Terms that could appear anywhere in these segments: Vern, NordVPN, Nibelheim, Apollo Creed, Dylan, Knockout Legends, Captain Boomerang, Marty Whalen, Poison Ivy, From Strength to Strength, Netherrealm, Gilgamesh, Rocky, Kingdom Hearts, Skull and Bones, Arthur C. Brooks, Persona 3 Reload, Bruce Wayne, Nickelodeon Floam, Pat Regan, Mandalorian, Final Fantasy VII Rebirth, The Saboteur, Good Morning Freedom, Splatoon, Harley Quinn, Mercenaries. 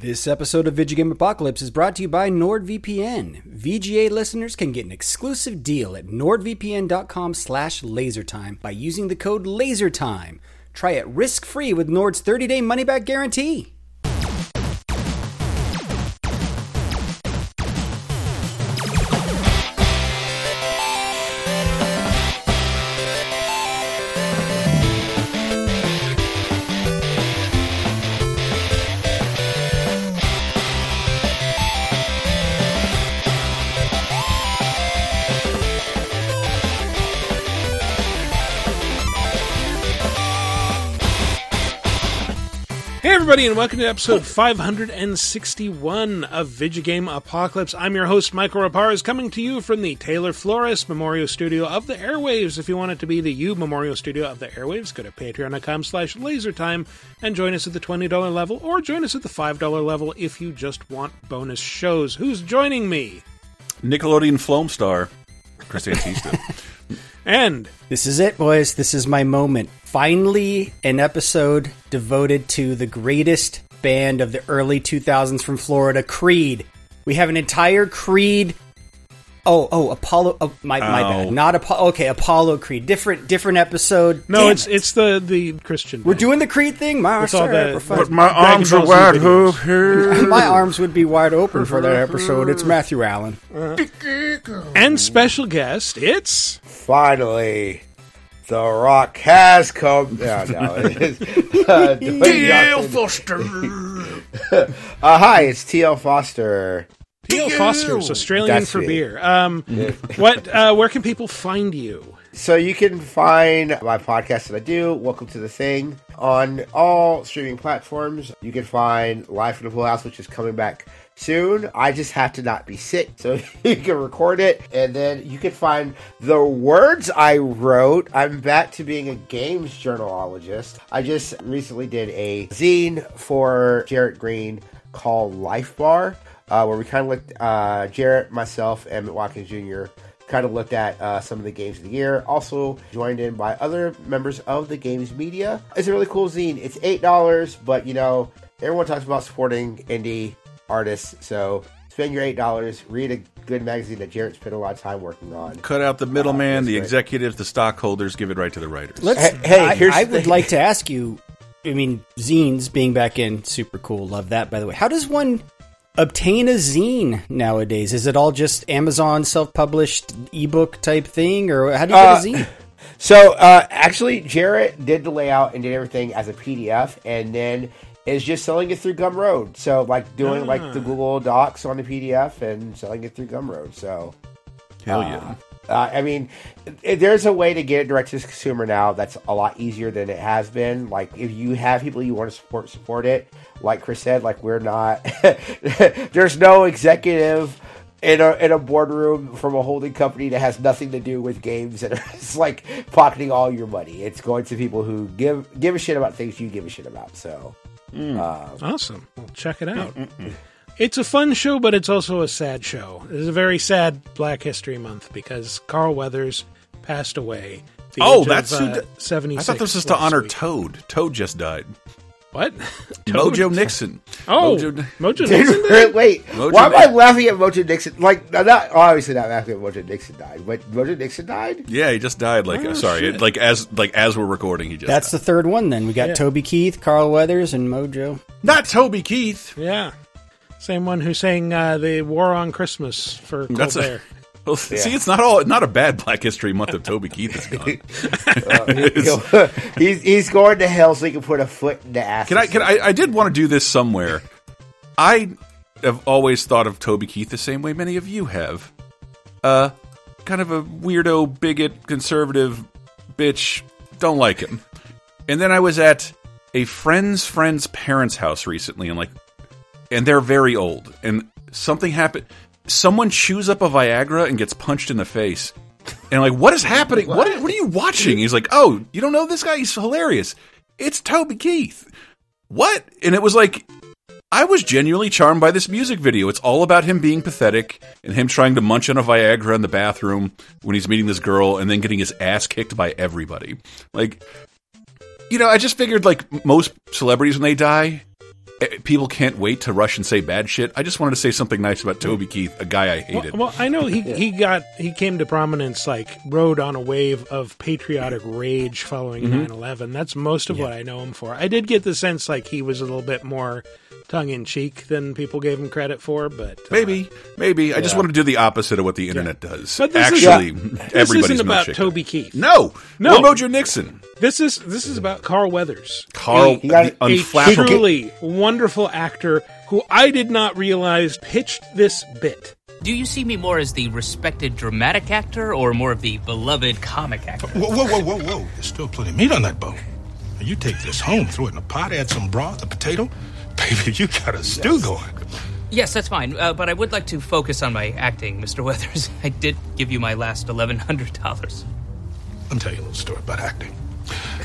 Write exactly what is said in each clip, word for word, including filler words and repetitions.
This episode of Video Game Apocalypse is brought to you by NordVPN. V G A listeners can get an exclusive deal at nordvpn.com slash lasertime by using the code LASERTIME. Try it risk-free with Nord's thirty-day money-back guarantee. Everybody, and welcome to episode five hundred sixty-one of Video Game Apocalypse. I'm your host, Michael Raparez, coming to you from the Taylor Flores Memorial Studio of the Airwaves. If you want it to be the U Memorial Studio of the Airwaves, go to patreon.com slash lasertime and join us at the twenty dollars level, or join us at the five dollars level if you just want bonus shows. Who's joining me? Nickelodeon Foam Star, Chris Antista. And this is it, boys. This is my moment. Finally, an episode devoted to the greatest band of the early two thousands from Florida, Creed. We have an entire Creed. Oh, oh, Apollo. Oh, my, my oh. bad. Not Apollo. Okay, Apollo Creed. Different, different episode. No, Damn it's it. it's the the Christian. We're band. doing the Creed thing. My arms, the, but my arms are wide open. My arms would be wide open for that episode. It's Matthew Allen. And special guest, it's finally The Rock has come. No, no. T L Foster. uh, hi, it's T L Foster. T L Foster's Australian That's for me. beer. Um, what? Uh, where can people find you? So you can find my podcast that I do, Welcome to the Thing, on all streaming platforms. You can find Live from the Full House, which is coming back soon. I just have to not be sick, so you can record it. And then you can find the words I wrote. I'm back to being a games journalologist. I just recently did a zine for Jarrett Green called Life Bar, uh, where we kind of looked, uh, Jarrett, myself, and Emmett Watkins Junior kind of looked at uh, some of the games of the year. Also joined in by other members of the games media. It's a really cool zine. It's eight dollars, but you know, everyone talks about supporting indie artists, so spend your eight dollars, read a good magazine that Jarrett spent a lot of time working on. Cut out the middleman, uh, the executives, the stockholders, give it right to the writers. Let's, hey, hey I, here's I would like to ask you, I mean, zines being back in, super cool, love that, by the way. How does one obtain a zine nowadays? Is it all just Amazon self-published ebook type thing, or how do you uh, get a zine? So uh, actually Jarrett did the layout and did everything as a P D F, and then is just selling it through Gumroad. So like doing ah. like the Google Docs on the P D F and selling it through Gumroad. So hell yeah. Uh, uh, I mean, there's a way to get it direct to the consumer now that's a lot easier than it has been. Like if you have people you want to support, support it. Like Chris said, like we're not, there's no executive in a in a boardroom from a holding company that has nothing to do with games, and it's like pocketing all your money. It's going to people who give give a shit about things you give a shit about. So Mm. Uh, awesome. Well, check it out. Mm-mm-mm. It's a fun show, but it's also a sad show. It's a very sad Black History Month because Carl Weathers passed away. Oh, that's of, uh, seventy-six. I thought this was to honor week. Toad. Toad just died. What? Toad? Mojo Nixon. Oh, Mojo, Mojo Nixon died? Wait, Mojo why am I laughing at Mojo Nixon? Like, I'm not obviously not laughing at Mojo Nixon died, but Mojo Nixon died? Yeah, he just died. Like, oh, sorry, it, like as like as we're recording, he just. That's died. The third one. Then we got yeah. Toby Keith, Carl Weathers, and Mojo. Not Toby Keith. Yeah, same one who sang uh, the War on Christmas for Colbert. That's a- Well, yeah. See, it's not all not a bad Black History Month if Toby Keith is gone. uh, he, he's, he's going to hell so he can put a foot in the ass. Can I? Can I? I did want to do this somewhere. I have always thought of Toby Keith the same way many of you have. Uh, kind of a weirdo, bigot, conservative bitch. Don't like him. And then I was at a friend's friend's parents' house recently, and like, and they're very old, and something happened. Someone chews up a Viagra and gets punched in the face. And I'm like, what is happening? What? What, what are you watching? He's like, oh, you don't know this guy? He's hilarious. It's Toby Keith. What? And it was like, I was genuinely charmed by this music video. It's all about him being pathetic and him trying to munch on a Viagra in the bathroom when he's meeting this girl and then getting his ass kicked by everybody. Like, you know, I just figured like most celebrities when they die, people can't wait to rush and say bad shit. I just wanted to say something nice about Toby Keith, a guy I hated. Well, well I know he, he got he came to prominence, like, rode on a wave of patriotic rage following mm-hmm. nine eleven. That's most of yeah. what I know him for. I did get the sense, like, he was a little bit more tongue-in-cheek than people gave him credit for, but... Uh, maybe. Maybe. Yeah. I just want to do the opposite of what the internet yeah. does. But this Actually, is, yeah. everybody's This isn't about Toby Keith. No! No! Or Mojo Nixon. This is this is about Carl Weathers. Carl, he, he got, the unflappable... A truly wonderful actor who I did not realize pitched this bit. Do you see me more as the respected dramatic actor or more of the beloved comic actor? Whoa, whoa, whoa, whoa, whoa. There's still plenty of meat on that bone. Now you take this home, throw it in a pot, add some broth, a potato... Baby, you got a stew yes. going. Yes, that's fine. Uh, but I would like to focus on my acting, Mister Weathers. I did give you my last eleven hundred dollars. Let me tell you a little story about acting.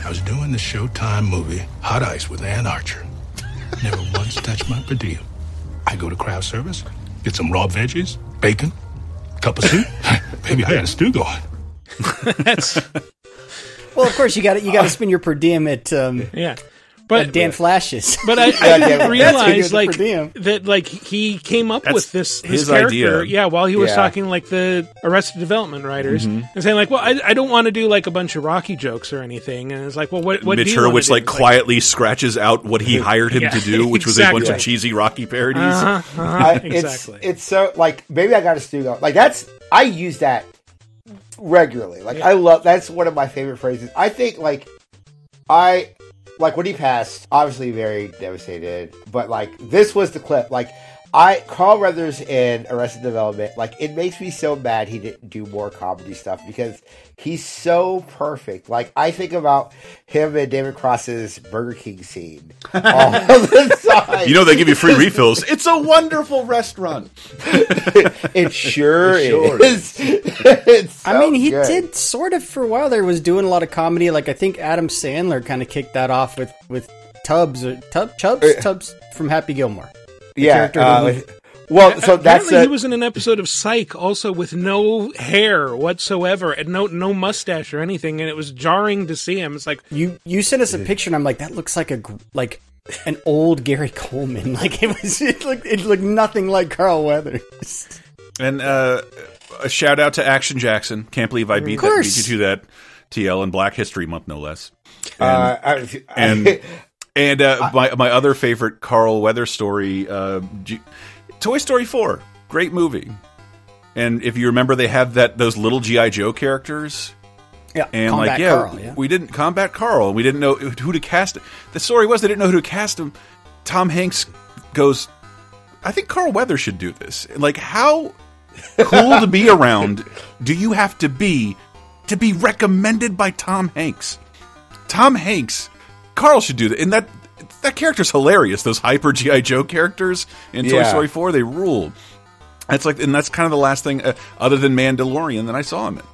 I was doing the Showtime movie Hot Ice with Ann Archer. Never once touched my per diem. I go to craft service, get some raw veggies, bacon, cup of soup. Baby, I got a stew going. That's... Well, of course, you got you got to spend your per diem at... Um... Yeah. But, but Dan Flashes. But I, I didn't realize like that like he came up That's with this, this his character, idea. Yeah, while he was yeah. talking like the Arrested Development writers mm-hmm. and saying like, well, I, I don't want to do like a bunch of Rocky jokes or anything. And it's like, well, what? what Mitch do you Hurwitz do? like quietly like, scratches out what he hired him yeah, to do, which exactly. was a bunch of cheesy Rocky parodies. Uh-huh, uh-huh, I, exactly. It's, it's so like maybe I got a stew going. Like that's I use that regularly. Like yeah. I love that's one of my favorite phrases. I think like I. Like, when he passed, obviously very devastated, but, like, this was the clip. Like, I, Carl Weathers in Arrested Development, like, it makes me so mad he didn't do more comedy stuff because he's so perfect. Like, I think about him and David Cross's Burger King scene all the time. You know they give you free refills. It's a wonderful restaurant. It sure, it sure is. is. It's so I mean, he good. did sort of, for a while there, was doing a lot of comedy. Like, I think Adam Sandler kind of kicked that off with, with Tubbs, or Tub, Chubbs? Uh, Tubbs from Happy Gilmore. The yeah. Uh, who, well, so that's a, he was in an episode of Psych, also with no hair whatsoever and no no mustache or anything, and it was jarring to see him. It's like you you sent us a picture, and I'm like, that looks like a like an old Gary Coleman. Like it was, it looked it looked nothing like Carl Weathers. And uh, a shout out to Action Jackson. Can't believe I beat, that, beat you to that. T L and Black History Month, no less. And, uh, I, I, and And uh, my my other favorite Carl Weathers story, uh, G- Toy Story four, great movie. And if you remember, they have that those little G I. Joe characters. Yeah, and Combat like yeah, Carl, yeah, we didn't Combat Carl. We didn't know who to cast. The story was they didn't know who to cast him. Tom Hanks goes, I think Carl Weathers should do this. Like, how cool to be around do you have to be to be recommended by Tom Hanks? Tom Hanks. Carl should do that, and that that character's hilarious. Those hyper G I. Joe characters in yeah. Toy Story four, they rule. It's like, and that's kind of the last thing, uh, other than Mandalorian, that I saw him in.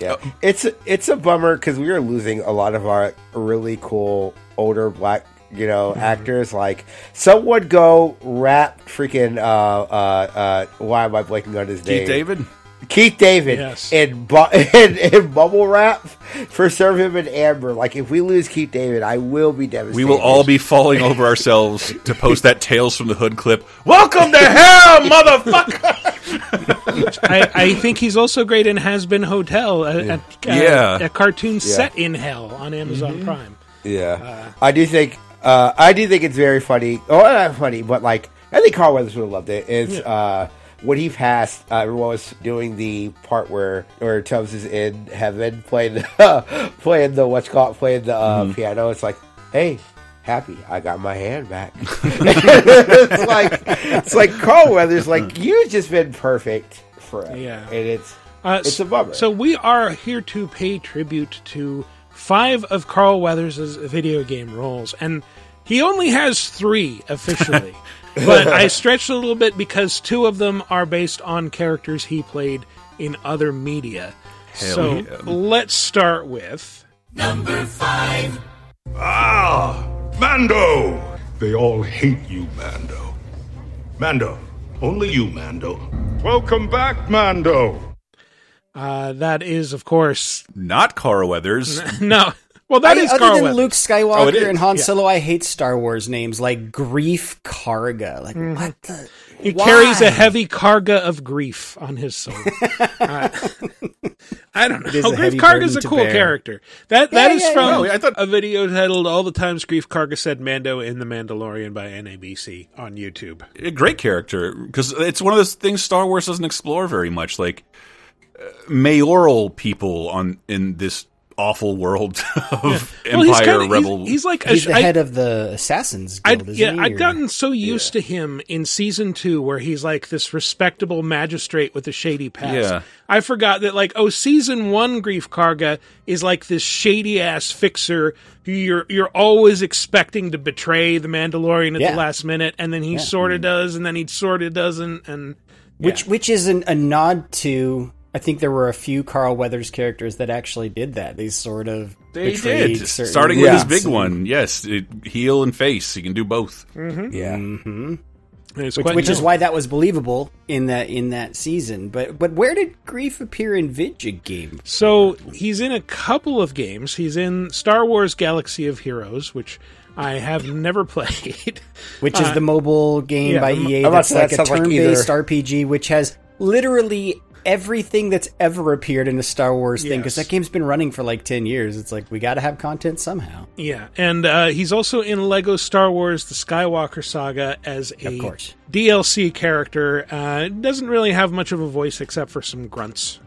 Yeah, uh, it's it's a bummer because we are losing a lot of our really cool older black, you know, mm-hmm. actors. Like, someone go rap freaking. Uh, uh, uh, why am I blanking on his Keith name? Keith David. Keith David yes. and, bu- and, and Bubble Wrap for Serve Him in Amber. Like, if we lose Keith David, I will be devastated. We will all be falling over ourselves to post that Tales from the Hood clip. Welcome to hell, motherfucker! I, I think he's also great in Has Been Hotel, a, yeah. a, a, yeah. a cartoon yeah. set in hell on Amazon mm-hmm. Prime. Yeah. Uh, I do think uh, I do think it's very funny. Oh, not funny, but, like, I think Carl Weathers would have loved it. It's... Yeah. Uh, When he passed, uh, everyone was doing the part where, where Tubbs is in heaven playing the, playing the what's called playing the uh, mm-hmm. piano. It's like, hey, happy, I got my hand back. It's like it's like Carl Weathers, like you've just been perfect forever. Yeah, and it's uh, it's so, a bummer. So we are here to pay tribute to five of Carl Weathers' video game roles, and he only has three officially. But I stretched a little bit because two of them are based on characters he played in other media. Hell so yeah. Let's start with... Number five. Ah, Mando! They all hate you, Mando. Mando. Only you, Mando. Welcome back, Mando. Uh, that is, of course... Not Carl Weathers. No. Well, that I, is other Carl than Weathers. Luke Skywalker oh, and Han yeah. Solo, I hate Star Wars names like Greef Karga. Like mm. what the? He why? carries a heavy karga of grief on his soul. uh, I don't know. Oh, Greef Karga is a cool bear. character. That that yeah, is yeah, from. Yeah, yeah. I thought a video titled "All the Times Greef Karga Said Mando in the Mandalorian" by N A B C on YouTube. A great character because it's one of those things Star Wars doesn't explore very much, like uh, mayoral people on in this. awful world of yeah. well, Empire he's kinda, Rebel. He's, he's like a, he's the I, head of the Assassin's Guild. Isn't yeah, he, I've gotten so used yeah. to him in season two, where he's like this respectable magistrate with a shady past. Yeah. I forgot that, like, oh, season one, Greef Karga is like this shady ass fixer who you're you're always expecting to betray the Mandalorian at yeah. the last minute, and then he yeah. sort of mm-hmm. does, and then he sort of doesn't, and yeah. which which is an, a nod to. I think there were a few Carl Weathers characters that actually did that. They sort of they did, starting with his big one. Yes, it, heel and face. He can do both. Mm-hmm. Yeah, mm-hmm. Which, which is why that was believable in that in that season. But but where did Greef appear in Vidya game? So he's in a couple of games. He's in Star Wars: Galaxy of Heroes, which. I have never played. Which is uh, the mobile game yeah, by E A that's like that a turn-based like R P G, which has literally everything that's ever appeared in a Star Wars yes. thing, because that game's been running for like ten years. It's like, we got to have content somehow. Yeah, and uh, he's also in LEGO Star Wars The Skywalker Saga as a D L C character. Uh, doesn't really have much of a voice except for some grunts.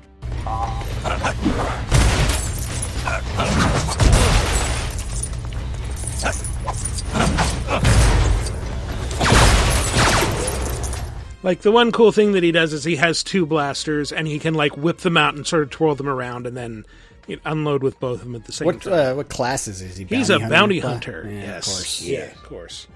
Like, the one cool thing that he does is he has two blasters, and he can, like, whip them out and sort of twirl them around and then you know, unload with both of them at the same what, time. Uh, what classes is he? Bounty He's a hunter? bounty hunter. Yeah, yes. Of course. Yeah, yeah. of course.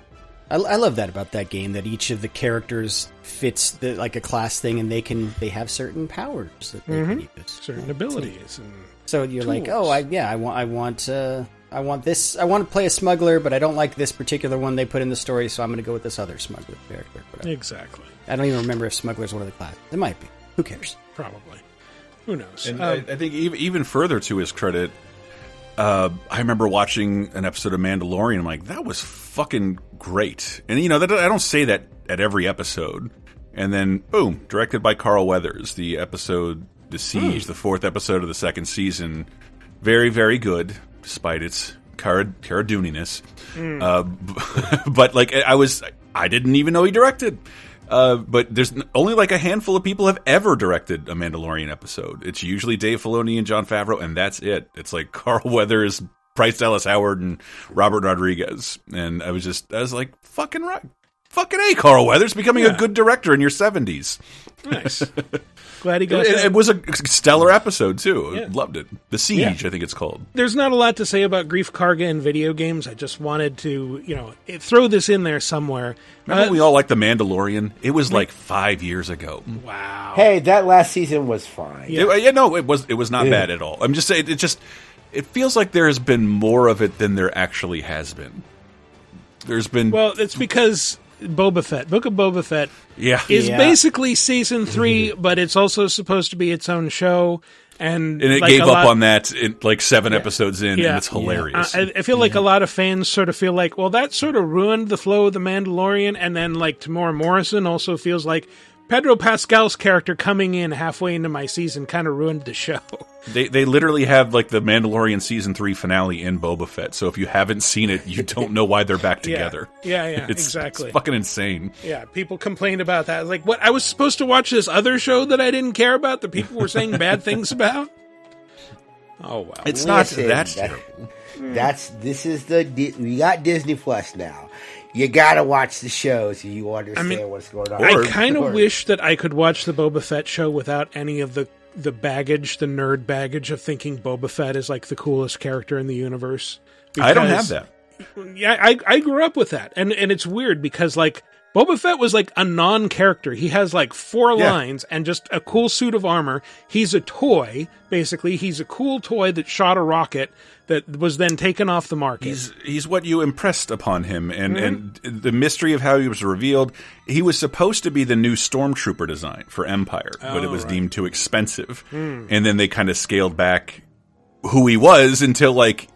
I, I love that about that game, that each of the characters fits, the, like, a class thing, and they can they have certain powers. That they mm-hmm. can use. Certain yeah, abilities. And so you're tools. like, oh, I yeah, I want... I want uh, I want this. I want to play a smuggler, but I don't like this particular one they put in the story, so I'm going to go with this other smuggler character. Whatever. Exactly. I don't even remember if smuggler's one of the class. It might be. Who cares? Probably. Who knows? And um, I, I think even, even further to his credit, uh, I remember watching an episode of Mandalorian. I'm like, that was fucking great. And you know, that, I don't say that at every episode. And then, boom, directed by Carl Weathers, the episode The Siege, mm. the fourth episode of the second season. Very, very good. Despite its Cara, Cara Dune-iness. Mm. Uh, but, like, I was... I didn't even know he directed. Uh, but there's only, like, a handful of people have ever directed a Mandalorian episode. It's usually Dave Filoni and Jon Favreau, and that's it. It's, like, Carl Weathers, Bryce Dallas Howard, and Robert Rodriguez. And I was just... I was like, fucking right. Fucking A, Carl Weathers, becoming yeah. a good director in your seventies. Nice. Glad he got it. It, it was a stellar episode, too. Yeah. Loved it. The Siege, yeah. I think it's called. There's not a lot to say about Greef Karga in video games. I just wanted to, you know, throw this in there somewhere. Remember uh, we all liked The Mandalorian? It was like five years ago. Wow. Hey, that last season was fine. Yeah, it, yeah no, it was, it was not yeah. bad at all. I'm just saying, it just it feels like there has been more of it than there actually has been. There's been... Well, it's because... Boba Fett. Book of Boba Fett yeah. is yeah. basically season three, but it's also supposed to be its own show. And, and it like gave up lot, on that in, like seven yeah. episodes in, yeah. and it's hilarious. Yeah. Uh, I, I feel like yeah. a lot of fans sort of feel like, well, that sort of ruined the flow of The Mandalorian, and then like Tamora Morrison also feels like Pedro Pascal's character coming in halfway into my season kind of ruined the show. They they literally have like the Mandalorian season three finale in Boba Fett. So if you haven't seen it, you don't know why they're back together. Yeah, yeah, yeah it's, exactly. It's fucking insane. Yeah, people complained about that. Like, what? I was supposed to watch this other show that I didn't care about that people were saying bad things about? Oh, wow. It's Listen, not that terrible. That, that's, this is the, we got Disney Plus now. You gotta watch the show so you understand I mean, what's going on. I kind of wish that I could watch the Boba Fett show without any of the, the baggage, the nerd baggage of thinking Boba Fett is like the coolest character in the universe. I don't have that. Yeah, I, I grew up with that. And, and it's weird because like Boba Fett was like a non-character. He has like four yeah. lines and just a cool suit of armor. He's a toy, basically. He's a cool toy that shot a rocket that was then taken off the market. He's, he's what you impressed upon him, and, mm-hmm. and the mystery of how he was revealed. He was supposed to be the new Stormtrooper design for Empire, oh, but it was right. deemed too expensive. Mm. And then they kind of scaled back who he was until, like,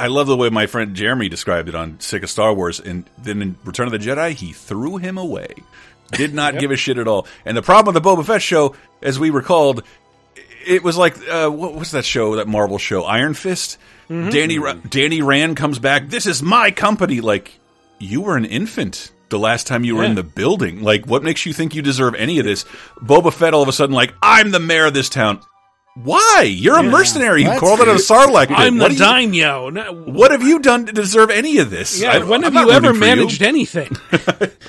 I love the way my friend Jeremy described it on Sick of Star Wars, and then in Return of the Jedi, he threw him away. Did not yep. give a shit at all. And the problem with the Boba Fett show, as we recalled, it was like, uh, what was that show, that Marvel show, Iron Fist? Mm-hmm. Danny Danny Rand comes back, this is my company. Like, you were an infant the last time you were yeah. in the building. Like, what makes you think you deserve any of this? Boba Fett all of a sudden, like, I'm the mayor of this town. Why? You're yeah. a mercenary who crawled out of a Sarlacc pit. I'm what the daimyo. No, what have you done to deserve any of this? Yeah, I, when I'm have you ever managed you. anything?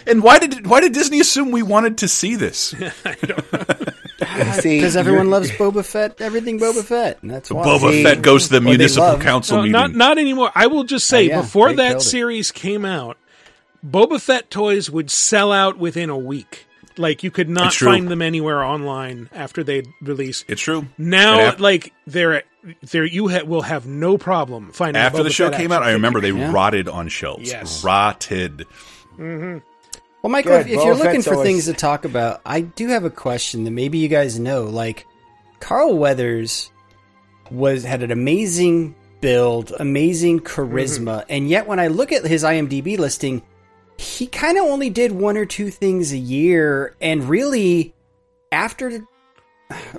And why did why did Disney assume we wanted to see this? I don't know. Because everyone loves Boba Fett, everything Boba Fett. And that's why. Boba see, Fett goes to the municipal council no, meeting. Not, not anymore. I will just say, oh, yeah, before that series it. came out, Boba Fett toys would sell out within a week. Like, you could not find them anywhere online after they released. It's true. Now, after, like, they're, they're, you ha- will have no problem finding after Boba the show Fett came out, I remember they yeah. rotted on shelves. Yes. Rotted. Mm-hmm. Well, Michael, if, if you're Boba looking Fett's for always... things to talk about, I do have a question that maybe you guys know. Like, Carl Weathers was had an amazing build, amazing charisma, mm-hmm. and yet when I look at his IMDb listing, he kind of only did one or two things a year, and really, after,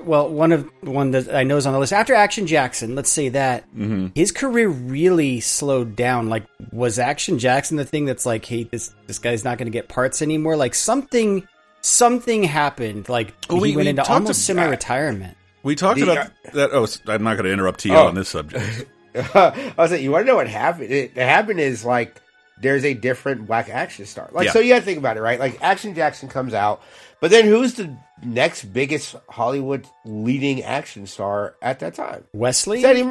well, one of one that I know is on the list, after Action Jackson, let's say that, mm-hmm. his career really slowed down. Like, was Action Jackson the thing that's like, hey, this this guy's not going to get parts anymore? Like, something something happened. Like, oh, we, he went we into almost semi-retirement. We talked the, about uh, that. Oh, I'm not going to interrupt T O oh. on this subject. I was like, you want to know what happened? It, it happened is, like, there's a different whack action star. Like, yeah. so you gotta think about it, right? Like, Action Jackson comes out, but then who's the next biggest Hollywood leading action star at that time? Wesley? It's Eddie,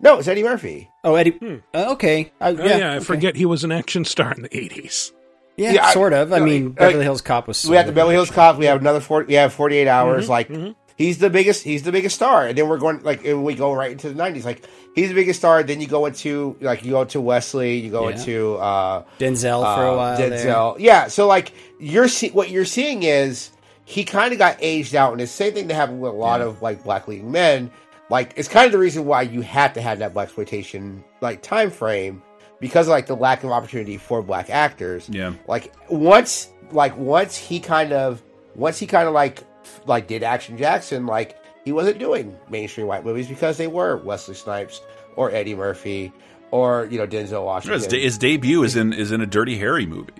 no, it's Eddie Murphy. Oh, Eddie. Hmm. Uh, okay. I, oh, yeah, yeah I okay. forget he was an action star in the eighties. Yeah, yeah sort of. I, I mean, like, Beverly Hills Cop was. We have the Beverly Hills Cop. We have another forty. We have forty-eight hours. Mm-hmm, like mm-hmm. he's the biggest. He's the biggest star, and then we're going like and we go right into the nineties. Like. He's the biggest star. Then you go into like you go to Wesley. You go yeah. into uh, Denzel uh, for a while. Denzel, there. yeah. So like you're see- what you're seeing is he kind of got aged out, and it's the same thing that happened with a lot yeah. of like black leading men. Like it's kind of the reason why you had to have that blaxploitation like time frame because of, like the lack of opportunity for black actors. Yeah. Like once like once he kind of once he kind of like like did Action Jackson like. He wasn't doing mainstream white movies because they were Wesley Snipes or Eddie Murphy or you know Denzel Washington. His, de- his debut is in is in a Dirty Harry movie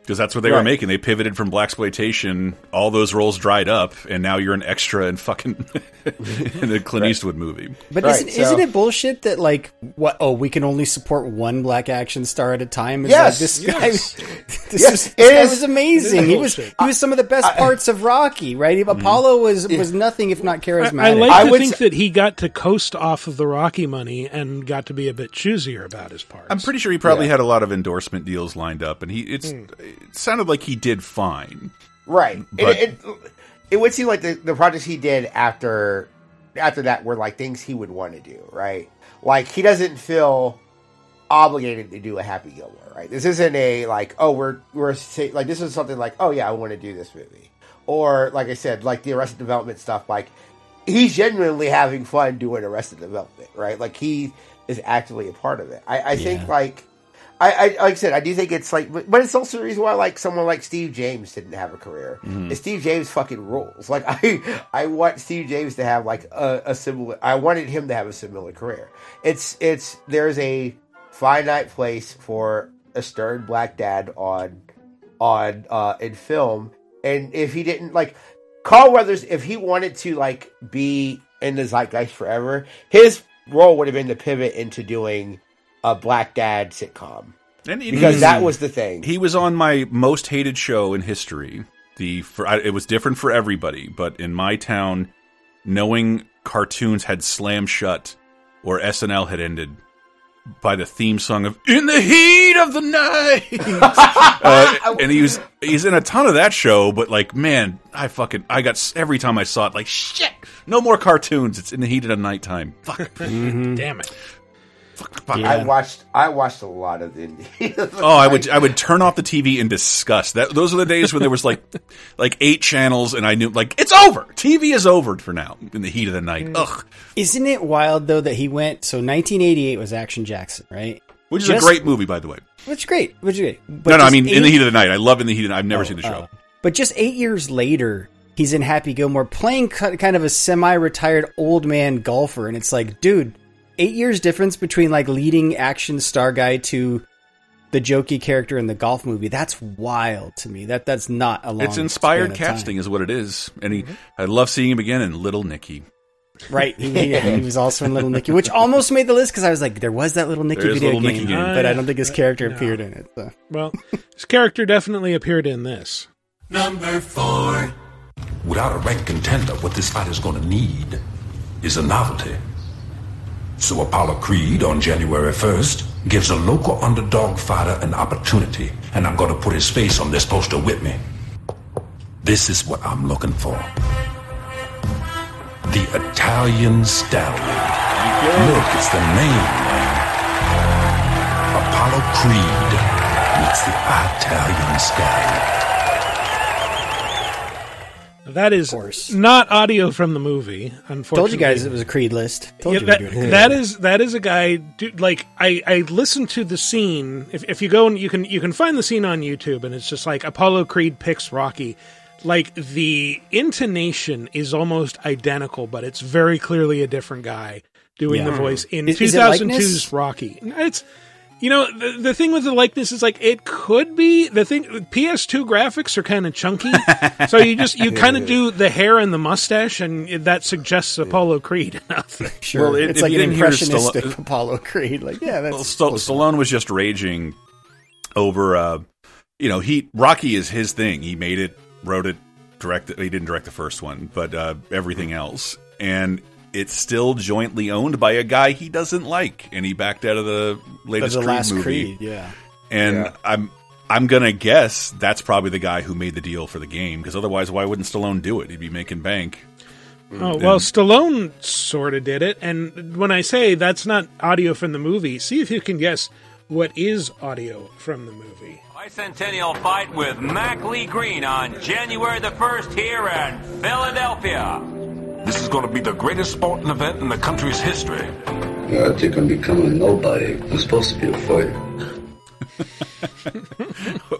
because that's what they right. were making. They pivoted from blaxploitation. All those roles dried up, and now you're an extra in fucking in the Clint right. Eastwood movie. But right, isn't, so. isn't it bullshit that like what? Oh, we can only support one black action star at a time. It's yes, like this yes. guy. This, yes, was, this guy was amazing. He was he was some of the best I, parts of Rocky, right? Mm-hmm. Apollo was, was nothing if not charismatic. I, I like I to think s- that he got to coast off of the Rocky money and got to be a bit choosier about his parts. I'm pretty sure he probably yeah. had a lot of endorsement deals lined up, and he it's mm. it sounded like he did fine. Right. But, it, it, it would seem like the, the projects he did after after that were like things he would want to do, right? Like he doesn't feel obligated to do a Happy Gilmore, right? This isn't a like, oh, we're we're like this is something like, oh yeah, I want to do this movie, or like I said, like the Arrested Development stuff. Like he's genuinely having fun doing Arrested Development, right? Like he is actively a part of it. I, I yeah. think like I, I like I said, I do think it's like, but it's also the reason why like someone like Steve James didn't have a career. Mm-hmm. Steve James fucking rules. Like I I want Steve James to have like a, a similar. I wanted him to have a similar career. It's it's there's a finite place for a stern black dad on, on uh, in film, and if he didn't like Carl Weathers, if he wanted to like be in the zeitgeist forever, his role would have been to pivot into doing a black dad sitcom, and it, because that was the thing. He was on my most hated show in history. The for, I, it was different for everybody, but in my town, knowing cartoons had slammed shut or S N L had ended. By the theme song of "In the Heat of the Night," uh, and he was he's in a ton of that show. But like, man, I fucking I got every time I saw it, like shit, no more cartoons. It's In the Heat of the Nighttime. Fuck, mm-hmm. Damn it. Yeah. I watched. I watched a lot of the. Oh, I would. I would turn off the T V in disgust. That those are the days when there was like, like eight channels, and I knew like it's over. T V is over for now. In the heat of the night. Ugh. Isn't it wild though that he went? So nineteen eighty-eight was Action Jackson, right? Which is Just, a great movie, by the way. Which is great. Which is great. But no, no. I mean, eight, In the Heat of the Night. I love In the Heat of the Night. I've never oh, seen the show. Uh, but just eight years later, he's in Happy Gilmore playing kind of a semi-retired old man golfer, and it's like, dude, eight years difference between like leading action star guy to the jokey character in the golf movie. That's wild to me. That that's not a long. It's inspired casting, time. Is what it is. And he, mm-hmm. I love seeing him again in Little Nicky. Right, he, he, he was also in Little Nicky, which almost made the list because I was like, there was that Little Nicky video Little game, Nicky game, but I don't think his character no. appeared in it. So. Well, his character definitely appeared in this. Number four. Without a ranked contender, what this fight is going to need is a novelty. So Apollo Creed on January first gives a local underdog fighter an opportunity, and I'm going to put his face on this poster with me. This is what I'm looking for. The Italian Stallion. Look, it's the name. Apollo Creed meets the Italian Stallion. That is not audio from the movie, unfortunately. Told you guys it was a Creed list. Told yeah, you that, it. that is that is a guy. Dude, like I, I listened to the scene. If if you go and you can you can find the scene on YouTube, and it's just like Apollo Creed picks Rocky. Like, the intonation is almost identical, but it's very clearly a different guy doing yeah. the voice in is, two thousand two's is it Rocky. It's, you know, the, the thing with the likeness is, like, it could be, the thing, P S two graphics are kind of chunky, so you just, you kind of do the hair and the mustache, and that suggests Apollo Creed. Sure. Well, it, it's like an impressionistic Stall- Apollo Creed. Like, yeah, that's... Well, St- Stallone was just raging over, uh, you know, he Rocky is his thing. He made it. Wrote it, directed. He didn't direct the first one, but uh, everything else, and it's still jointly owned by a guy he doesn't like, and he backed out of the latest the Creed last movie. Creed, yeah, and yeah. I'm I'm gonna guess that's probably the guy who made the deal for the game, because otherwise, why wouldn't Stallone do it? He'd be making bank. Oh and, well, Stallone sort of did it, and when I say that's not audio from the movie, see if you can guess what is audio from the movie. Bicentennial fight with Mac Lee Green on January the first here in Philadelphia. This is going to be the greatest sporting event in the country's history. You're out there going to become a nobody. I'm supposed to be a fighter.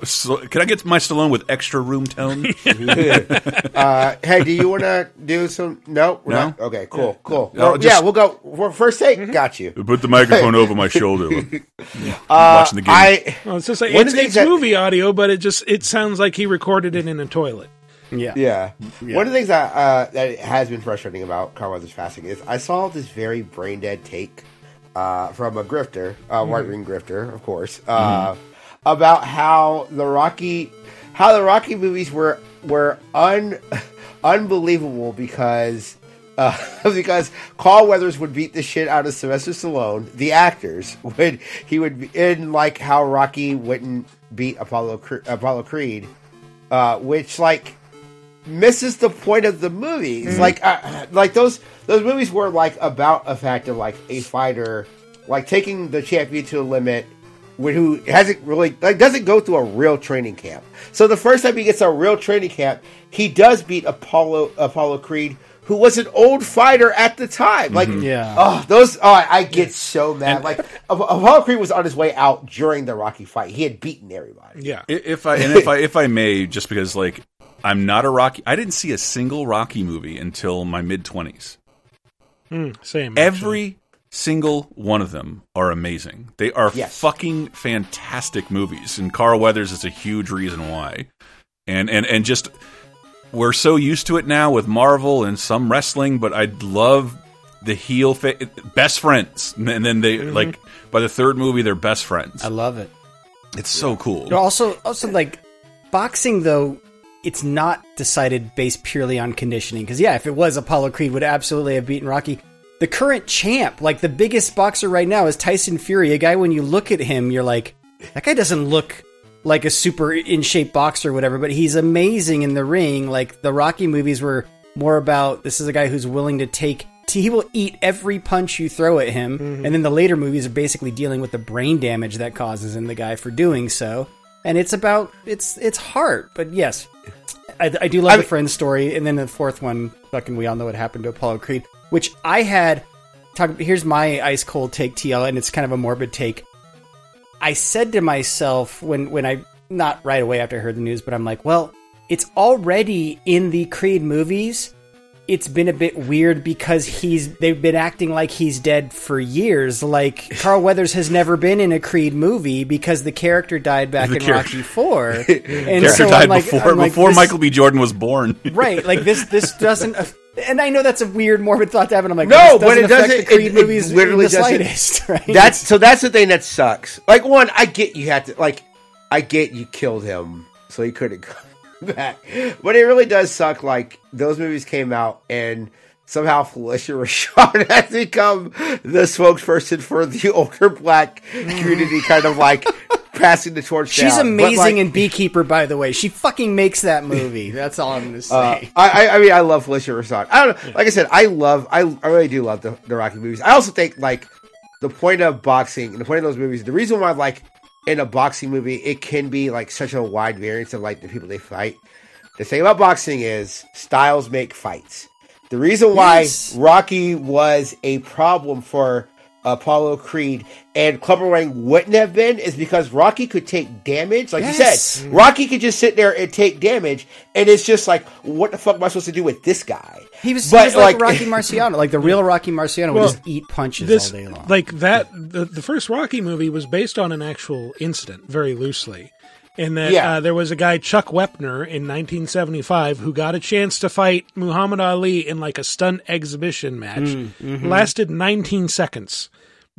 So, can I get my Stallone with extra room tone? uh, hey, do you want to do some? No? We're no? Not? Okay, cool, yeah. cool. No, well, just... Yeah, we'll go. First take, mm-hmm. got you. Put the microphone over my shoulder. Uh, watching the game. I, well, it's just like, it's, it's that, movie audio, but it just it sounds like he recorded it in a toilet. Yeah, yeah. yeah. One of the things that uh, that has been frustrating about Carl Weathers passing is I saw this very brain dead take uh, from a grifter, a uh, marketing mm. grifter, of course, uh, mm. about how the Rocky, how the Rocky movies were were un unbelievable because. Uh, because Carl Weathers would beat the shit out of Sylvester Stallone, the actors would he would be in like how Rocky wouldn't beat Apollo Cre- Apollo Creed, uh, which like misses the point of the movies. Mm-hmm. Like uh, like those those movies were like about a fact of like a fighter like taking the champion to a limit. Who hasn't really like doesn't go through a real training camp. So the first time he gets a real training camp, he does beat Apollo Apollo Creed. Who was an old fighter at the time? Like, mm-hmm. yeah. oh, those. Oh, I get so mad. And, like, Apollo Creed was on his way out during the Rocky fight. He had beaten everybody. Yeah. If I and if I if I may, just because like I'm not a Rocky, I didn't see a single Rocky movie until my mid twenties. Mm, same. Every actually. Single one of them are amazing. They are yes. fucking fantastic movies, and Carl Weathers is a huge reason why. And and and just. We're so used to it now with Marvel and some wrestling, but I love the heel fa- best friends, and then they mm-hmm. like by the third movie they're best friends. I love it. It's yeah. so cool. You know, also, also like boxing though, it's not decided based purely on conditioning. Because yeah, if it was, Apollo Creed would absolutely have beaten Rocky. The current champ, like the biggest boxer right now, is Tyson Fury. A guy when you look at him, you're like, that guy doesn't look. Like a super in shape boxer or whatever, but he's amazing in the ring. Like the Rocky movies were more about this is a guy who's willing to take he will eat every punch you throw at him. Mm-hmm. And then the later movies are basically dealing with the brain damage that causes in the guy for doing so. And it's about, it's it's hard. But yes, I, I do love I the mean, Friends story. And then the fourth one, fucking we all know what happened to Apollo Creed, which I had, talk, here's my ice cold take, T L, and it's kind of a morbid take. I said to myself when, when I, not right away after I heard the news, but I'm like, well, it's already in the Creed movies. It's been a bit weird because he's they've been acting like he's dead for years. Like, Carl Weathers has never been in a Creed movie because the character died back the in character. Rocky four. The character so died like, before, like, before this, Michael B. Jordan was born. Right, like this This doesn't... And I know that's a weird, morbid thought to have, and I'm like, no, but it doesn't affect the Creed movies in the slightest, right? That's, so that's the thing that sucks. Like, one, I get you had to... Like, I get you killed him, so he couldn't... back. But it really does suck, like, those movies came out and somehow Felicia Rashad has become the spokesperson for the older black community, kind of like passing the torch She's down. Amazing but, like, in Beekeeper, by the way. She fucking makes that movie. That's all I'm going to say. Uh, I, I mean, I love Felicia Rashad. I don't know. Like I said, I love, I, I really do love the, the Rocky movies. I also think, like, the point of boxing and the point of those movies, the reason why, like, in a boxing movie, it can be like such a wide variance of like the people they fight. The thing about boxing is styles make fights. The reason why yes. Rocky was a problem for Apollo Creed and Clubber Lang wouldn't have been is because Rocky could take damage. Like yes. you said, Rocky could just sit there and take damage, and it's just like, what the fuck am I supposed to do with this guy? He was, but, he was like, like Rocky Marciano, like the real Rocky Marciano well, would just eat punches this, all day long. Like that, the, the first Rocky movie was based on an actual incident, very loosely. And that yeah. uh, there was a guy, Chuck Wepner, in nineteen seventy-five, who got a chance to fight Muhammad Ali in like a stunt exhibition match. Mm, mm-hmm. Lasted nineteen seconds.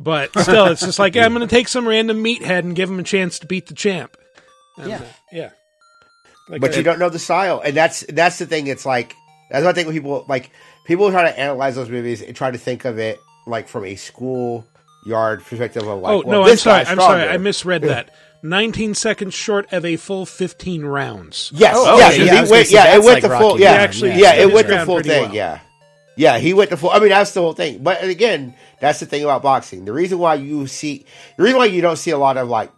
But still, it's just like, yeah, I'm going to take some random meathead and give him a chance to beat the champ. Um, yeah. Yeah. Like, but uh, you don't know the style. And that's that's the thing. It's like, that's what I think when people, like, people try to analyze those movies and try to think of it, like, from a schoolyard perspective of, like, oh, well, no, this I'm sorry. I'm sorry. I misread that. nineteen seconds short of a full fifteen rounds. Yes. Oh, yeah, okay. yeah, he went, yeah, it went like the Rocky full. Yeah, actually, yeah, it went the full thing. Well. Yeah, yeah, he went the full. I mean, that's the whole thing. But again, that's the thing about boxing. The reason why you see, the reason why you don't see a lot of like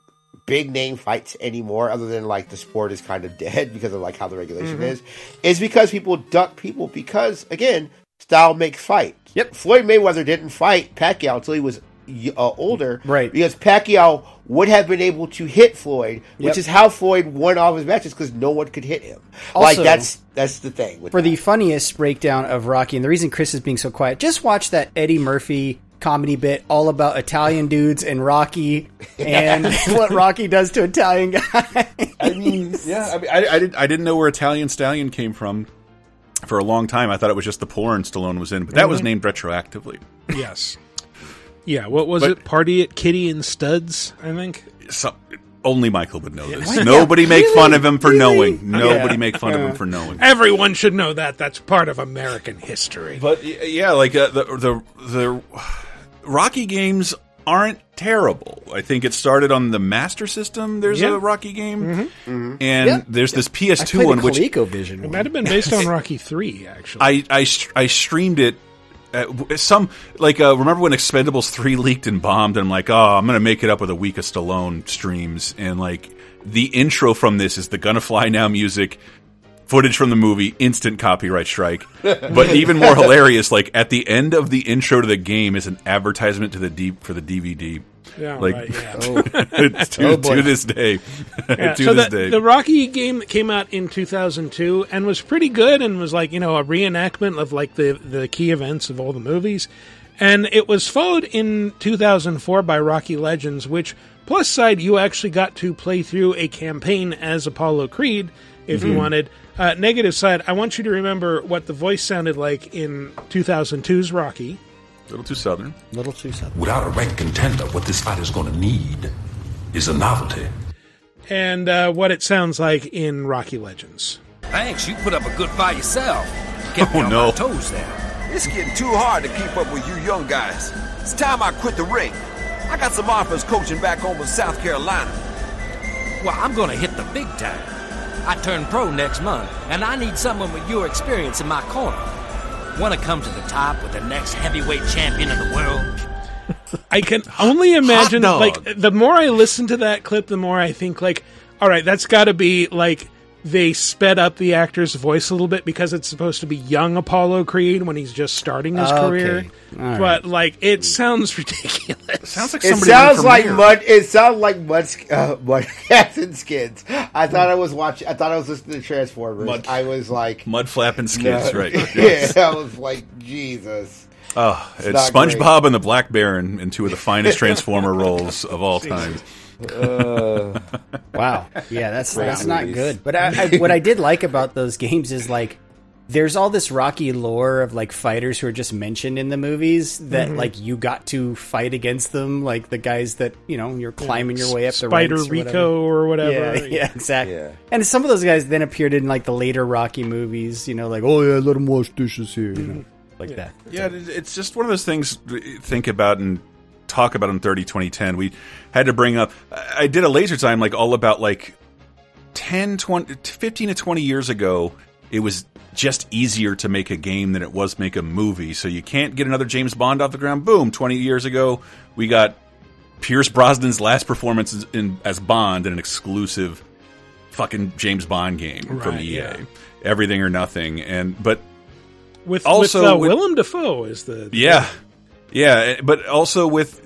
big name fights anymore, other than like the sport is kind of dead because of like how the regulation mm-hmm. is, is because people duck people because again, style makes fight. Yep. Floyd Mayweather didn't fight Pacquiao until he was. Uh, older, right? Because Pacquiao would have been able to hit Floyd, which yep. is how Floyd won all of his matches because no one could hit him. Also, like that's that's the thing. With for that. The funniest breakdown of Rocky, and the reason Chris is being so quiet, just watch that Eddie Murphy comedy bit all about Italian dudes and Rocky and what Rocky does to Italian guys. I mean, yeah, I, mean, I, I didn't I didn't know where Italian Stallion came from. For a long time, I thought it was just the porn Stallone was in, but that mm-hmm. was named retroactively. Yes. Yeah, what was but, it? Party at Kitty and Studs, I think? So, only Michael would know this. What? Nobody make really? fun of him for really? knowing. Nobody yeah. make fun yeah. of him for knowing. Everyone should know that. That's part of American history. But, yeah, like, uh, the, the the Rocky games aren't terrible. I think it started on the Master System. There's yeah. a Rocky game. Mm-hmm. Mm-hmm. And yeah. there's this P S two one, which... ColecoVision one. It might have been based on Rocky three, actually. I, I, I streamed it. Uh, some like uh, remember when Expendables three leaked and bombed, and I'm like, oh, I'm gonna make it up with a week of Stallone streams, and like the intro from this is the Gonna Fly Now music, footage from the movie, instant copyright strike. But even more hilarious, like at the end of the intro to the game is an advertisement to the deep for the D V D. Yeah, like right, yeah. oh. to, oh to this day, yeah, to so this the, day. The Rocky game that came out in two thousand two and was pretty good and was like you know a reenactment of like the the key events of all the movies, and it was followed in two thousand four by Rocky Legends, which plus side you actually got to play through a campaign as Apollo Creed if mm-hmm. you wanted. Uh, negative side, I want you to remember what the voice sounded like in two thousand two's Rocky. A little too southern. A little too southern. Without a ranked contender, what this fight is going to need is a novelty. And uh, what it sounds like in Rocky Legends. Thanks, you put up a good fight yourself. Get me oh, on no. my toes there. It's getting too hard to keep up with you young guys. It's time I quit the ring. I got some offers coaching back home in South Carolina. Well, I'm going to hit the big time. I turn pro next month, and I need someone with your experience in my corner. Want to come to the top with the next heavyweight champion of the world? I can only imagine, like, the more I listen to that clip, the more I think, like, all right, that's got to be, like, they sped up the actor's voice a little bit because it's supposed to be young Apollo Creed when he's just starting his okay. career. Right. But, like, it sounds ridiculous. It sounds like somebody. It sounds like mud. It sounds like mud. Uh, Mudflap and Skids. I thought I was watching. I thought I was listening to Transformers. Mud, I was like Mudflap and Skids, no. right? Yes. Yeah, I was like Jesus. Oh, it's, it's SpongeBob great. And the Black Baron in two of the finest Transformer roles of all time. uh, wow. Yeah, that's Rallies. that's not good. But I, I, what I did like about those games is, like, there's all this Rocky lore of, like, fighters who are just mentioned in the movies that, mm-hmm. like, you got to fight against them, like the guys that, you know, you're climbing your way up the Spider ranks Rico or whatever. Or whatever. Yeah, yeah, yeah, exactly. Yeah. And some of those guys then appeared in, like, the later Rocky movies, you know, like, oh, yeah, let them wash dishes here, you know, like yeah. that. Yeah, so. It's just one of those things to think about and talk about in thirty twenty ten. We had to bring up, I did a laser time like all about like ten, twenty, fifteen to twenty years ago. It was just easier to make a game than it was make a movie. So you can't get another James Bond off the ground. Boom, twenty years ago, we got Pierce Brosnan's last performance in, in, as Bond in an exclusive fucking James Bond game right, from E A. Yeah. Everything or Nothing. And but with, also, with, uh, with Willem Dafoe is the... the yeah. Yeah, but also with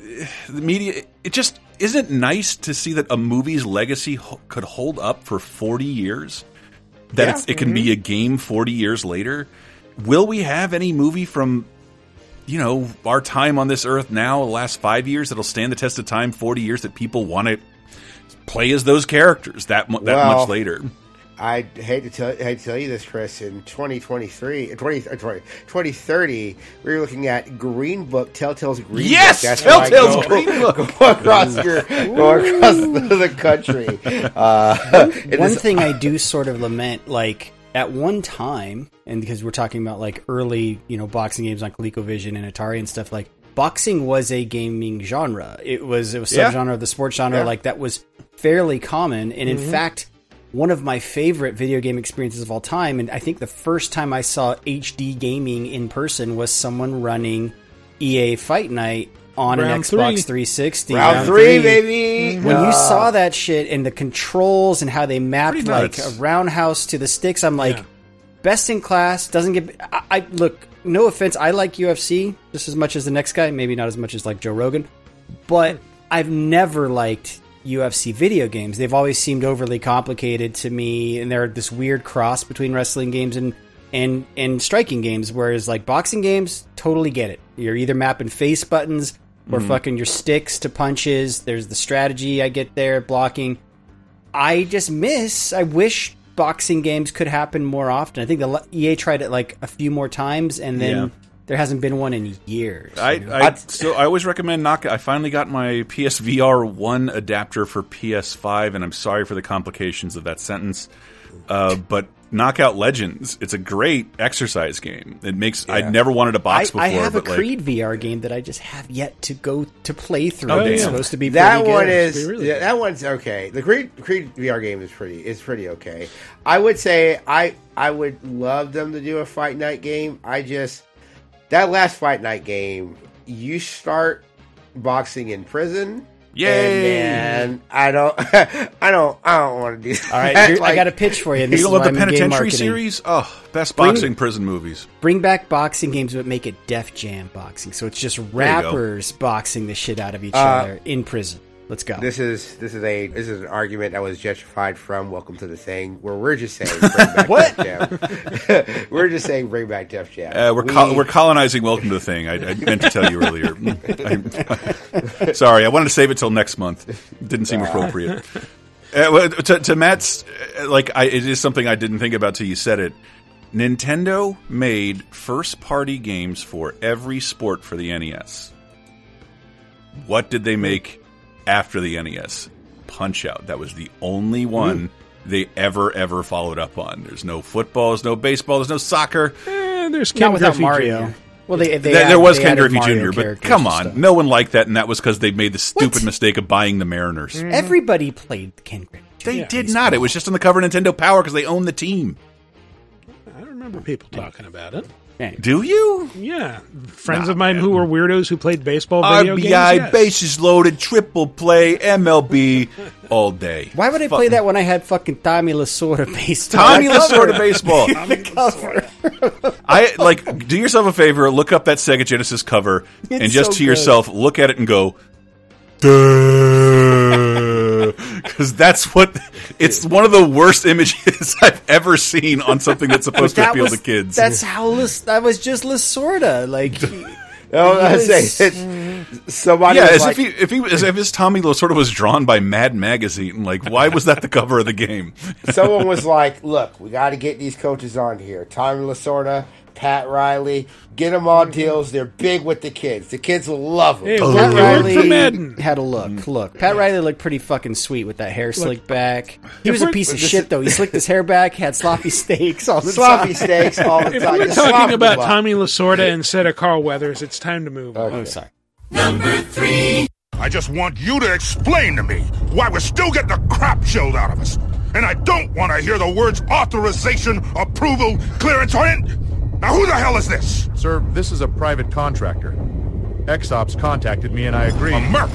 the media, it just isn't nice to see that a movie's legacy ho- could hold up for forty years, that yeah, it's, it mm-hmm. can be a game forty years later. Will we have any movie from, you know, our time on this earth now, the last five years, that'll stand the test of time forty years, that people want to play as those characters that, mu- that well, much later? I hate to tell, hate to tell you this, Chris. In twenty twenty-three, twenty, twenty, twenty thirty, we were looking at Green Book, Telltale's Green yes! Book. Yes, Telltale's go, Green Book. Go across, your, go across the, the country. Uh, one one is, thing I do sort of lament, like, at one time, and because we're talking about, like, early, you know, boxing games on ColecoVision and Atari and stuff, like, boxing was a gaming genre. It was, it was a yeah. subgenre of the sports genre, yeah. like, that was fairly common, and mm-hmm. in fact... one of my favorite video game experiences of all time, and I think the first time I saw H D gaming in person, was someone running E A Fight Night on round an Xbox three. three sixty. Round, round three, three, baby! When uh, you saw that shit and the controls and how they mapped like a roundhouse to the sticks, I'm like, yeah. best in class, doesn't get... I, I look, no offense, I like U F C just as much as the next guy, maybe not as much as like Joe Rogan, but I've never liked... U F C video games. They've always seemed overly complicated to me, and they're this weird cross between wrestling games and and and striking games, whereas like boxing games, totally get it. You're either mapping face buttons or mm. fucking your sticks to punches. There's the strategy I get there, blocking. I just miss, I wish boxing games could happen more often. I think the E A tried it like a few more times, and then yeah. there hasn't been one in years. I, you know? I, I so I always recommend knock. I finally got my P S V R one adapter for P S five, and I'm sorry for the complications of that sentence. Uh, but Knockout Legends, it's a great exercise game. It makes yeah. I never wanted a box I, before. I have but a like, Creed V R game that I just have yet to go to play through. Oh, it's yeah. supposed to be that pretty one good. Is really yeah, that one's okay. The Creed Creed V R game is pretty is pretty okay. I would say I I would love them to do a Fight Night game. I just That last Fight Night game, you start boxing in prison. Yay! And I don't, I don't, I don't want to do that. All right, like, I got a pitch for you. This you love the Penitentiary series? Oh, best boxing bring, prison movies. Bring back boxing games, but make it Def Jam boxing. So it's just rappers boxing the shit out of each uh, other in prison. Let's go. This is this is a this is an argument that was gentrified from Welcome to the Thing, where we're just saying bring back what Def Jam. We're just saying bring back Def Jam. Uh, we're we... col- we're colonizing Welcome to the Thing. I, I meant to tell you earlier. I, I, sorry, I wanted to save it till next month. Didn't seem appropriate. Uh, to, to Matt's, like I, it is something I didn't think about till you said it. Nintendo made first party games for every sport for the N E S. What did they make? After the N E S, Punch-Out. That was the only one mm. they ever, ever followed up on. There's no football, there's no baseball, there's no soccer. Eh, there's Ken Not without Griffey Mario. Junior Well, they, they there, added, there was they Ken Griffey Mario Junior, but come on. No one liked that, and that was because they made the stupid what? mistake of buying the Mariners. Mm-hmm. Everybody played Ken Griffey Junior They yeah, did not. Cool. It was just on the cover of Nintendo Power because they owned the team. I remember people talking about it. Anyway. Do you? Yeah. Friends nah, of mine man. who were weirdos who played baseball video R B I, games. R B I, yes. Bases loaded, triple play, M L B all day. Why would I fucking play that when I had fucking Tommy Lasorda baseball? Tommy Lasorda baseball. Tommy Lasorda. I, like, do yourself a favor, look up that Sega Genesis cover, it's and just so to good. yourself, look at it and go, because that's what it's one of the worst images I've ever seen on something that's supposed that to appeal was, to kids. That's how Lis, that was just Lasorda. Like, he, oh, I was, say it's, somebody. Yeah, as like, if he, if he as if his Tommy Lasorda was drawn by Mad Magazine. Like, why was that the cover of the game? Someone was like, "Look, we got to get these coaches on here. Tommy Lasorda." Pat Riley, get them on deals. They're big with the kids. The kids will love them. Hey, oh, Pat Riley had a look. Look, Pat Riley looked pretty fucking sweet with that hair slicked back. He was a piece of shit, though. He slicked his hair back, had sloppy steaks all the sloppy time. Sloppy steaks all the if time. If we're talking about block. Tommy Lasorda instead of Carl Weathers, it's time to move on. Okay. Oh, sorry. Number three. I just want you to explain to me why we're still getting the crap chilled out of us. And I don't want to hear the words authorization, approval, clearance, or in- Now who the hell is this? Sir, this is a private contractor. X-Ops contacted me and I agreed. A merc!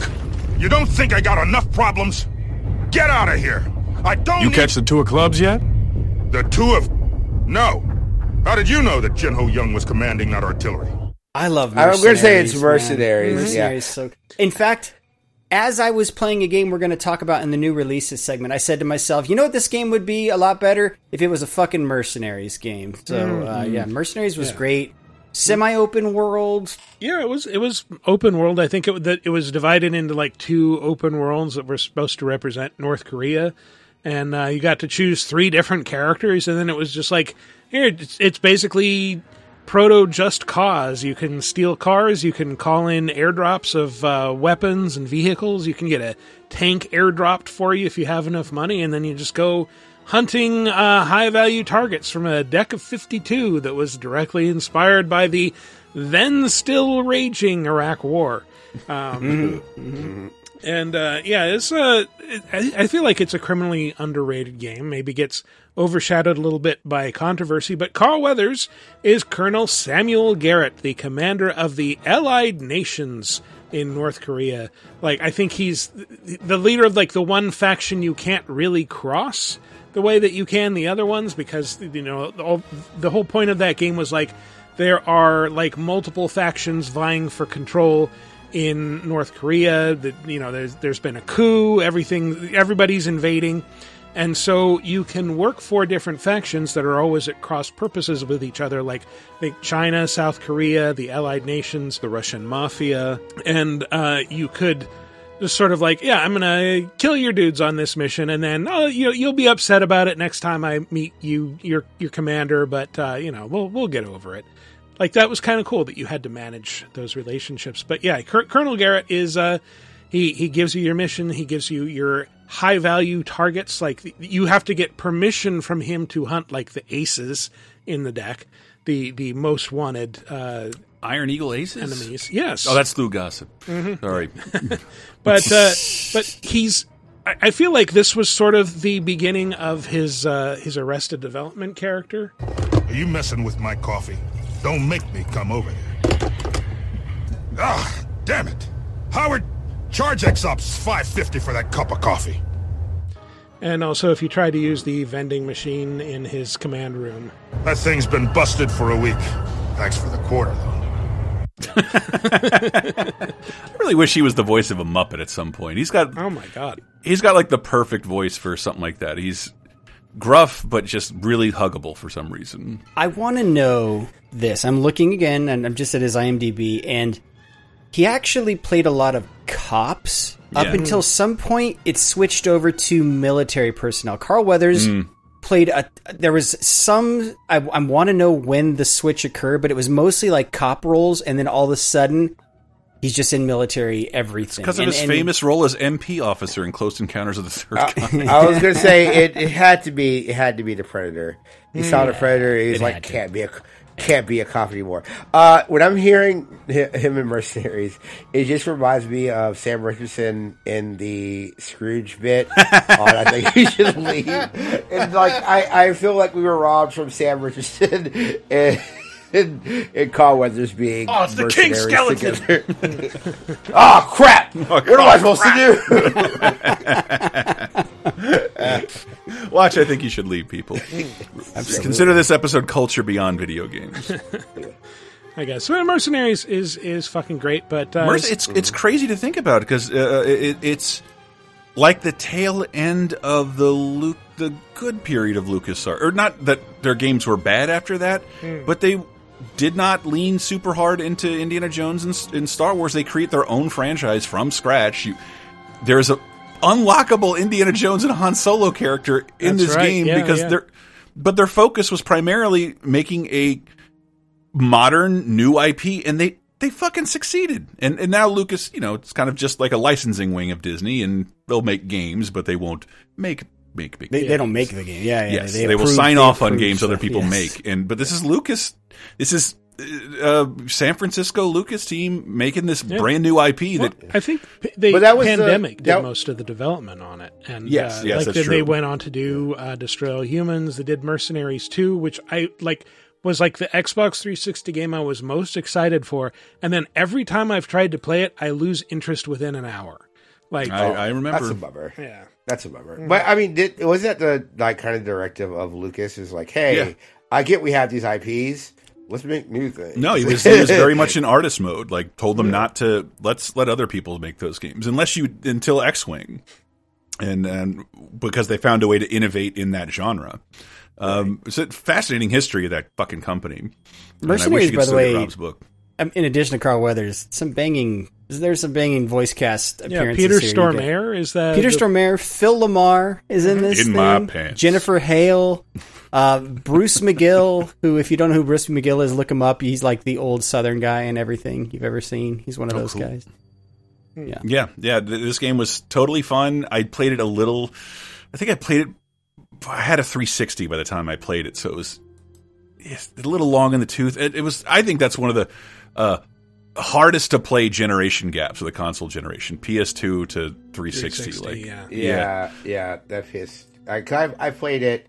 You don't think I got enough problems? Get out of here! I don't You need... catch the two of clubs yet? The two of... No. How did you know that Jin-Ho Young was commanding that artillery? I love mercenaries. I'm going to say it's mercenaries. Man. Mercenaries, yeah. So... In fact... As I was playing a game we're going to talk about in the new releases segment, I said to myself, you know what this game would be a lot better? If it was a fucking Mercenaries game. So, mm-hmm. uh, yeah, Mercenaries was yeah. great. Semi-open world. Yeah, it was it was open world. I think it, that it was divided into, like, two open worlds that were supposed to represent North Korea. And uh, you got to choose three different characters, and then it was just like, here, it's, it's basically... proto-Just Cause. You can steal cars, you can call in airdrops of uh, weapons and vehicles, you can get a tank airdropped for you if you have enough money, and then you just go hunting uh, high-value targets from a deck of fifty-two that was directly inspired by the then-still-raging Iraq War. Um, and, uh, yeah, it's a, it, I feel like it's a criminally underrated game, maybe gets... overshadowed a little bit by controversy, but Carl Weathers is Colonel Samuel Garrett, the commander of the Allied Nations in North Korea. Like, I think he's the leader of, like, the one faction you can't really cross the way that you can the other ones, because, you know, all, the whole point of that game was, like, there are, like, multiple factions vying for control in North Korea. That, you know, there's there's been a coup, everything, everybody's invading. And so you can work for different factions that are always at cross purposes with each other, like China, South Korea, the Allied Nations, the Russian Mafia. And uh, you could just sort of like, yeah, I'm going to kill your dudes on this mission. And then oh, you, you'll be upset about it next time I meet you, your your commander. But, uh, you know, we'll we'll get over it. Like, that was kind of cool that you had to manage those relationships. But, yeah, C- Colonel Garrett is uh, he he gives you your mission. He gives you your high value targets. Like, you have to get permission from him to hunt, like, the aces in the deck, the the most wanted uh Iron Eagle aces enemies. Yes. Oh, that's Lou Gossett. Mm-hmm. Sorry. but uh but he's I, I feel like this was sort of the beginning of his uh his Arrested Development character. Are you messing with my coffee? Don't make me come over here. Ah, damn it, Howard. Charge X-Ops five fifty for that cup of coffee. And also if you try to use the vending machine in his command room. That thing's been busted for a week. Thanks for the quarter, though. I really wish he was the voice of a Muppet at some point. He's got... Oh, my God. He's got, like, the perfect voice for something like that. He's gruff, but just really huggable for some reason. I want to know this. I'm looking again, and I'm just at his IMDb, and... He actually played a lot of cops. Up yeah. until some point, it switched over to military personnel. Carl Weathers mm. played a... There was some... I, I want to know when the switch occurred, but it was mostly like cop roles, and then all of a sudden, he's just in military everything. Because of and, his and, famous role as M P officer in Close Encounters of the Third uh, Kind. I was going to say, it, it had to be It had to be the Predator. He mm. saw the Predator, he was it like, can't be a... Can't be a cop anymore. Uh, what I'm hearing him in Mercenaries, it just reminds me of Sam Richardson in the Scrooge bit. On I think you should leave. And like I, I feel like we were robbed from Sam Richardson. And and, and Carl Weathersby. Oh, it's the King Skeleton. Oh, crap. Oh, what am I supposed to do? Watch, I think you should leave, people. Absolutely. Consider this episode Culture Beyond Video Games. I guess. Well, Mercenaries is, is fucking great, but... Uh, Merc- it's it's crazy to think about, because uh, it, it's like the tail end of the Luke, the good period of LucasArts. Or not that their games were bad after that, mm. but they did not lean super hard into Indiana Jones and, and Star Wars. They create their own franchise from scratch. You, there's a unlockable Indiana Jones and Han Solo character in That's this right. game, yeah, because yeah. they're... But their focus was primarily making a... modern new I P, and they they fucking succeeded. And and now Lucas, you know, it's kind of just like a licensing wing of Disney, and they'll make games, but they won't make make big. They, games. they don't make the game. Yeah, yeah. Yes, they, they approve, will sign they off on games stuff. other people yes. make. And but this is Lucas. This is uh, San Francisco Lucas team making this yeah. brand new I P. Well, that I think the pandemic the, that, did most of the development on it. And yes, uh, yes, like that's they, true. They went on to do uh, Destroy All Humans. They did Mercenaries two, which I like. was like the Xbox three sixty game I was most excited for. And then every time I've tried to play it, I lose interest within an hour. Like I, oh, I remember. That's a bummer. Yeah. That's a bummer. Mm-hmm. But I mean, did, was that the like kind of directive of Lucas is like, hey, yeah. I get we have these I Ps. Let's make new things. No, he was, he was very much in artist mode. Like told them yeah. not to, let's let other people make those games. Unless you, until X-Wing. And, and because they found a way to innovate in that genre. Um, it's a fascinating history of that fucking company. Mercenaries, by the way, Rob's book. In addition to Carl Weathers, some banging. There's some banging voice cast appearances. Yeah, Peter Stormare is that? Peter the... Stormare, Phil Lamar is in this. In thing. My pants. Jennifer Hale, uh, Bruce McGill. Who, if you don't know who Bruce McGill is, look him up. He's like the old Southern guy in everything you've ever seen. He's one of oh, those cool. guys. Yeah, yeah, yeah. This game was totally fun. I played it a little. I think I played it. I had a three sixty by the time I played it, so it was a little long in the tooth. It, it was, I think, that's one of the uh, hardest to play generation gaps of the console generation, P S two to three sixty. Like, yeah. yeah, yeah, that is. I, I, I played it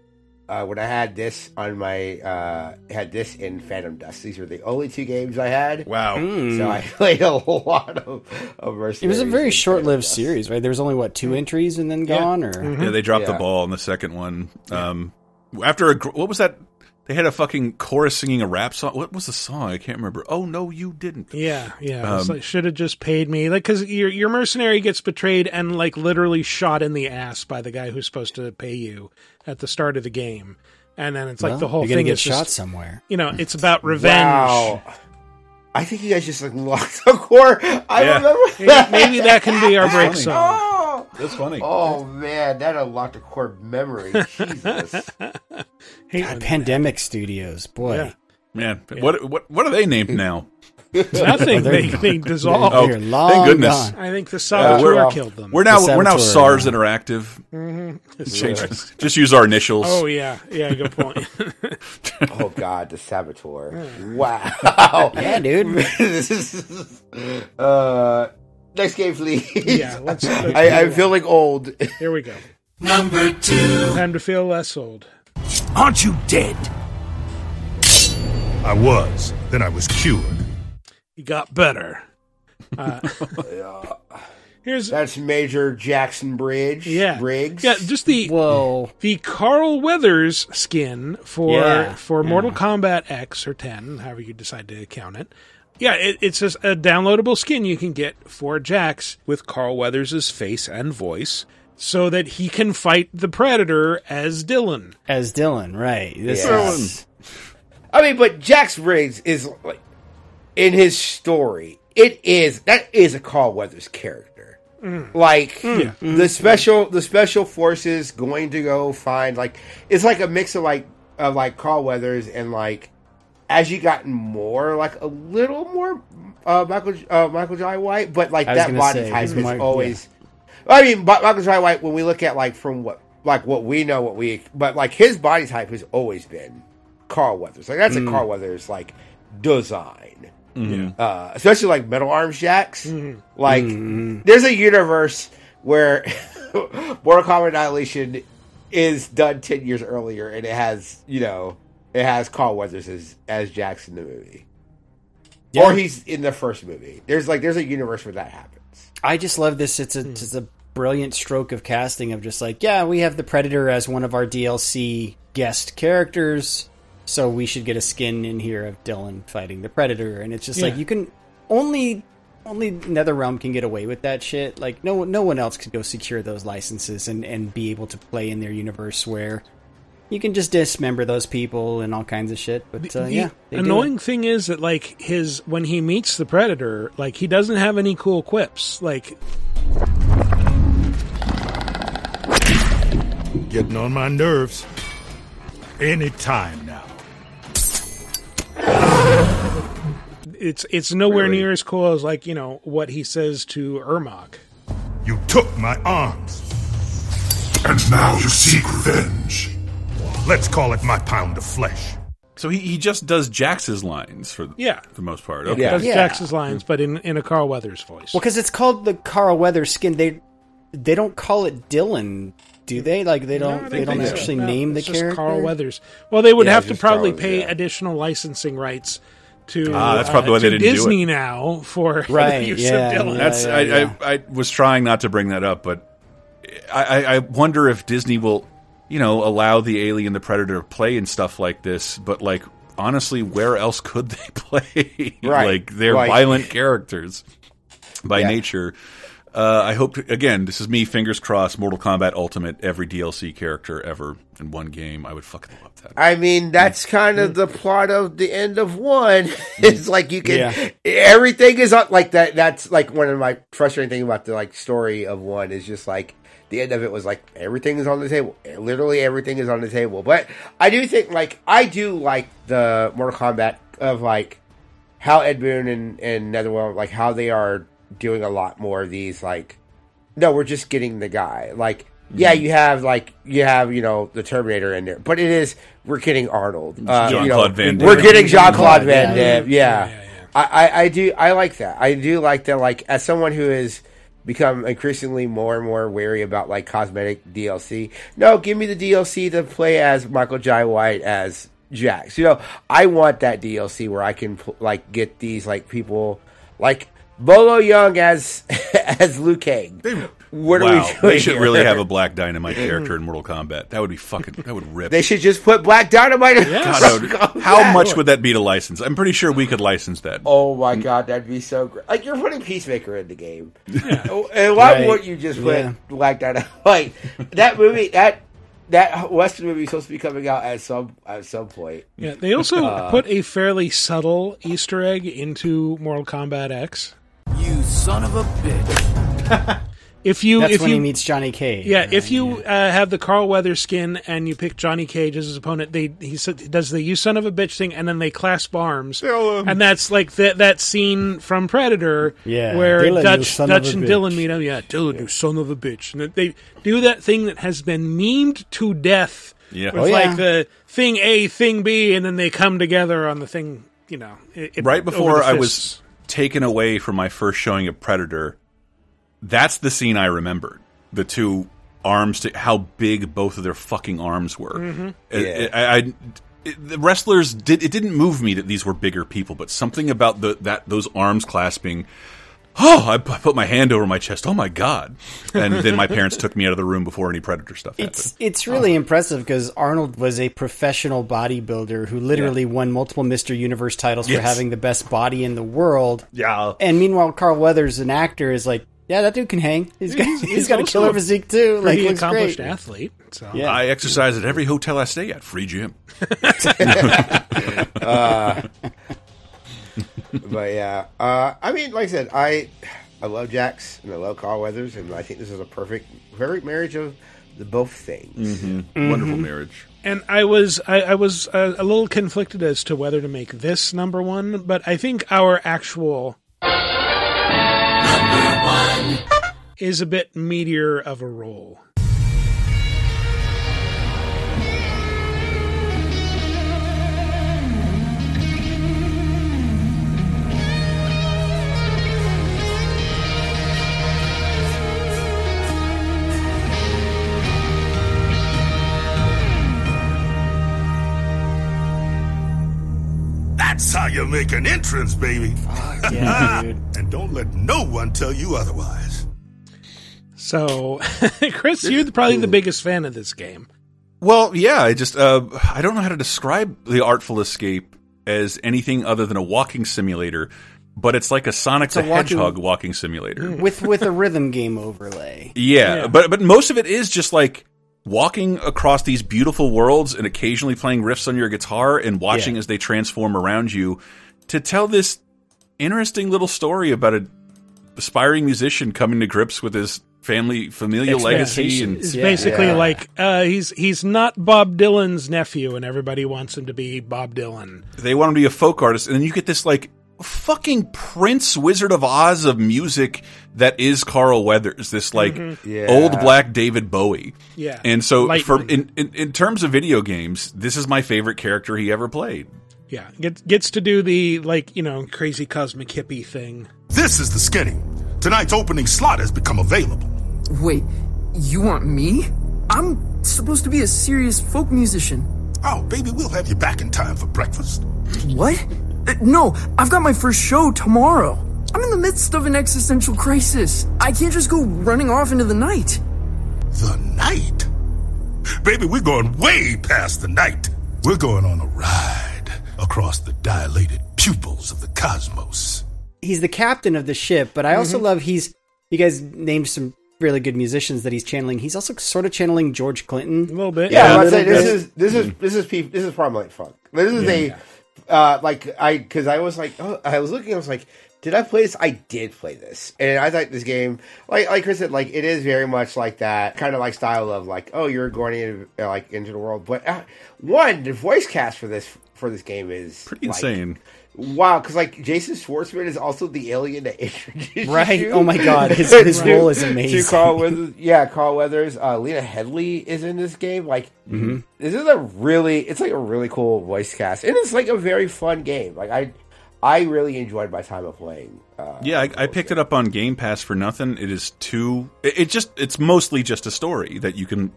uh, when I had this on my uh, had this in Phantom Dust. These were the only two games I had. Wow! Mm. So I played a lot of of Mercenaries. It was a very short-lived series, right? There was only what two mm. entries, and then gone, yeah. or mm-hmm. yeah, they dropped yeah. the ball on the second one. Um, yeah. After a what was that? They had a fucking chorus singing a rap song. What was the song? I can't remember. Oh no, you didn't. Yeah, yeah. Um, like, should have just paid me, like, because your your mercenary gets betrayed and like literally shot in the ass by the guy who's supposed to pay you at the start of the game, and then it's like well, the whole you're thing get is shot just, somewhere. You know, it's about revenge. Wow. I think you guys just like locked the core. I yeah. remember. That. Maybe that can be our break funny. song. Oh, that's funny. Oh man, that unlocked a core memory. Jesus. God, Pandemic that. Studios, boy, yeah. man, yeah. what what what are they named now? Nothing. They, they dissolved. Oh, thank goodness. Gone. I think the Saboteur uh, killed them. We're now the we're now S A R S yeah. Interactive. Mm-hmm. Change, just use our initials. Oh yeah, yeah. Good point. Oh God, the Saboteur. Wow. Yeah, dude. This is. Uh, next game, please. Yeah, let's. let's I, I'm feeling old. Here we go. Number two. Time to feel less old. Aren't you dead? I was. Then I was cured. He got better. Uh, yeah. Here's that's Major Jackson Bridge. Yeah, Briggs. Yeah, just the Whoa. the Carl Weathers skin for yeah. for yeah. Mortal Kombat X or ten, however you decide to count it. Yeah, it, it's just a downloadable skin you can get for Jax with Carl Weathers' face and voice, so that he can fight the Predator as Dylan. As Dylan, right? This yes. Dylan. I mean, but Jax Briggs is like. In his story, it is that is a Carl Weathers character. Mm. Like mm. the mm. special, the special forces going to go find like it's like a mix of like of like Carl Weathers and like as you gotten more like a little more uh, Michael uh, Michael Jai White, but like that body say, type is Mike, always. Yeah. I mean, Michael Jai White. When we look at like from what like what we know, what we but like his body type has always been Carl Weathers. Like that's mm. a Carl Weathers like design. Mm-hmm. Uh, especially like Metal Arms Jax. Mm-hmm. Like, mm-hmm. there's a universe where Mortal Kombat Annihilation is done ten years earlier, and it has you know It has Carl Weathers as, as Jax in the movie. Yeah. Or he's in the first movie. There's like there's a universe where that happens. I just love this. It's a, mm. it's a brilliant stroke of casting of just like, yeah, we have the Predator as one of our D L C guest characters, so we should get a skin in here of Dylan fighting the Predator. And it's just yeah. like, you can only... Only NetherRealm can get away with that shit. Like, no, no one else could go secure those licenses and, and be able to play in their universe where you can just dismember those people and all kinds of shit. But uh, the yeah, the annoying thing is that like his when he meets the Predator, like he doesn't have any cool quips. Like, getting on my nerves. Any time now. It's it's nowhere really? near as cool as, like, you know, what he says to Ermac. You took my arms. And now you seek revenge. Let's call it my pound of flesh. So he, he just does Jax's lines for the, yeah. the most part. Okay. He does yeah. Jax's lines, but in, in a Carl Weathers voice. Well, because it's called the Carl Weathers skin. They they don't call it Dylan, do they? Like, they don't, no, they don't actually so. name no, the it's character? Just Carl Weathers. Well, they would yeah, have to probably Carl, pay yeah. additional licensing rights to ah, that's probably uh, why they didn't Disney do it. now for right, the use yeah, of Dylan. Yeah, that's, yeah, I, yeah. I, I was trying not to bring that up, but I, I wonder if Disney will, you know, allow the Alien, the Predator to play and stuff like this. But like, honestly, where else could they play? Right, like they're right. violent characters by yeah. nature. Uh, I hope to, again, this is me, fingers crossed, Mortal Kombat Ultimate, every D L C character ever in one game. I would fucking love that. I mean, that's kind of the plot of the end of one. It's like you can, yeah. everything is up like that. That's like one of my frustrating things about the like story of one is just like the end of it was like everything is on the table. Literally everything is on the table. But I do think like, I do like the Mortal Kombat of like how Ed Boon and, and NetherRealm, like how they are doing a lot more of these, like, no, we're just getting the guy. Like, yeah, you have, like, you have, you know, the Terminator in there, but it is, we're getting Arnold. Uh, Jean-Claude you know, Van Damme. We're getting Jean-Claude Van Damme. Yeah. yeah. yeah, yeah, yeah. I, I, I do, I like that. I do like that, like, as someone who has become increasingly more and more wary about, like, cosmetic D L C, no, give me the D L C to play as Michael Jai White as Jax. You know, I want that D L C where I can, like, get these, like, people, like, Bolo Young as as Liu Kang. What wow. are we doing? They should here? really have a Black Dynamite character in Mortal Kombat. That would be fucking. That would rip. They should just put Black Dynamite. In yeah. God, would, how much would that be to license? I'm pretty sure we could license that. Oh my god, that'd be so great! Like you're putting Peacemaker in the game, yeah. and why right. wouldn't you just put yeah. Black Dynamite? Like, that movie that. That Western movie is supposed to be coming out at some at some point. Yeah, they also uh, put a fairly subtle Easter egg into Mortal Kombat X. You son of a bitch! if you, that's if when you, he meets Johnny Cage. Yeah, right? if you yeah. Uh, have the Carl Weathers skin and you pick Johnny Cage as his opponent, they he does the "you son of a bitch" thing, and then they clasp arms, um, and that's like th- that scene from Predator, yeah, where Dylan, Dutch, Dutch and bitch. Dylan meet him. Yeah, Dylan, yeah. you son of a bitch, and they do that thing that has been memed to death. Yeah, it's oh, yeah. like the thing A, thing B, and then they come together on the thing. You know, it, it, right before I was taken away from my first showing of Predator. That's the scene I remembered. The two arms, to, how big both of their fucking arms were. Mm-hmm. Yeah. I, I, it, the wrestlers did. It didn't move me that these were bigger people, but something about the that those arms clasping. Oh, I put my hand over my chest. Oh my god! And then my parents took me out of the room before any Predator stuff happened. It's it's really oh. impressive because Arnold was a professional bodybuilder who literally yeah. won multiple Mister Universe titles yes. for having the best body in the world. Yeah. And meanwhile, Carl Weathers, an actor, is like. Yeah, that dude can hang. He's got, he's, he's got a killer physique, too. Like, he's an accomplished great. athlete. So. Yeah. I exercise at every hotel I stay at. Free gym. uh, but, yeah. Uh, I mean, like I said, I I love Jax and I love Carl Weathers, and I think this is a perfect, perfect marriage of the both things. Mm-hmm. Mm-hmm. Wonderful marriage. And I was I, I was uh, a little conflicted as to whether to make this number one, but I think our actual... is a bit meatier of a role. That's how you make an entrance, baby. Oh, yeah, dude. And don't let no one tell you otherwise. So, Chris, you're probably the biggest fan of this game. Well, yeah, I just, uh, I don't know how to describe The Artful Escape as anything other than a walking simulator, but it's like a Sonic it's the a walking, Hedgehog walking simulator. With with a rhythm game overlay. Yeah, yeah, but but most of it is just like walking across these beautiful worlds and occasionally playing riffs on your guitar and watching yeah. as they transform around you to tell this interesting little story about an aspiring musician coming to grips with his family, familial legacy. And, it's basically yeah. like uh, he's he's not Bob Dylan's nephew, and everybody wants him to be Bob Dylan. They want him to be a folk artist, and then you get this like fucking Prince, Wizard of Oz of music that is Carl Weathers, this like mm-hmm. yeah. old black David Bowie. Yeah, and so Lightning. for in, in in terms of video games, this is my favorite character he ever played. Yeah, gets gets to do the like you know crazy cosmic hippie thing. This is the skinny. Tonight's opening slot has become available. Wait, you want me? I'm supposed to be a serious folk musician. Oh, baby, we'll have you back in time for breakfast. What? Uh, no, I've got my first show tomorrow. I'm in the midst of an existential crisis. I can't just go running off into the night. The night? Baby, we're going way past the night. We're going on a ride across the dilated pupils of the cosmos. He's the captain of the ship, but I also mm-hmm. love he's... You guys named some really good musicians that he's channeling. He's also sort of channeling George Clinton. A little bit. Yeah, yeah I was saying, this, is, this, is, this, is, this is this is Prom Night Funk. This is yeah. a... Yeah. Uh, like, I... Because I was like... Oh, I was looking, I was like, did I play this? I did play this. And I thought this game... Like like Chris said, like, it is very much like that kind of, like, style of, like, oh, you're going in, like, into the world. But, uh, one, the voice cast for this for this game is... Pretty like, insane. Wow, because like Jason Schwartzman is also the alien that introduced right? you. Right? Oh my god, his, his right. role is amazing. To Carl Weathers, yeah, Carl Weathers. Uh, Lena Headey is in this game. Like, mm-hmm. this is a really, it's like a really cool voice cast, and it's like a very fun game. Like, I, I really enjoyed my time of playing. Uh, yeah, I, I picked it up on Game Pass for nothing. It is too. It, it just, it's mostly just a story that you can,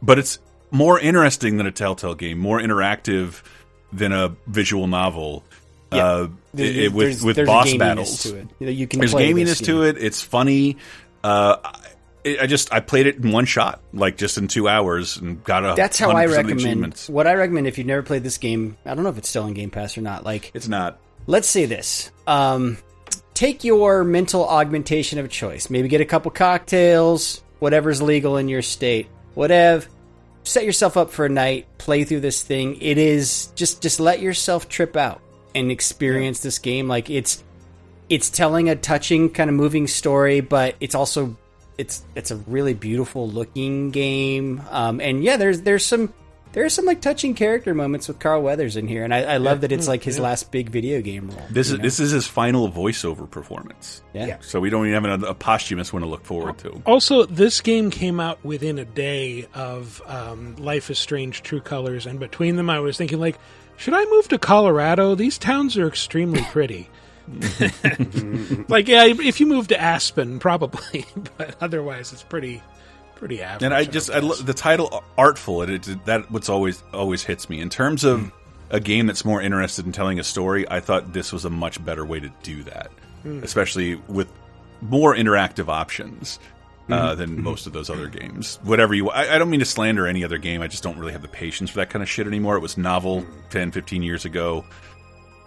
but it's more interesting than a Telltale game, more interactive than a visual novel. Yeah. Uh, there's, it, with there's, with there's boss battles, to it. You can there's play gaminess to it. It's funny. Uh, I, I just I played it in one shot, like just in two hours, and got a. That's how I recommend. What I recommend if you've never played this game, I don't know if it's still on Game Pass or not. Like it's not. Let's say this. Um, take your mental augmentation of choice. Maybe get a couple cocktails, whatever's legal in your state, whatever. Set yourself up for a night. Play through this thing. It is just just let yourself trip out. And experience this game. Like it's it's telling a touching kind of moving story, but it's also it's it's a really beautiful looking game. Um, and yeah, there's there's some there's some like touching character moments with Carl Weathers in here, and I, I love yeah. that it's like his yeah. last big video game role. This is know? this is his final voiceover performance. Yeah. yeah. So we don't even have a, a posthumous one to look forward to. Also, this game came out within a day of um, Life is Strange: True Colors, and between them, I was thinking like. Should I move to Colorado? These towns are extremely pretty. Like, yeah, if you move to Aspen, probably, but otherwise, it's pretty, pretty average. And I just, I I lo- the title "Artful," it, it, that what's always always hits me in terms of mm. a game that's more interested in telling a story. I thought this was a much better way to do that, mm. especially with more interactive options. Uh, than mm-hmm. most of those other games. Whatever you... I, I don't mean to slander any other game. I just don't really have the patience for that kind of shit anymore. It was novel mm-hmm. ten, fifteen years ago.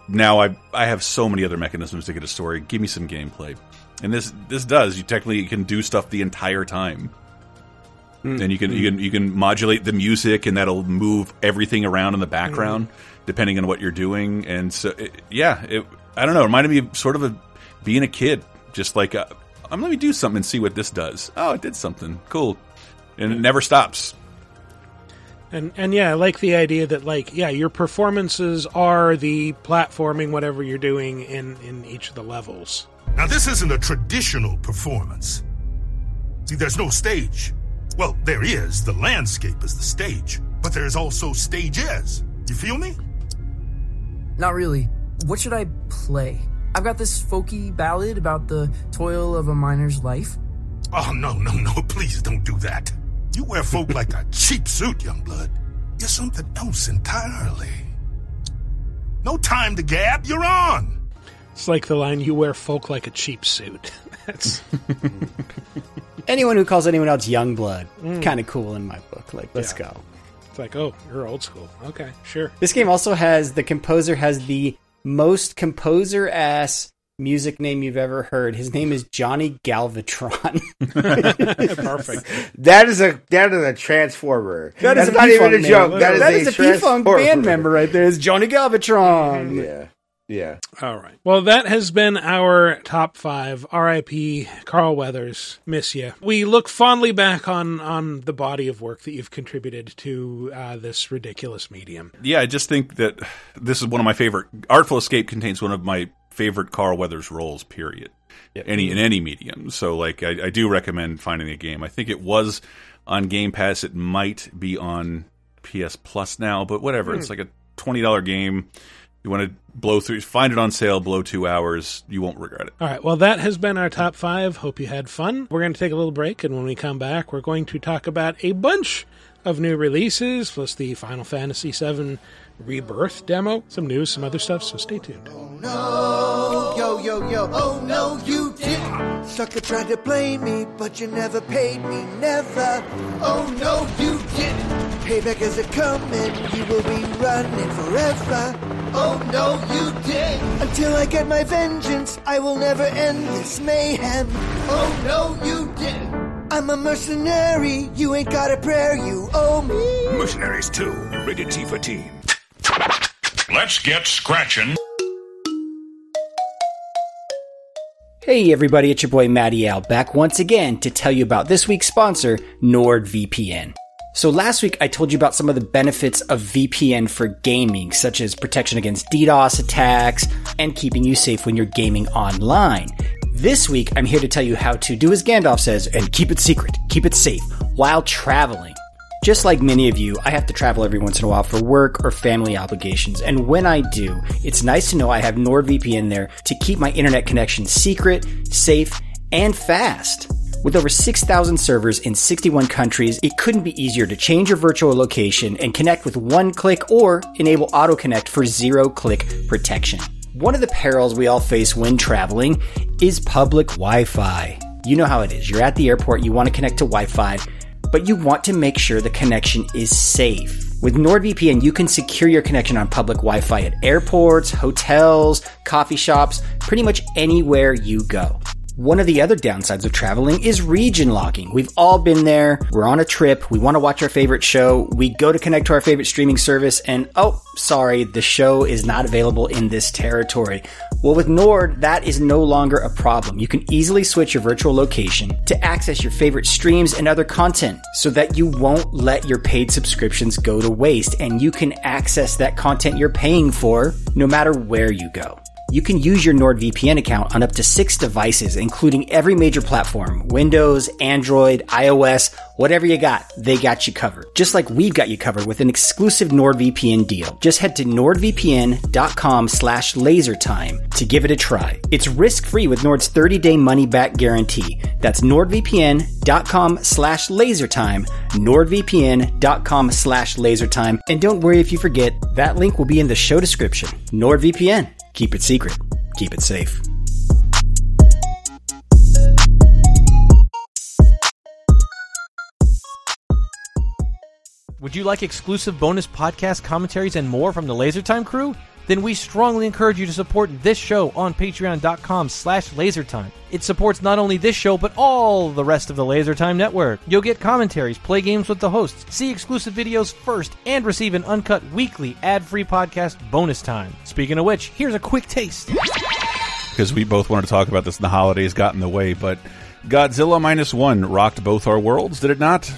Now I I have so many other mechanisms to get a story. Give me some gameplay. And this this does. You technically can do stuff the entire time. Mm-hmm. And you can, you can you can modulate the music, and that'll move everything around in the background, mm-hmm. depending on what you're doing. And so, it, yeah. It, I don't know. It reminded me of sort of a, being a kid. Just like... A, Um, let me do something and see what this does. Oh, it did something. Cool. And it never stops. And and yeah, I like the idea that like, yeah, your performances are the platforming, whatever you're doing in, in each of the levels. Now, this isn't a traditional performance. See, there's no stage. Well, there is. The landscape is the stage. But there's also stages. You feel me? Not really. What should I play? I've got this folky ballad about the toil of a miner's life. Oh, no, no, no, please don't do that. You wear folk like a cheap suit, young blood. You're something else entirely. No time to gab. You're on. It's like the line, you wear folk like a cheap suit. That's anyone who calls anyone else young blood. Mm. Kind of cool in my book. Like, let's yeah. go. It's like, oh, you're old school. Okay, sure. This game also has, the composer has the most composer-ass music name you've ever heard. His name is Johnny Galvatron. Perfect. That is a that is a transformer. That is That's not even a joke. Name. That is, that is a, a P-Funk band member right there. It's Johnny Galvatron. Yeah. Yeah. All right. Well, that has been our top five. R I P Carl Weathers. Miss you. We look fondly back on, on the body of work that you've contributed to uh, this ridiculous medium. Yeah, I just think that this is one of my favorite. Artful Escape contains one of my favorite Carl Weathers roles, period. Yep. Any in any medium. So, like, I, I do recommend finding a game. I think it was on Game Pass. It might be on P S Plus now, but whatever. Mm. It's like a twenty dollars game. You want to blow through, find it on sale, blow two hours. You won't regret it. All right. Well, that has been our top five. Hope you had fun. We're going to take a little break. And when we come back, we're going to talk about a bunch of new releases, plus the Final Fantasy seven Rebirth demo, some news, some other stuff. So stay tuned. Oh, no. Yo, yo, yo. Oh, no, you didn't. Sucker tried to blame me, but you never paid me. Never. Oh, no, you didn't. Payback is a coming, you will be running forever. Oh no, you did. Until I get my vengeance, I will never end this mayhem. Oh no, you did. I'm a mercenary, you ain't got a prayer you owe me. Mercenaries two, rated T for teen. Let's get scratching. Hey everybody, it's your boy Matty Al back once again to tell you about this week's sponsor, NordVPN. So last week, I told you about some of the benefits of V P N for gaming, such as protection against DDoS attacks and keeping you safe when you're gaming online. This week, I'm here to tell you how to do as Gandalf says, and keep it secret, keep it safe, while traveling. Just like many of you, I have to travel every once in a while for work or family obligations, and when I do, it's nice to know I have NordVPN there to keep my internet connection secret, safe, and fast. With over six thousand servers in sixty-one countries, it couldn't be easier to change your virtual location and connect with one click or enable auto-connect for zero-click protection. One of the perils we all face when traveling is public Wi-Fi. You know how it is. You're at the airport, you want to connect to Wi-Fi, but you want to make sure the connection is safe. With NordVPN, you can secure your connection on public Wi-Fi at airports, hotels, coffee shops, pretty much anywhere you go. One of the other downsides of traveling is region locking. We've all been there. We're on a trip. We want to watch our favorite show. We go to connect to our favorite streaming service and, oh, sorry, the show is not available in this territory. Well, with Nord, that is no longer a problem. You can easily switch your virtual location to access your favorite streams and other content so that you won't let your paid subscriptions go to waste, and you can access that content you're paying for no matter where you go. You can use your NordVPN account on up to six devices, including every major platform, Windows, Android, iOS, whatever you got, they got you covered. Just like we've got you covered with an exclusive NordVPN deal. Just head to nordvpn.com slash lasertime to give it a try. It's risk-free with Nord's thirty-day money-back guarantee. That's nordvpn.com slash lasertime, nordvpn.com slash lasertime. And don't worry if you forget, that link will be in the show description. NordVPN. Keep it secret. Keep it safe. Would you like exclusive bonus podcast commentaries and more from the LaserTime crew? Then we strongly encourage you to support this show on patreon.com slash lasertime. It supports not only this show, but all the rest of the LaserTime network. You'll get commentaries, play games with the hosts, see exclusive videos first, and receive an uncut weekly ad-free podcast bonus time. Speaking of which, here's a quick taste. Because we both wanted to talk about this and the holidays got in the way, but Godzilla Minus One rocked both our worlds, did it not?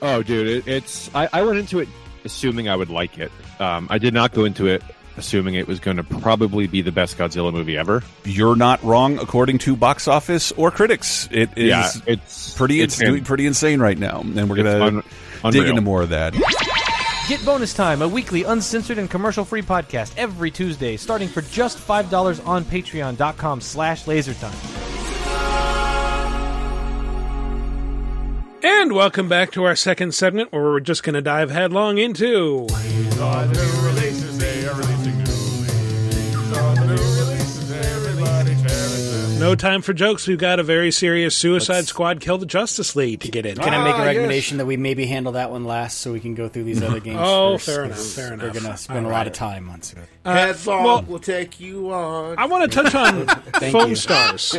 Oh, dude, it, it's... I, I went into it assuming I would like it. Um, I did not go into it assuming it was going to probably be the best Godzilla movie ever. You're not wrong, according to box office or critics. It is yeah, it's, pretty it's doing pretty insane right now, and we're going to un- dig into more of that. Get Bonus Time, a weekly uncensored and commercial-free podcast every Tuesday, starting for just five dollars on patreon.com slash lasertime. And welcome back to our second segment, where we're just going to dive headlong into... These are new releases, they are releasing newly. no time for jokes. We've got a very serious Suicide Let's... Squad Kill the Justice League to get in. Can ah, I make a recommendation yes. that we maybe handle that one last so we can go through these other games Oh, first, fair enough, fair enough. We're going to spend right. a lot of time on Suicide Squad. Heads uh, well, will take you on. I want to touch on Foam Stars.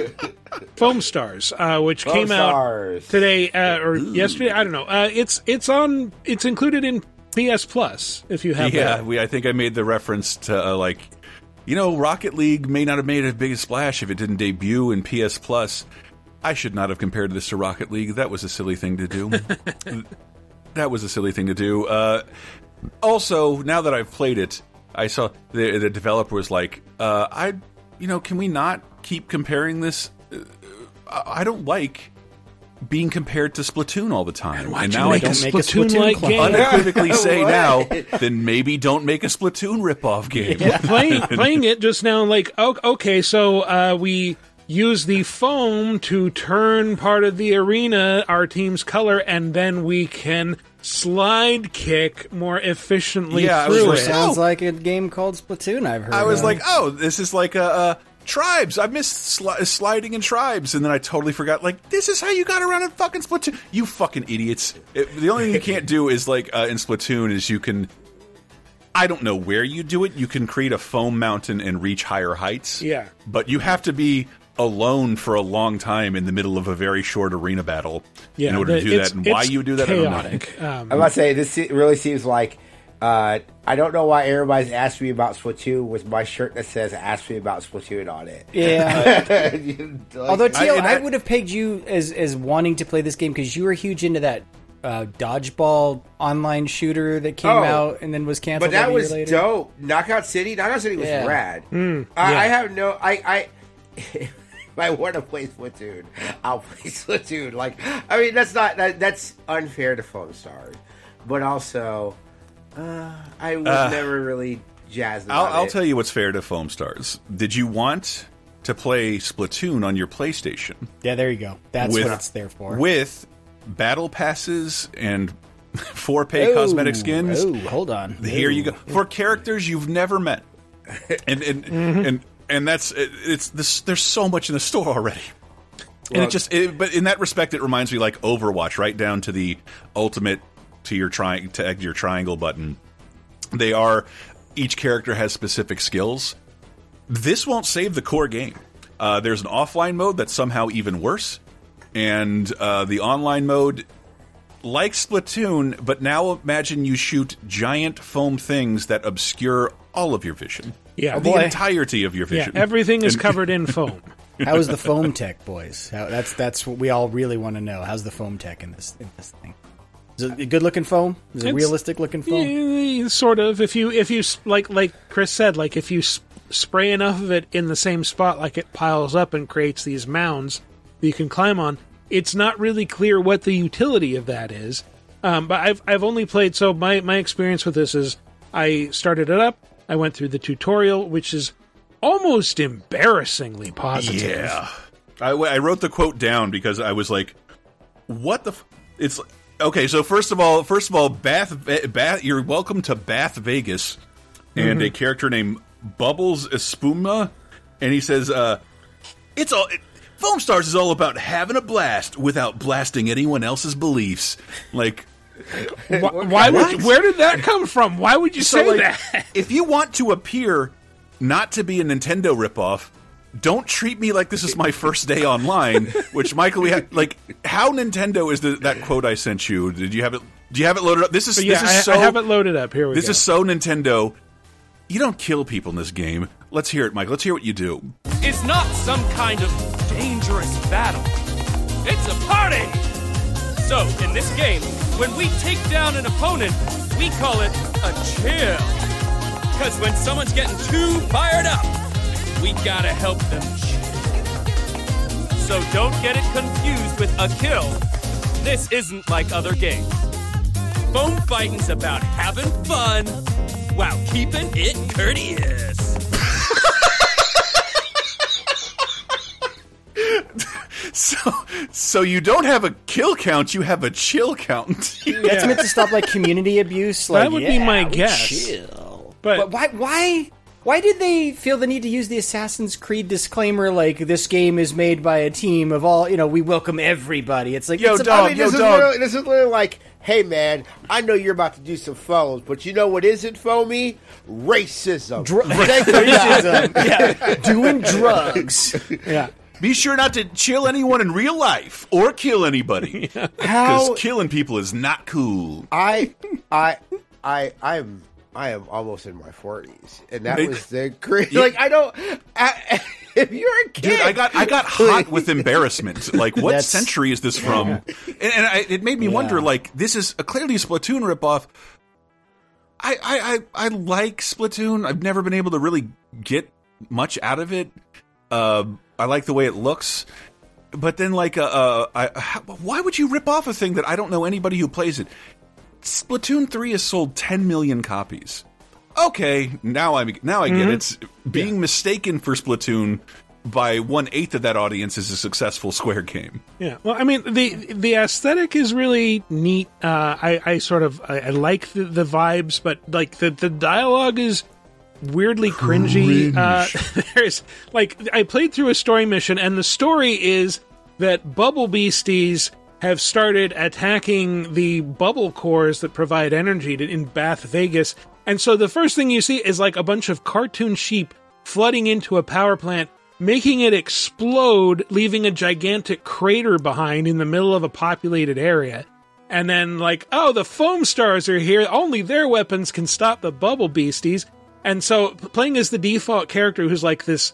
Foam Stars, uh, which Foam came Stars. out today uh, or Ooh. yesterday. I don't know. Uh, it's it's on. It's included in P S Plus if you have. Yeah, that. we. I think I made the reference to uh, like, you know, Rocket League may not have made a big splash if it didn't debut in P S Plus. I should not have compared this to Rocket League. That was a silly thing to do. That was a silly thing to do. Uh, also, now that I've played it, I saw the, the developer was like, uh, I, you know, can we not keep comparing this? I don't like being compared to Splatoon all the time. And now I can Splatoon-like unequivocally say now, then maybe don't make a Splatoon ripoff game. Yeah. playing, playing it just now, like, okay, so uh, we use the foam to turn part of the arena, our team's color, and then we can slide kick more efficiently yeah, through like, it. Sounds oh. like a game called Splatoon I've heard I was of. like, oh, this is like a... a Tribes. I missed sli- sliding in Tribes, and then I totally forgot. Like, this is how you got around in fucking Splatoon. You fucking idiots! It, the only thing you can't do is like uh, in Splatoon is you can. I don't know where you do it. You can create a foam mountain and reach higher heights. Yeah, but you have to be alone for a long time in the middle of a very short arena battle yeah, in order the, to do that. And why you do that, chaotic. I don't know. Um, I must say this really seems like. Uh, I don't know why everybody's asking me about Splatoon with my shirt that says "Ask me about Splatoon" on it. Yeah. like, Although T L, I, I, I would have pegged you as as wanting to play this game because you were huge into that uh, dodgeball online shooter that came oh, out and then was canceled. But that was later. dope. Knockout City, Knockout City was yeah. rad. Mm, I, yeah. I have no. I. I If I want to play Splatoon, I'll play Splatoon. Like, I mean, that's not that, that's unfair to Foam Stars, but also. Uh, I was uh, never really jazzed about I'll, I'll it. I'll tell you what's fair to Foam Stars. Did you want to play Splatoon on your PlayStation? Yeah, there you go. That's with, what it's there for. With battle passes and four-pay oh, cosmetic skins. Oh, hold on. Here Ooh. you go. For characters you've never met. And and mm-hmm. and, and that's it's this, there's so much in the store already. And well, it just it, but in that respect it reminds me like Overwatch, right down to the ultimate to your tri- to your triangle button. They are, each character has specific skills. This won't save the core game. Uh, there's an offline mode that's somehow even worse. And uh, the online mode, like Splatoon, but now imagine you shoot giant foam things that obscure all of your vision. Yeah, the boy. entirety of your vision. Yeah, everything is and- covered in foam. How is the foam tech, boys? How, that's that's what we all really want to know. How's the foam tech in this in this thing? Is it good looking foam? Is it it's, realistic looking foam? Yeah, sort of. If you if you like like Chris said, like if you sp- spray enough of it in the same spot, like it piles up and creates these mounds that you can climb on. It's not really clear what the utility of that is. Um, but I've I've only played. So my my experience with this is I started it up. I went through the tutorial, which is almost embarrassingly positive. Yeah, I, I wrote the quote down because I was like, "What the? F-? It's." Okay, so first of all, first of all, Bath, Bath, you're welcome to Bath Vegas, and mm-hmm. a character named Bubbles Espuma, and he says, uh, "It's all it, Foam Stars is all about having a blast without blasting anyone else's beliefs." Like, wh- why what? would? Where did that come from? Why would you so say like, that? If you want to appear not to be a Nintendo ripoff. Don't treat me like this is my first day online. Which, Michael, we have like how Nintendo is the, that quote I sent you? Did you have it? Do you have it loaded up? This is yeah, this is I, so. I have it loaded up. Here we this go. This is so Nintendo. You don't kill people in this game. Let's hear it, Michael. Let's hear what you do. It's not some kind of dangerous battle. It's a party. So in this game, when we take down an opponent, we call it a chill. Because when someone's getting too fired up. We gotta help them. So don't get it confused with a kill. This isn't like other games. Foam fighting's about having fun while keeping it courteous. So, so you don't have a kill count, you have a chill count. Yeah. That's meant to stop like community abuse. Like, that would yeah, be my guess. Chill. But, but why? Why? Why did they feel the need to use the Assassin's Creed disclaimer, like, this game is made by a team of all, you know, we welcome everybody. It's like, yo, it's dog, I mean, yo, this dog. Is literally, this is literally like, hey, man, I know you're about to do some phones, but you know what isn't foamy? Racism. Dr- Racism. Yeah. Doing drugs. Yeah. Be sure not to chill anyone in real life or kill anybody. Because yeah. killing people is not cool. I, I, I, I'm... I am almost in my forties, and that was the crazy. Like I don't. I, if you're a kid, dude, I got I got hot with embarrassment. Like, what That's, century is this from? Yeah. And, and I, it made me yeah. wonder. Like, this is a, clearly a Splatoon ripoff. I, I I I like Splatoon. I've never been able to really get much out of it. Uh, I like the way it looks. But then, like, uh, uh I, how, why would you rip off a thing that I don't know anybody who plays it? Splatoon three has sold ten million copies. Okay, now I now I get mm-hmm. it. It's being yeah. mistaken for Splatoon by one eighth of that audience is a successful Square game. Yeah, well, I mean the the aesthetic is really neat. Uh, I I sort of I, I like the, the vibes, but like the, the dialogue is weirdly cringy. Uh, there's like I played through a story mission, and the story is that Bubble Beasties have started attacking the bubble cores that provide energy to, in Bath Vegas. And so the first thing you see is like a bunch of cartoon sheep flooding into a power plant, making it explode, leaving a gigantic crater behind in the middle of a populated area. And then like, oh, the Foam Stars are here. Only their weapons can stop the Bubble Beasties. And so playing as the default character who's like this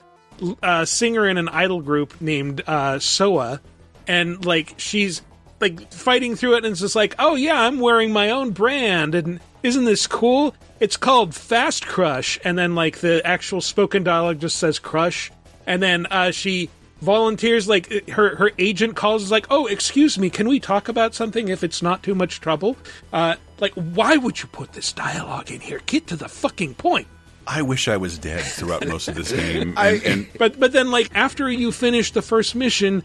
uh, singer in an idol group named uh, Soa. And like, she's... like fighting through it, and it's just like, oh yeah, I'm wearing my own brand, and isn't this cool? It's called Fast Crush, and then like the actual spoken dialogue just says crush, and then uh, she volunteers, like her her agent calls, is like, oh, excuse me, can we talk about something if it's not too much trouble? Uh, like, why would you put this dialogue in here? Get to the fucking point. I wish I was dead throughout most of this game. And, I, and- but but then like after you finish the first mission,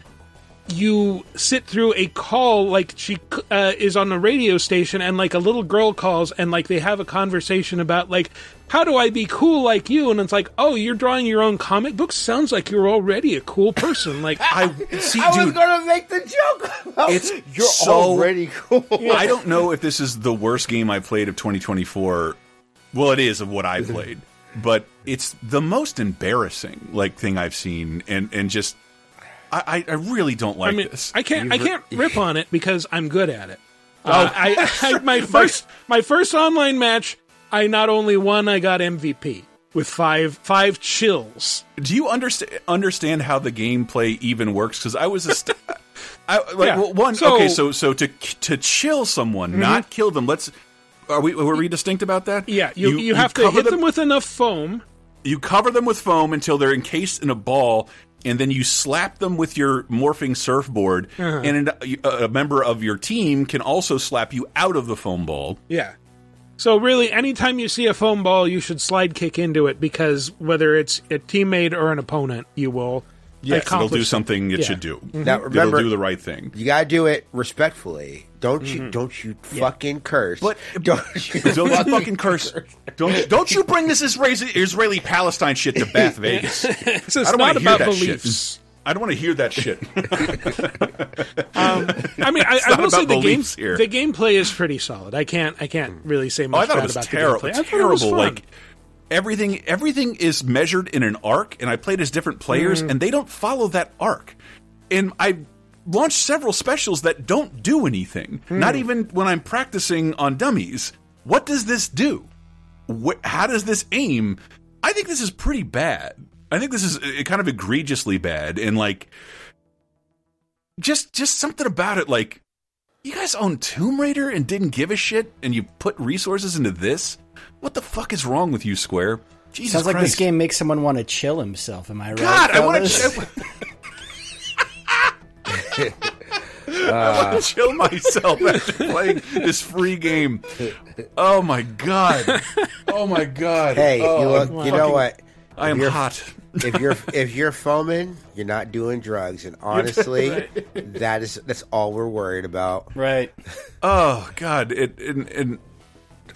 you sit through a call, like she uh, is on the radio station, and like a little girl calls, and like they have a conversation about like, how do I be cool like you? And it's like, oh, you're drawing your own comic book? Sounds like you're already a cool person. Like I see, I dude, was gonna make the joke. About it's you're so, already cool. Yeah. I don't know if this is the worst game I played of twenty twenty-four. Well, it is of what I played, but it's the most embarrassing like thing I've seen, and and just. I, I really don't like I mean, this. I can't. I can't rip on it because I'm good at it. Oh, uh, I, I, my first, my first online match, I not only won, I got M V P with five, five chills. Do you understand understand how the gameplay even works? Because I was a st- I, like yeah. well, one. So, okay, so so to to chill someone, mm-hmm. not kill them. Let's are we were we distinct about that? Yeah, you you, you have you to hit them, them with enough foam. You cover them with foam until they're encased in a ball. And then you slap them with your morphing surfboard, uh-huh. and a, a member of your team can also slap you out of the foam ball. Yeah. So really, anytime you see a foam ball, you should slide kick into it, because whether it's a teammate or an opponent, you will yes, accomplish it'll do something it yeah. should do. Mm-hmm. Now, remember, it'll do the right thing. You got to do it respectfully. Don't mm-hmm. you don't you yeah. fucking curse. But, don't you don't fucking curse. Don't, don't you bring this Israeli-Palestine shit to Bath Vegas. It's I don't not about beliefs. Shit. I don't want to hear that shit. um, I mean, I, I will say the, game, the gameplay is pretty solid. I can't I can't really say much oh, bad about terrible, the gameplay. I thought terrible. It was terrible. Like, everything, everything is measured in an arc, and I played as different players, mm. and they don't follow that arc. And I... launched several specials that don't do anything. Hmm. Not even when I'm practicing on dummies. What does this do? Wh- how does this aim? I think this is pretty bad. I think this is uh, kind of egregiously bad. And like, just just something about it. Like, you guys own Tomb Raider and didn't give a shit, and you put resources into this. What the fuck is wrong with you, Square? Jesus Sounds Christ. Like this game makes someone want to chill himself. Am I right? God, I want to chill. I want to chill myself after playing this free game. Oh my god! Oh my god! Hey, oh, you, look, you fucking, know what? I am hot. If you're if you're foaming, you're not doing drugs, and honestly, right. that is that's all we're worried about. Right? Oh god! It and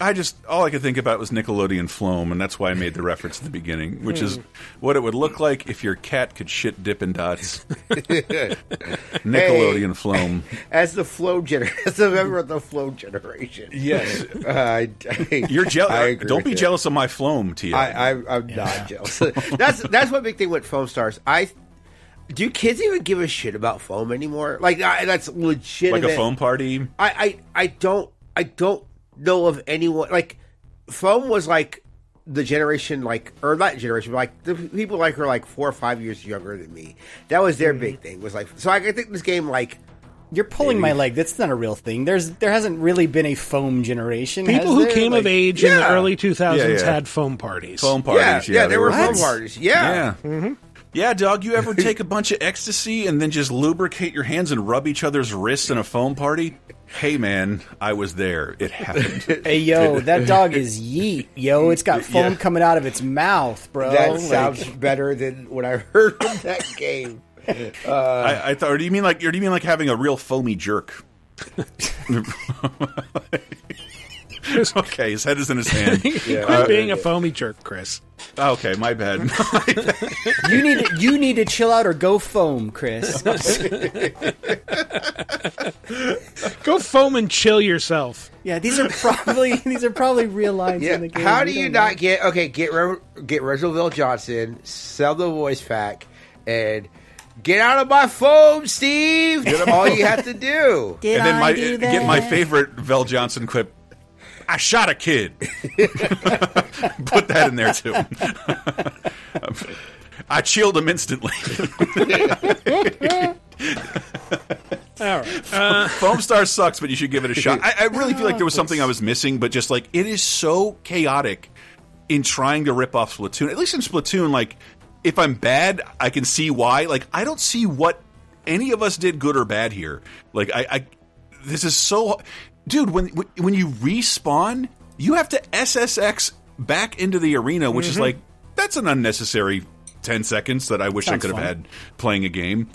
I just all I could think about was Nickelodeon Floam, and that's why I made the reference at the beginning, which is what it would look like if your cat could shit Dippin' Dots. Nickelodeon hey, Floam, as the Floam generation, as a member of the Floam generation. Yes, uh, I, I, you're jealous. Don't be jealous of my Floam, Tia. I, I, I'm yeah. not jealous. That's that's one big thing with Foam Stars. I. Do kids even give a shit about foam anymore? Like I, that's legitimate. Like a foam party? I, I, I don't I don't know of anyone. Like foam was like the generation like or not generation, but like the people like who are like four or five years younger than me. That was their mm-hmm. big thing. Was like so. I, I think this game like. You're pulling Maybe. my leg. That's not a real thing. There's There hasn't really been a foam generation. People who there? came like, of age yeah. in the early two thousands yeah, yeah. had foam parties. Foam parties, yeah. Yeah, yeah there were foam parties. Yeah. Yeah. Mm-hmm. Yeah, dog, you ever take a bunch of ecstasy and then just lubricate your hands and rub each other's wrists in a foam party? Hey, man, I was there. It happened. Hey, yo, that dog is yeet, yo. It's got foam yeah. coming out of its mouth, bro. That like, sounds better than what I heard from that game. Uh, I, I thought, or do you mean like, or do you mean like having a real foamy jerk? Okay, his head is in his hand. yeah, Quit uh, being a foamy jerk, Chris. Okay, my bad. my bad. You need to, you need to chill out or go foam, Chris. Go foam and chill yourself. Yeah, these are probably these are probably real lines yeah. in the game. How do you, you not know. get okay? Get get Reginald Johnson, sell the voice pack, and. Get out of my foam, Steve. That's all you have to do. Did and then my, I do that? Get my favorite Vel Johnson clip. I shot a kid. Put that in there too. I chilled him instantly. All right. uh, Foam Star sucks, but you should give it a shot. I, I really feel like there was something I was missing, but just like it is so chaotic in trying to rip off Splatoon. At least in Splatoon, like. If I'm bad, I can see why. Like, I don't see what any of us did good or bad here. Like, I... I this is so... Dude, when when you respawn, you have to S S X back into the arena, which mm-hmm. is like, that's an unnecessary ten seconds that I wish Sounds I could fun. have had playing a game.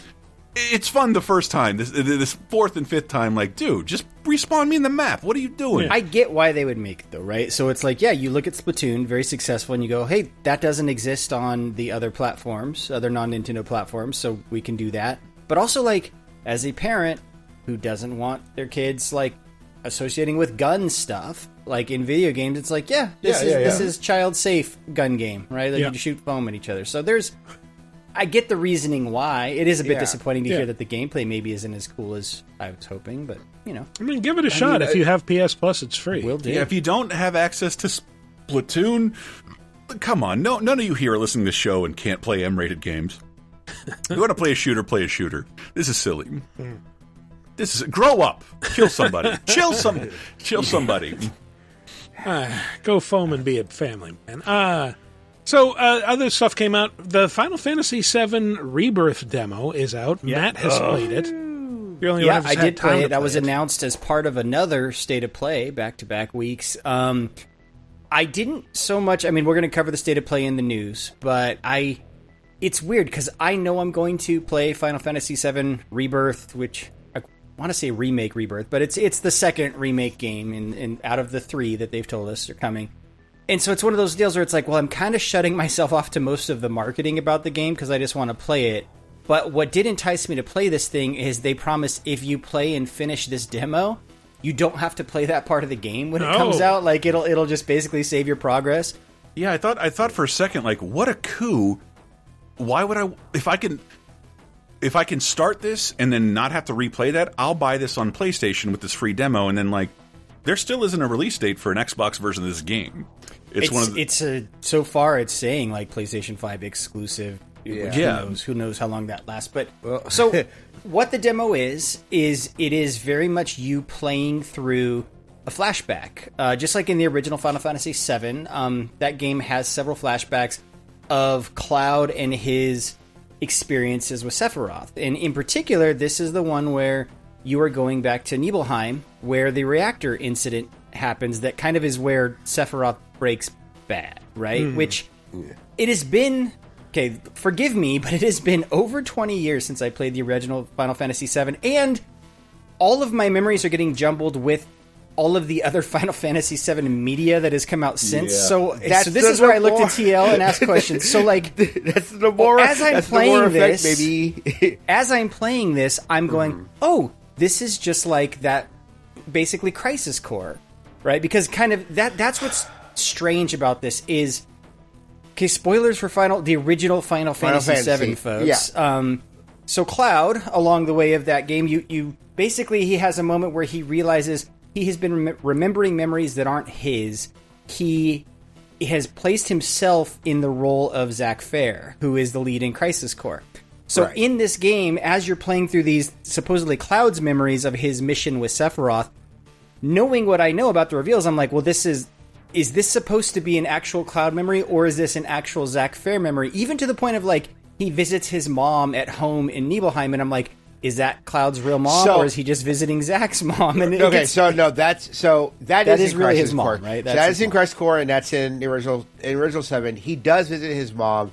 It's fun the first time. This, this fourth and fifth time, like, dude, just respawn me in the map. What are you doing? I get why they would make it, though, right? So it's like, yeah, you look at Splatoon, very successful, and you go, hey, that doesn't exist on the other platforms, other non-Nintendo platforms, so we can do that. But also, like, as a parent who doesn't want their kids, like, associating with gun stuff, like in video games, it's like, yeah, this yeah, is yeah, yeah. this is child-safe gun game, right? Like, yeah. you shoot foam at each other. So there's... I get the reasoning why. It is a bit yeah. disappointing to yeah. hear that the gameplay maybe isn't as cool as I was hoping, but, you know. I mean, give it a I shot. Mean, if I, you have P S Plus, it's free. Will do. Yeah, if you don't have access to Splatoon, come on. No, none of you here are listening to the show and can't play M-rated games. You want to play a shooter, play a shooter. This is silly. Mm. This is... Grow up. Kill somebody. Chill some, Chill somebody. Uh, go foam and be a family man. Ah. Uh, So, uh, other stuff came out. The Final Fantasy seven Rebirth demo is out. Yeah. Matt has oh. played it. You're only yeah, I did play it. That was it. announced as part of another State of Play, back-to-back weeks. Um, I didn't so much... I mean, we're going to cover the State of Play in the news, but I... It's weird, because I know I'm going to play Final Fantasy seven Rebirth, which... I want to say remake Rebirth, but it's it's the second remake game in, in out of the three that they've told us are coming. And so it's one of those deals where it's like, well, I'm kind of shutting myself off to most of the marketing about the game because I just want to play it. But what did entice me to play this thing is they promised if you play and finish this demo, you don't have to play that part of the game when it oh. comes out. Like it'll it'll just basically save your progress. Yeah, I thought I thought for a second, like, what a coup! Why would I if I can if I can start this and then not have to replay that? I'll buy this on PlayStation with this free demo, and then like. There still isn't a release date for an Xbox version of this game. It's, it's one of the- it's a, so far it's saying like PlayStation five exclusive. Yeah. Which who knows? Who knows how long that lasts? But well. So what the demo is is it is very much you playing through a flashback, uh, just like in the original Final Fantasy seven. Um, that game has several flashbacks of Cloud and his experiences with Sephiroth, and in particular, this is the one where. You are going back to Nibelheim, where the reactor incident happens. That kind of is where Sephiroth breaks bad, right? Mm. Which, yeah. It has been... Okay, forgive me, but it has been over twenty years since I played the original Final Fantasy seven, and all of my memories are getting jumbled with all of the other Final Fantasy seven media that has come out since. Yeah. So, that's, so this is where Nomura. I looked at T L and asked questions. So like that's the more as I'm that's playing this, effect, baby. As I'm playing this, I'm going, mm. oh, this is just like that, basically Crisis Core, right? Because kind of that that's what's strange about this is. Okay, spoilers for Final, the original Final, Final Fantasy, Fantasy seven, folks. Yeah. Um, so Cloud, along the way of that game, you you basically he has a moment where he realizes he has been rem- remembering memories that aren't his. He has placed himself in the role of Zack Fair, who is the lead in Crisis Core. So right. in this game, as you're playing through these supposedly Cloud's memories of his mission with Sephiroth, knowing what I know about the reveals, I'm like, well, this is. Is this supposed to be an actual Cloud memory, or is this an actual Zack Fair memory? Even to the point of, like, he visits his mom at home in Nibelheim, and I'm like, is that Cloud's real mom, so, or is he just visiting Zack's mom? And okay, gets, so, no, that's, so, that, that is, is really Crisis his mom, Core. Right? That's so that is in Crisis Core, and that's in the original, in original seven. He does visit his mom.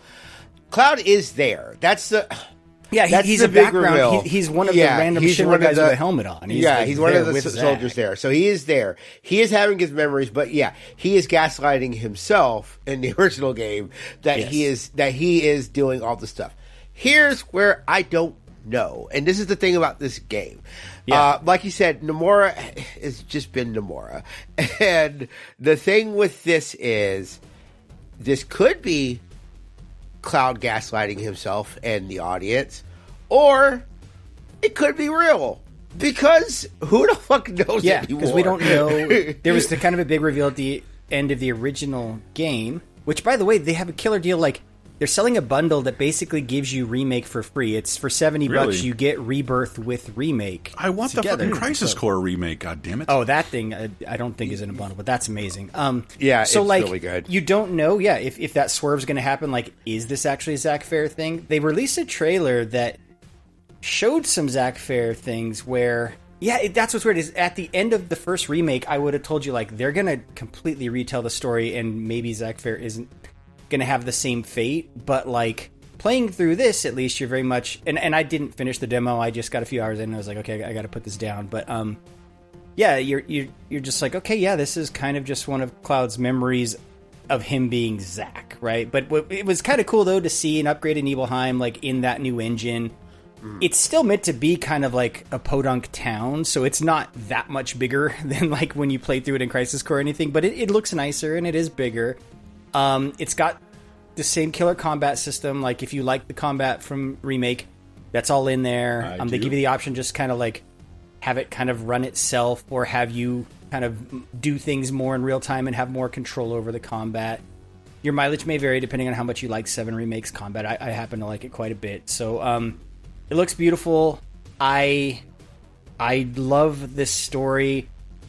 Cloud is there. That's the... Yeah, he, he's a background. He, he's one of yeah, the random shit guys the, with a helmet on. He's, yeah, like, he's one of the soldiers there. So he is there. He is having his memories, but yeah, he is gaslighting himself in the original game that yes. he is that he is doing all this stuff. Here's where I don't know, and this is the thing about this game. Yeah. Uh, like you said, Nomura has just been Nomura, and the thing with this is, this could be. Cloud gaslighting himself and the audience, or it could be real because who the fuck knows? Yeah, because we don't know. There was the kind of a big reveal at the end of the original game, which, by the way, they have a killer deal. Like they're selling a bundle that basically gives you Remake for free. It's for seventy really? bucks. You get Rebirth with Remake. I want together. the fucking Crisis so, Core remake. God damn it! Oh, that thing I, I don't think is in a bundle, but that's amazing. Um, yeah, so it's like really good. You don't know, yeah, if if that swerve's going to happen. Like, is this actually a Zack Fair thing? They released a trailer that showed some Zack Fair things where, yeah, it, that's what's weird is at the end of the first remake, I would have told you like they're going to completely retell the story and maybe Zack Fair isn't. Gonna have the same fate, but like playing through this, at least you're very much and, and I didn't finish the demo. I just got a few hours in and I was like, okay, I gotta put this down. But um yeah, you're you're you're just like, okay, yeah, this is kind of just one of Cloud's memories of him being Zack, right? But w- it was kind of cool though to see an upgraded Nibelheim like in that new engine. Mm. It's still meant to be kind of like a podunk town, so it's not that much bigger than like when you play through it in Crisis Core or anything, but it, it looks nicer and it is bigger. Um, it's got the same killer combat system. Like, if you like the combat from Remake, that's all in there. Um, they give you the option just kind of, like, have it kind of run itself or have you kind of do things more in real time and have more control over the combat. Your mileage may vary depending on how much you like seven Remake's combat. I, I happen to like it quite a bit. So, um, it looks beautiful. I I love this story.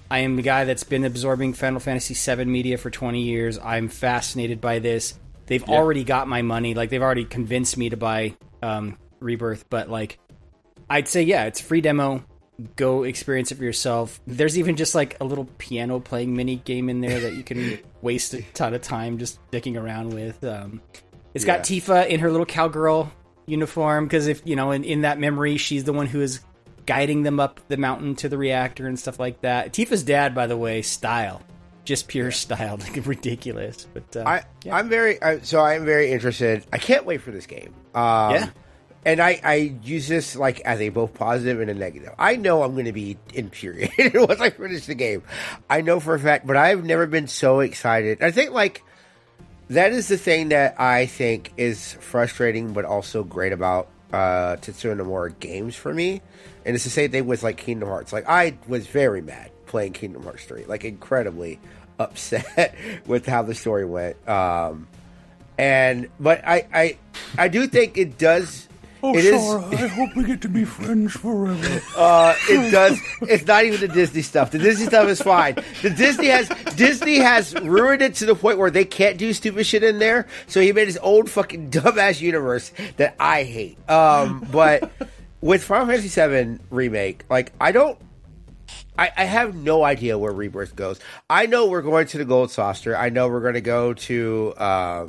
I am the guy that's been absorbing Final Fantasy seven media for twenty years. I'm fascinated by this. They've yeah. already got my money. Like, they've already convinced me to buy um, Rebirth. But, like, I'd say, yeah, it's a free demo. Go experience it for yourself. There's even just, like, a little piano playing mini game in there that you can waste a ton of time just dicking around with. Um, it's yeah. got Tifa in her little cowgirl uniform. Because, if you know, in, in that memory, she's the one who is... guiding them up the mountain to the reactor and stuff like that. Tifa's dad, by the way, style, just pure style, like ridiculous. But uh, I, yeah. I'm very uh, so I'm very interested. I can't wait for this game. Um, yeah, and I, I use this like as a both positive and a negative. I know I'm going to be infuriated once I finish the game. I know for a fact, but I've never been so excited. I think like that is the thing that I think is frustrating, but also great about. Uh, Tetsuya Nomura games for me, and it's the same thing with like Kingdom Hearts. Like I was very mad playing Kingdom Hearts three, like incredibly upset with how the story went. Um, and but I, I I do think it does. Oh, it Sarah, is, I hope we get to be friends forever. Uh, it does. It's not even the Disney stuff. The Disney stuff is fine. The Disney has Disney has ruined it to the point where they can't do stupid shit in there. So he made his own fucking dumbass universe that I hate. Um, but with Final Fantasy seven Remake, like I don't, I, I have no idea where Rebirth goes. I know we're going to the Gold Saucer. I know we're going to go to. Uh,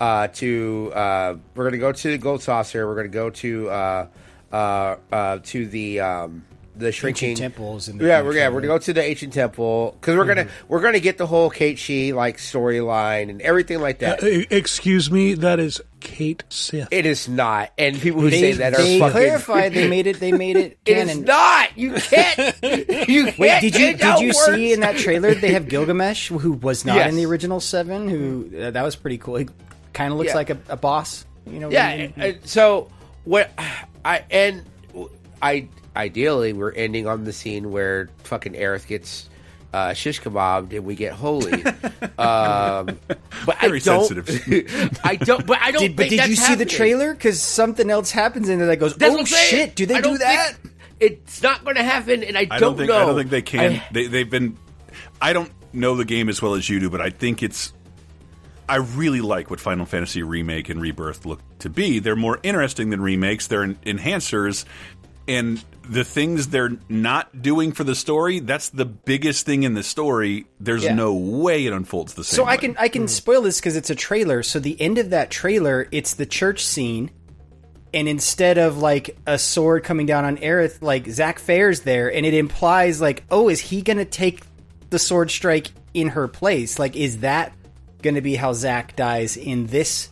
Uh, to uh, we're gonna go to the Gold Saucer. We're gonna go to uh, uh, uh, to the um, the shrinking ancient temples. And yeah, we're yeah, we're gonna go to the ancient temple because we're mm-hmm. gonna we're gonna get the whole Kate Shee like storyline and everything like that. Uh, excuse me, that is Kate Sith. It is not, and people who they, say that they are fucking clarified. They made it. They made it. Canon. It is not. You can't. You can't. Wait, did you did you works. see in that trailer they have Gilgamesh, who was not yes. in the original seven? Who uh, that was pretty cool. It kind of looks yeah. like a, a boss. You know. Yeah. What I mean? So what I and I. Ideally, we're ending on the scene where fucking Aerith gets uh, shish kebabbed and we get holy. Um, but Very I don't, sensitive. I don't. But I don't. Did, think but did that's you see happening. the trailer? Because something else happens in there that goes. That's oh shit! Do they I do that? It's not going to happen, and I, I don't, don't think, know. I don't think they can. I, they, they've been. I don't know the game as well as you do, but I think it's. I really like what Final Fantasy Remake and Rebirth look to be. They're more interesting than remakes. They're enhancers. And the things they're not doing for the story, that's the biggest thing in the story. There's yeah. no way it unfolds the same So I way. can I can mm. spoil this because it's a trailer. So the end of that trailer, it's the church scene. And instead of, like, a sword coming down on Aerith, like, Zack Fair's there. And it implies, like, oh, is he going to take the sword strike in her place? Like, is that going to be how Zack dies in this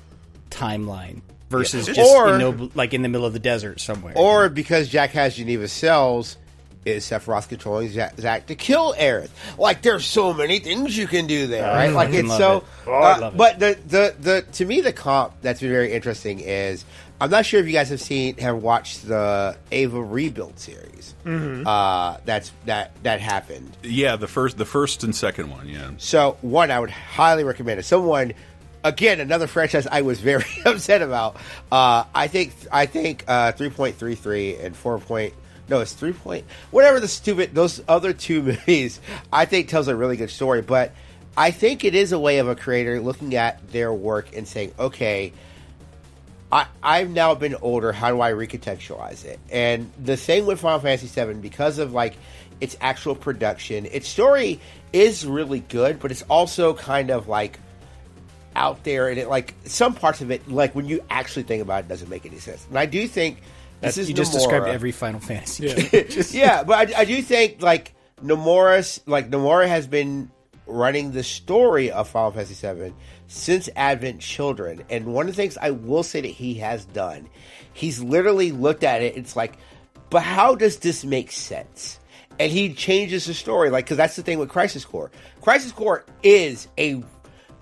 timeline? Versus yeah. just or, in no, like in the middle of the desert somewhere. Or you know? Because Jack has Jenova cells, is Sephiroth controlling Zack to kill Aerith? Like there's so many things you can do there, uh, right? Like it's so. It. Oh, uh, but the, the the to me the comp that's been very interesting is I'm not sure if you guys have seen have watched the Ava Rebuild series. Mm-hmm. Uh, that's that that happened. Yeah, the first the first and second one. Yeah. So one I would highly recommend is someone. Again, another franchise I was very upset about. Uh, I think I think uh, three point three three and four point no, it's three point whatever the stupid those other two movies. I think tells a really good story, but I think it is a way of a creator looking at their work and saying, okay, I, I've now been older. How do I recontextualize it? And the same with Final Fantasy seven because of like its actual production. Its story is really good, but it's also kind of like. Out there and it like some parts of it like when you actually think about it doesn't make any sense and I do think this That's, is you Nomura. Just described every Final Fantasy yeah, just, yeah but I, I do think like Nomura's like Nomura has been running the story of Final Fantasy seven since Advent Children and one of the things I will say that he has done he's literally looked at it it's like but how does this make sense and he changes the story like because that's the thing with Crisis Core Crisis Core is a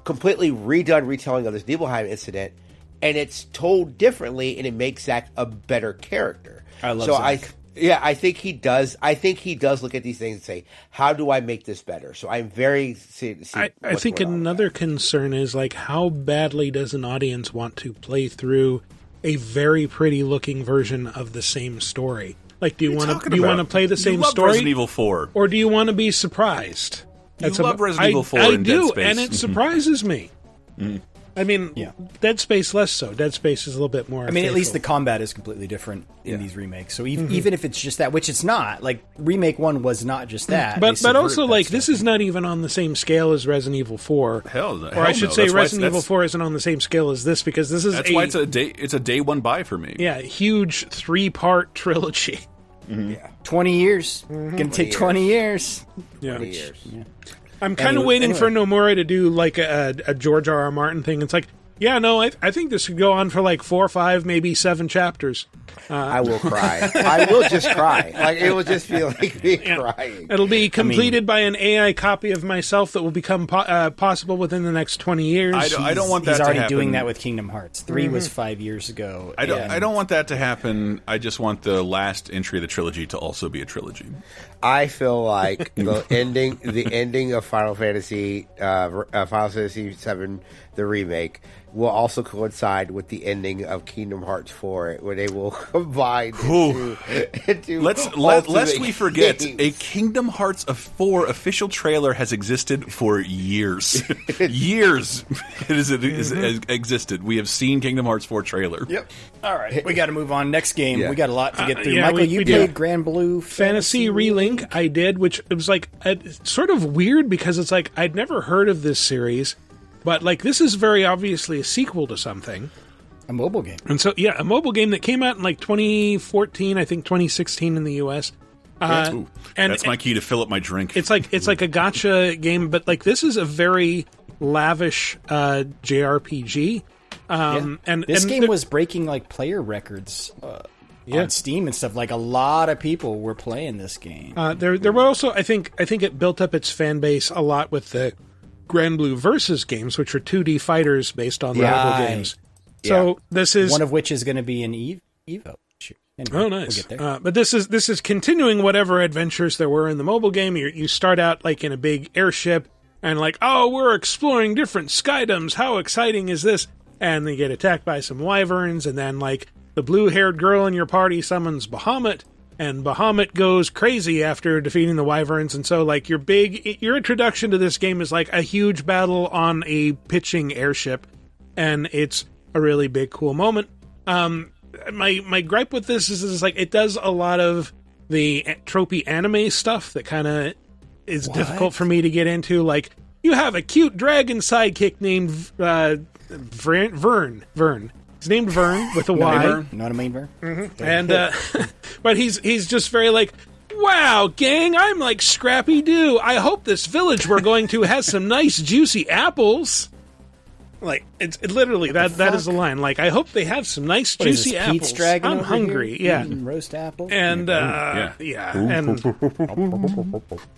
completely redone retelling of this Nibelheim incident, and it's told differently, and it makes Zack a better character. I love so Zack. I, yeah, I think he does. I think he does look at these things and say, "How do I make this better?" So I'm very. See, see I, I think another concern is like, how badly does an audience want to play through a very pretty looking version of the same story? Like, do you want to do you want to play the same story? Resident Evil four, or do you want to be surprised? You that's love a, Resident I, Evil four I and do, Dead Space. And it surprises me. Mm. I mean, yeah. Dead Space less so. Dead Space is a little bit more... I mean, faithful. At least the combat is completely different in yeah. these remakes. So even, mm-hmm. even if it's just that, which it's not, like, Remake one was not just that. But but also, like, this is not even on the same scale as Resident Evil four. Hell no. Or hell I should no. say that's Resident Evil four isn't on the same scale as this, because this is That's a, why it's a day, it's a day one buy for me. Yeah, huge three-part trilogy. Mm-hmm. Yeah, twenty years. Mm-hmm. Gonna take twenty years. Yeah, twenty years. Yeah. I'm kind anyway, of waiting anyway. for Nomura to do like a, a George R. R. Martin thing. It's like, yeah, no, I, I think this could go on for like four, five, maybe seven chapters. Uh, I will cry. I will just cry. Like it will just feel like me yeah. crying. It'll be completed I mean, by an A I copy of myself that will become po- uh, possible within the next twenty years. I don't, I don't want that. He's to already happen. doing that with Kingdom Hearts. Three mm-hmm. was five years ago. I don't. And... I don't want that to happen. I just want the last entry of the trilogy to also be a trilogy. I feel like the ending, the ending of Final Fantasy, uh, uh, Final Fantasy seven, the remake. Will also coincide with the ending of Kingdom Hearts four, where they will combine into, into Let's let, lest we forget, games. A Kingdom Hearts four official trailer has existed for years. years it has mm-hmm. existed. We have seen Kingdom Hearts four trailer. Yep. All right, we got to move on. Next game, yeah. we got a lot to get through. Uh, yeah, Michael, we, you we played do. Grand Blue Fantasy, Fantasy Relink. I did, which it was like a, sort of weird because it's like I'd never heard of this series. But, like, this is very obviously a sequel to something. A mobile game. And so, yeah, a mobile game that came out in, like, twenty fourteen, I think twenty sixteen in the U S Uh, Ooh, and that's my key to fill up my drink. It's like it's like a gacha game, but like this is a very lavish uh, J R P G. Um, yeah. And this and game th- was breaking like player records uh, yeah. on Steam and stuff. Like a lot of people were playing this game. Uh, there, there were also I think I think it built up its fan base a lot with the Granblue Versus games, which are two D fighters based on yeah. rival games. So yeah. this is one of which is going to be an Evo. Evo. Anyway, oh, nice! We'll get there. Uh, but this is this is continuing whatever adventures there were in the mobile game. You you start out like in a big airship, and like, oh, we're exploring different skydomes. How exciting is this? And they get attacked by some wyverns, and then like the blue-haired girl in your party summons Bahamut, and Bahamut goes crazy after defeating the wyverns. And so like your big your introduction to this game is like a huge battle on a pitching airship, and it's a really big cool moment. Um. My my gripe with this is, is like it does a lot of the tropey anime stuff that kind of is what? difficult for me to get into. Like you have a cute dragon sidekick named uh, Vern, Vern. Vern. He's named Vern with a Y. Not a main Vern. Mm-hmm. And uh, but he's he's just very like, wow, gang, I'm like Scrappy Doo. I hope this village we're going to has some nice juicy apples. Like it's it literally what that that is the line. Like I hope they have some nice what juicy apples. I'm hungry. Here? Yeah, mm, roast apple and uh, yeah. yeah, and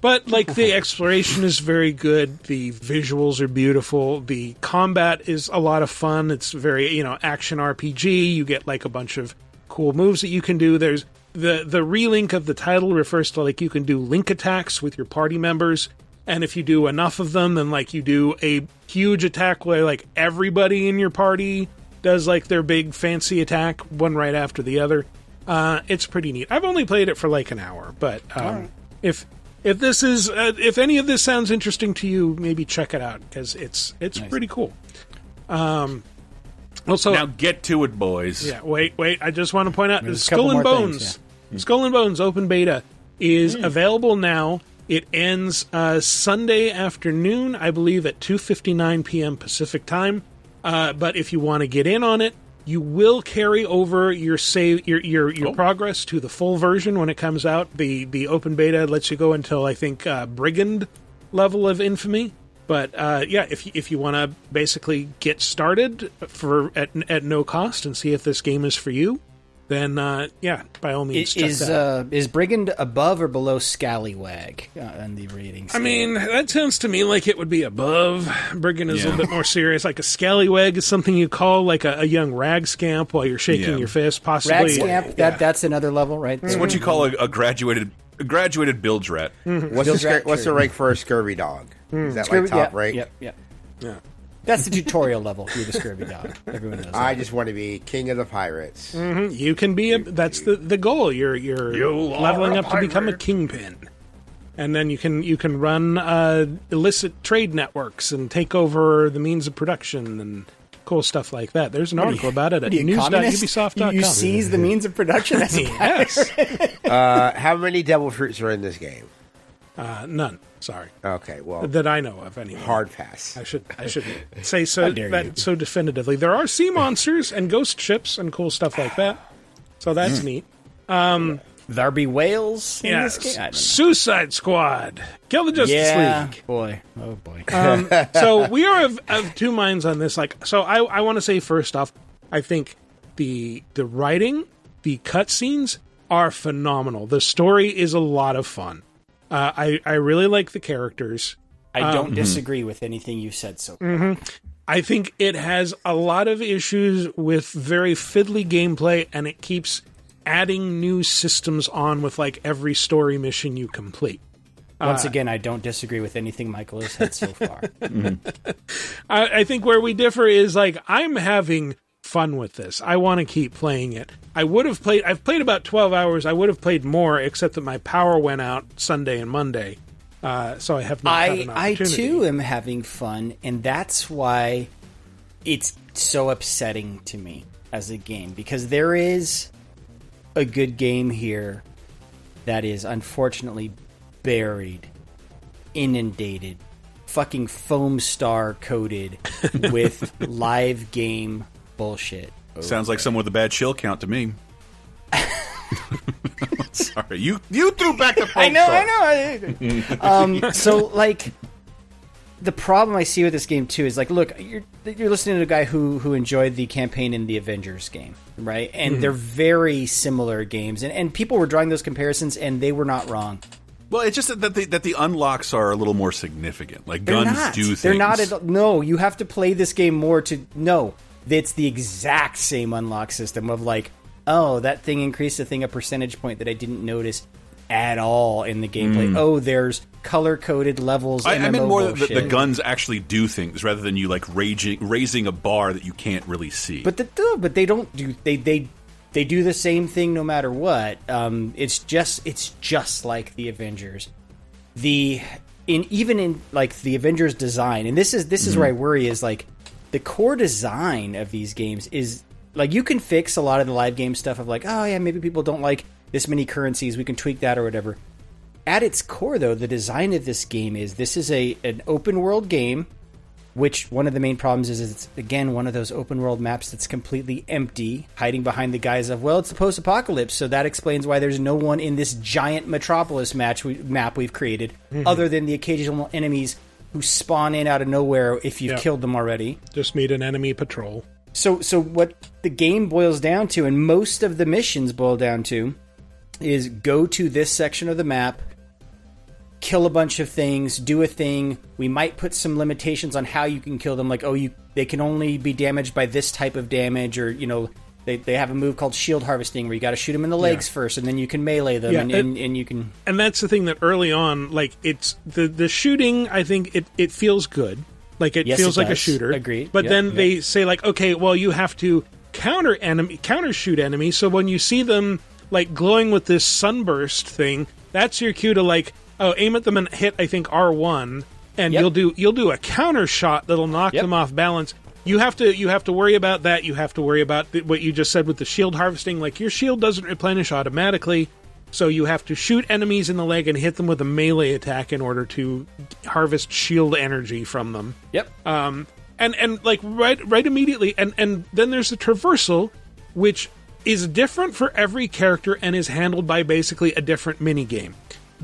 but like the exploration is very good. The visuals are beautiful. The combat is a lot of fun. It's very you know action R P G. You get like a bunch of cool moves that you can do. There's the the relink of the title refers to like you can do link attacks with your party members. And if you do enough of them, then, like, you do a huge attack where, like, everybody in your party does, like, their big fancy attack, one right after the other. Uh, it's pretty neat. I've only played it for, like, an hour, but um, right. if if this is, uh, if any of this sounds interesting to you, maybe check it out, because it's it's nice. pretty cool. Um, also, now get to it, boys. Yeah, wait, wait. I just want to point out, There's Skull and Bones, things, yeah. Skull and Bones Open Beta is mm. available now. It ends uh, Sunday afternoon, I believe, at two fifty-nine p.m. Pacific time. Uh, but if you want to get in on it, you will carry over your save, your your, your oh. progress to the full version when it comes out. The the open beta lets you go until I think uh, Brigand level of infamy. But uh, yeah, if if you want to basically get started for at at no cost and see if this game is for you. Then, uh, yeah, by all means, check is, that uh, Is Brigand above or below Scallywag uh, on the ratings? I mean, that sounds to me like it would be above. Brigand is yeah. a little bit more serious. Like a Scallywag is something you call like a, a young rag scamp while you're shaking yeah. your fist, possibly. Rag scamp, yeah. that, that's another level, right? It's so what you call a, a graduated a graduated bilge rat. Mm-hmm. What's, bilge the, rat what's the rank for a scurvy dog? Mm. Is that scurvy, like top yeah, right? Yep, yeah, yep. Yeah. yeah. That's the tutorial level. You're the scurvy dog. Everyone knows. I that. just want to be king of the pirates. Mm-hmm. You can be a. That's the, the goal. You're you're you leveling up pirate. to become a kingpin, and then you can you can run uh, illicit trade networks and take over the means of production and cool stuff like that. There's an article about it at news dot ubisoft dot com. You seize the means of production as a yes. uh, How many devil fruits are in this game? Uh, none. Sorry. Okay, well... That I know of, anyway. Hard pass. I should I should say so that, so definitively. There are sea monsters and ghost ships and cool stuff like that. So that's mm. neat. Um, there be whales in yeah, this game? Suicide Squad. Kill the Justice yeah. League. boy. Oh, boy. Um, so we are of, of two minds on this. Like, So I, I want to say, first off, I think the the writing, the cutscenes are phenomenal. The story is a lot of fun. Uh, I, I really like the characters. I don't um, disagree with anything you said so far. Mm-hmm. I think it has a lot of issues with very fiddly gameplay, and it keeps adding new systems on with like every story mission you complete. Once uh, again, I don't disagree with anything Michael has said so far. mm-hmm. I, I think where we differ is like I'm having fun with this. I want to keep playing it. I would have played, I've played about twelve hours. I would have played more, except that my power went out Sunday and Monday. Uh, so I have not I, had an opportunity. I too am having fun, and that's why it's so upsetting to me as a game, because there is a good game here that is unfortunately buried, inundated, fucking Foam Star coded with live game bullshit. Sounds like someone with a bad shill count to me. Sorry, you you threw back the phone. I know, I know. um, so like, the problem I see with this game too is like, look, you're you're listening to a guy who who enjoyed the campaign in the Avengers game, right? And mm-hmm. they're very similar games, and and people were drawing those comparisons, and they were not wrong. Well, it's just that the, that the unlocks are a little more significant. Like, they're guns not. do things. They're not at all. No, you have to play this game more to... No, it's the exact same unlock system of like, oh, that thing increased the thing a percentage point that I didn't notice at all in the gameplay. Mm. Oh, there's color-coded levels. I, I mean, more that the guns actually do things rather than you, like, raging, raising a bar that you can't really see. But the, but they don't do... They... they They do the same thing no matter what. Um, it's just it's just like the Avengers. The in even in like the Avengers design, and this is this is mm-hmm. where I worry is like the core design of these games is like you can fix a lot of the live game stuff of like, oh yeah, maybe people don't like this many currencies, we can tweak that or whatever. At its core though, the design of this game is this is a an open world game, which one of the main problems is, is it's, again, one of those open world maps that's completely empty, hiding behind the guise of, well, it's the post-apocalypse, so that explains why there's no one in this giant metropolis match we, map we've created, mm-hmm. other than the occasional enemies who spawn in out of nowhere if you've yep. killed them already. Just meet an enemy patrol. So, so what the game boils down to, and most of the missions boil down to, is go to this section of the map, kill a bunch of things, do a thing. We might put some limitations on how you can kill them, like, oh, you they can only be damaged by this type of damage, or, you know, they they have a move called shield harvesting where you got to shoot them in the legs yeah. first, and then you can melee them, yeah, and, and, and you can... And that's the thing that early on, like, it's... The, the shooting, I think, it, it feels good. Like, it yes, feels it like does. a shooter. Agreed. But yep, then yep. they say, like, okay, well, you have to counter enemy, counter shoot enemies, so when you see them, like, glowing with this sunburst thing, that's your cue to, like... Oh, aim at them and hit, I think, R one, and yep. you'll do you'll do a counter shot that'll knock yep. them off balance. You have to you have to worry about that. You have to worry about th- what you just said with the shield harvesting. Like, your shield doesn't replenish automatically, so you have to shoot enemies in the leg and hit them with a melee attack in order to harvest shield energy from them. Yep. Um. And, and like, right right immediately, and, and then there's the traversal, which is different for every character and is handled by basically a different minigame.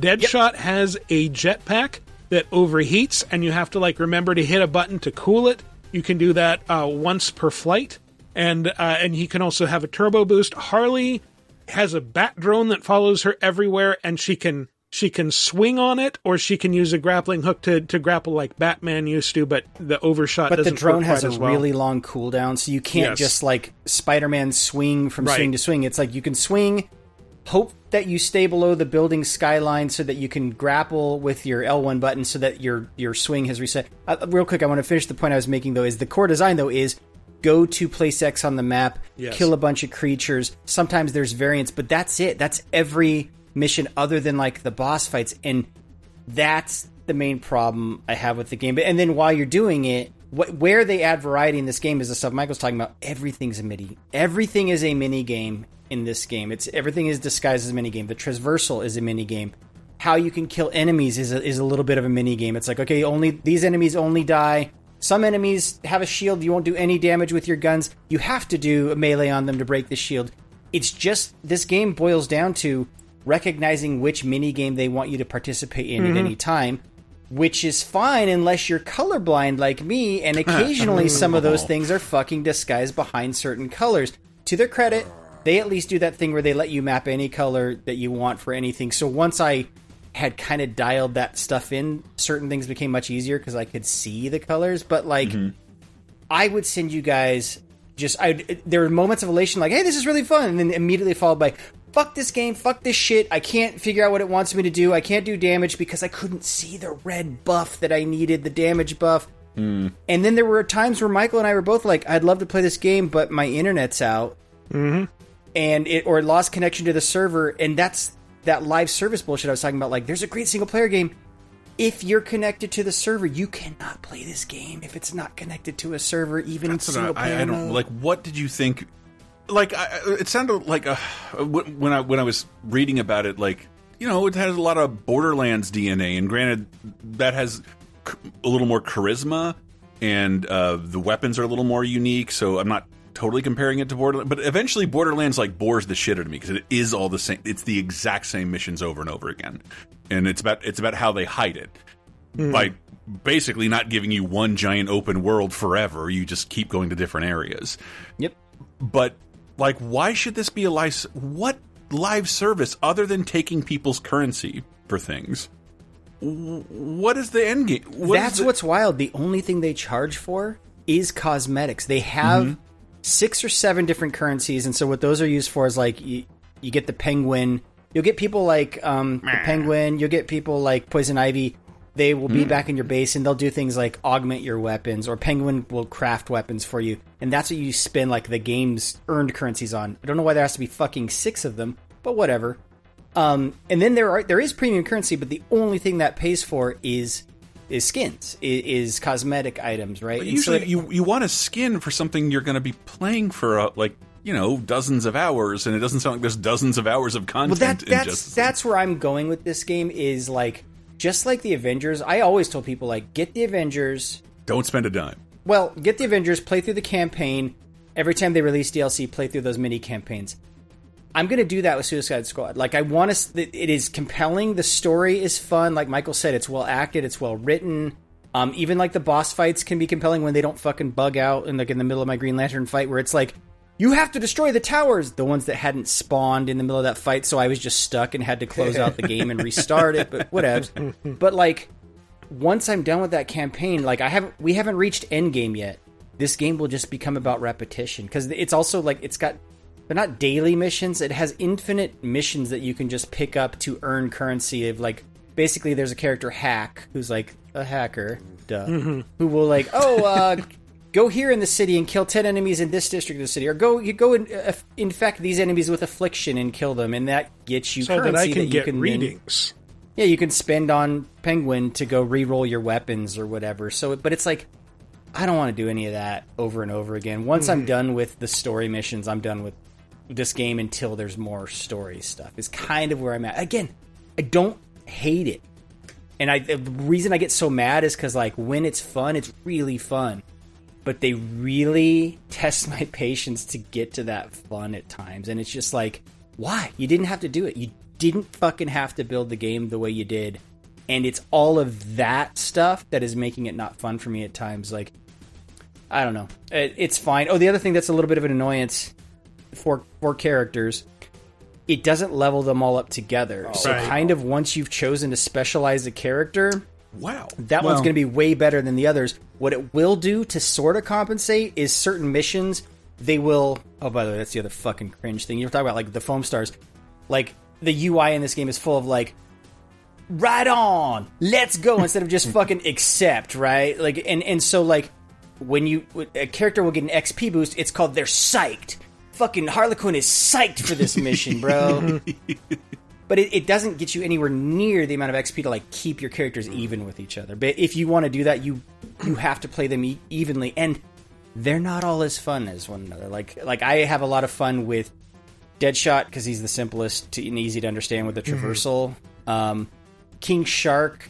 Deadshot yep. has a jetpack that overheats, and you have to, like, remember to hit a button to cool it. You can do that uh, once per flight, and uh, and he can also have a turbo boost. Harley has a bat drone that follows her everywhere, and she can she can swing on it, or she can use a grappling hook to, to grapple like Batman used to, but the overshot but doesn't work quite as well. But the drone has a well. really long cooldown, so you can't yes. just, like, Spider-Man swing from right. swing to swing. It's like you can swing... Hope that you stay below the building skyline so that you can grapple with your L one button so that your, your swing has reset. Uh, real quick, I want to finish the point I was making, though, is the core design, though, is go to place X on the map, yes. kill a bunch of creatures. Sometimes there's variants, but that's it. That's every mission other than, like, the boss fights. And that's the main problem I have with the game. And then while you're doing it, what, where they add variety in this game is the stuff Michael's talking about. Everything's a mini. Everything is a mini game. In this game, it's everything is disguised as a minigame. The traversal is a minigame. How you can kill enemies is a, is a little bit of a minigame. It's like, okay, only these enemies only die. Some enemies have a shield. You won't do any damage with your guns. You have to do a melee on them to break the shield. It's just this game boils down to recognizing which minigame they want you to participate in mm-hmm. at any time, which is fine unless you're colorblind like me, and occasionally some of those things are fucking disguised behind certain colors. To their credit, they at least do that thing where they let you map any color that you want for anything. So once I had kind of dialed that stuff in, certain things became much easier because I could see the colors. But, like, mm-hmm. I would send you guys just... I There were moments of elation like, hey, this is really fun. And then immediately followed by, fuck this game, fuck this shit. I can't figure out what it wants me to do. I can't do damage because I couldn't see the red buff that I needed, the damage buff. Mm. And then there were times where Michael and I were both like, I'd love to play this game, but my internet's out. Mm-hmm. And it or lost connection to the server, and that's that live service bullshit I was talking about. Like, there's a great single player game. If you're connected to the server, you cannot play this game if it's not connected to a server, even that's in single player. I, I don't like. What did you think? Like, I, it sounded like a, when I when I was reading about it, like, you know, it has a lot of Borderlands D N A, and granted, that has a little more charisma, and uh, the weapons are a little more unique. So I'm not totally comparing it to Borderlands, but eventually Borderlands like bores the shit out of me because it is all the same. It's the exact same missions over and over again, and it's about it's about how they hide it mm. by basically not giving you one giant open world forever. You just keep going to different areas. Yep. But like, why should this be a live? What live service other than taking people's currency for things? What is the end game? What That's the- what's wild. The only thing they charge for is cosmetics. They have mm-hmm. six or seven different currencies, and so what those are used for is like you, you get the penguin. You'll get people like um, the penguin. You'll get people like Poison Ivy. They will be mm. back in your base, and they'll do things like augment your weapons, or Penguin will craft weapons for you. And that's what you spend, like, the game's earned currencies on. I don't know why there has to be fucking six of them, but whatever. Um, and then there are there is premium currency, but the only thing that pays for is is skins, is, is cosmetic items, right? But usually so it, you, you want a skin for something you're going to be playing for, uh, like, you know, dozens of hours, and it doesn't sound like there's dozens of hours of content. Well, that, that's, just, that's where I'm going with this game, is, like... Just like the Avengers, I always tell people, like, get the Avengers. Don't spend a dime. Well, get the Avengers, play through the campaign. Every time they release D L C, play through those mini campaigns. I'm going to do that with Suicide Squad. Like, I want to... It is compelling. The story is fun. Like Michael said, it's well acted. It's well written. Um, even, like, the boss fights can be compelling when they don't fucking bug out in, like, in the middle of my Green Lantern fight where it's like, you have to destroy the towers. The ones that hadn't spawned in the middle of that fight, so I was just stuck and had to close out the game and restart it, but whatevs. But, like, once I'm done with that campaign, like, I haven't, we haven't reached endgame yet. This game will just become about repetition. Because it's also, like, it's got, they're not daily missions. It has infinite missions that you can just pick up to earn currency of, like, basically there's a character, Hack, who's, like, a hacker, duh, mm-hmm. who will, like, oh, uh... go here in the city and kill ten enemies in this district of the city, or go you go and uh, infect these enemies with affliction and kill them, and that gets you so currency that, I can that you get can readings. Then, yeah, you can spend on Penguin to go re-roll your weapons or whatever. So, but it's like I don't want to do any of that over and over again. Once mm. I'm done with the story missions, I'm done with this game until there's more story stuff. Is kind of where I'm at. Again, I don't hate it, and I the reason I get so mad is because like when it's fun, it's really fun. But they really test my patience to get to that fun at times. And it's just like, why? You didn't have to do it. You didn't fucking have to build the game the way you did. And it's all of that stuff that is making it not fun for me at times. Like, I don't know. It, it's fine. Oh, the other thing that's a little bit of an annoyance for, for characters, it doesn't level them all up together. Oh, so right. kind of once you've chosen to specialize a character... Wow. That well, one's going to be way better than the others. What it will do to sort of compensate is certain missions, they will... Oh, by the way, that's the other fucking cringe thing. You were talking about, like, the Foam Stars. Like, the U I in this game is full of, like, right on! Let's go! Instead of just fucking accept, right? Like, and, and so, like, when you... A character will get an X P boost, it's called they're psyched. Fucking Harlequin is psyched for this mission, bro. But it, it doesn't get you anywhere near the amount of X P to, like, keep your characters even with each other. But if you want to do that, you you have to play them e- evenly. And they're not all as fun as one another. Like, like I have a lot of fun with Deadshot, because he's the simplest to, and easy to understand with the traversal. Mm-hmm. Um, King Shark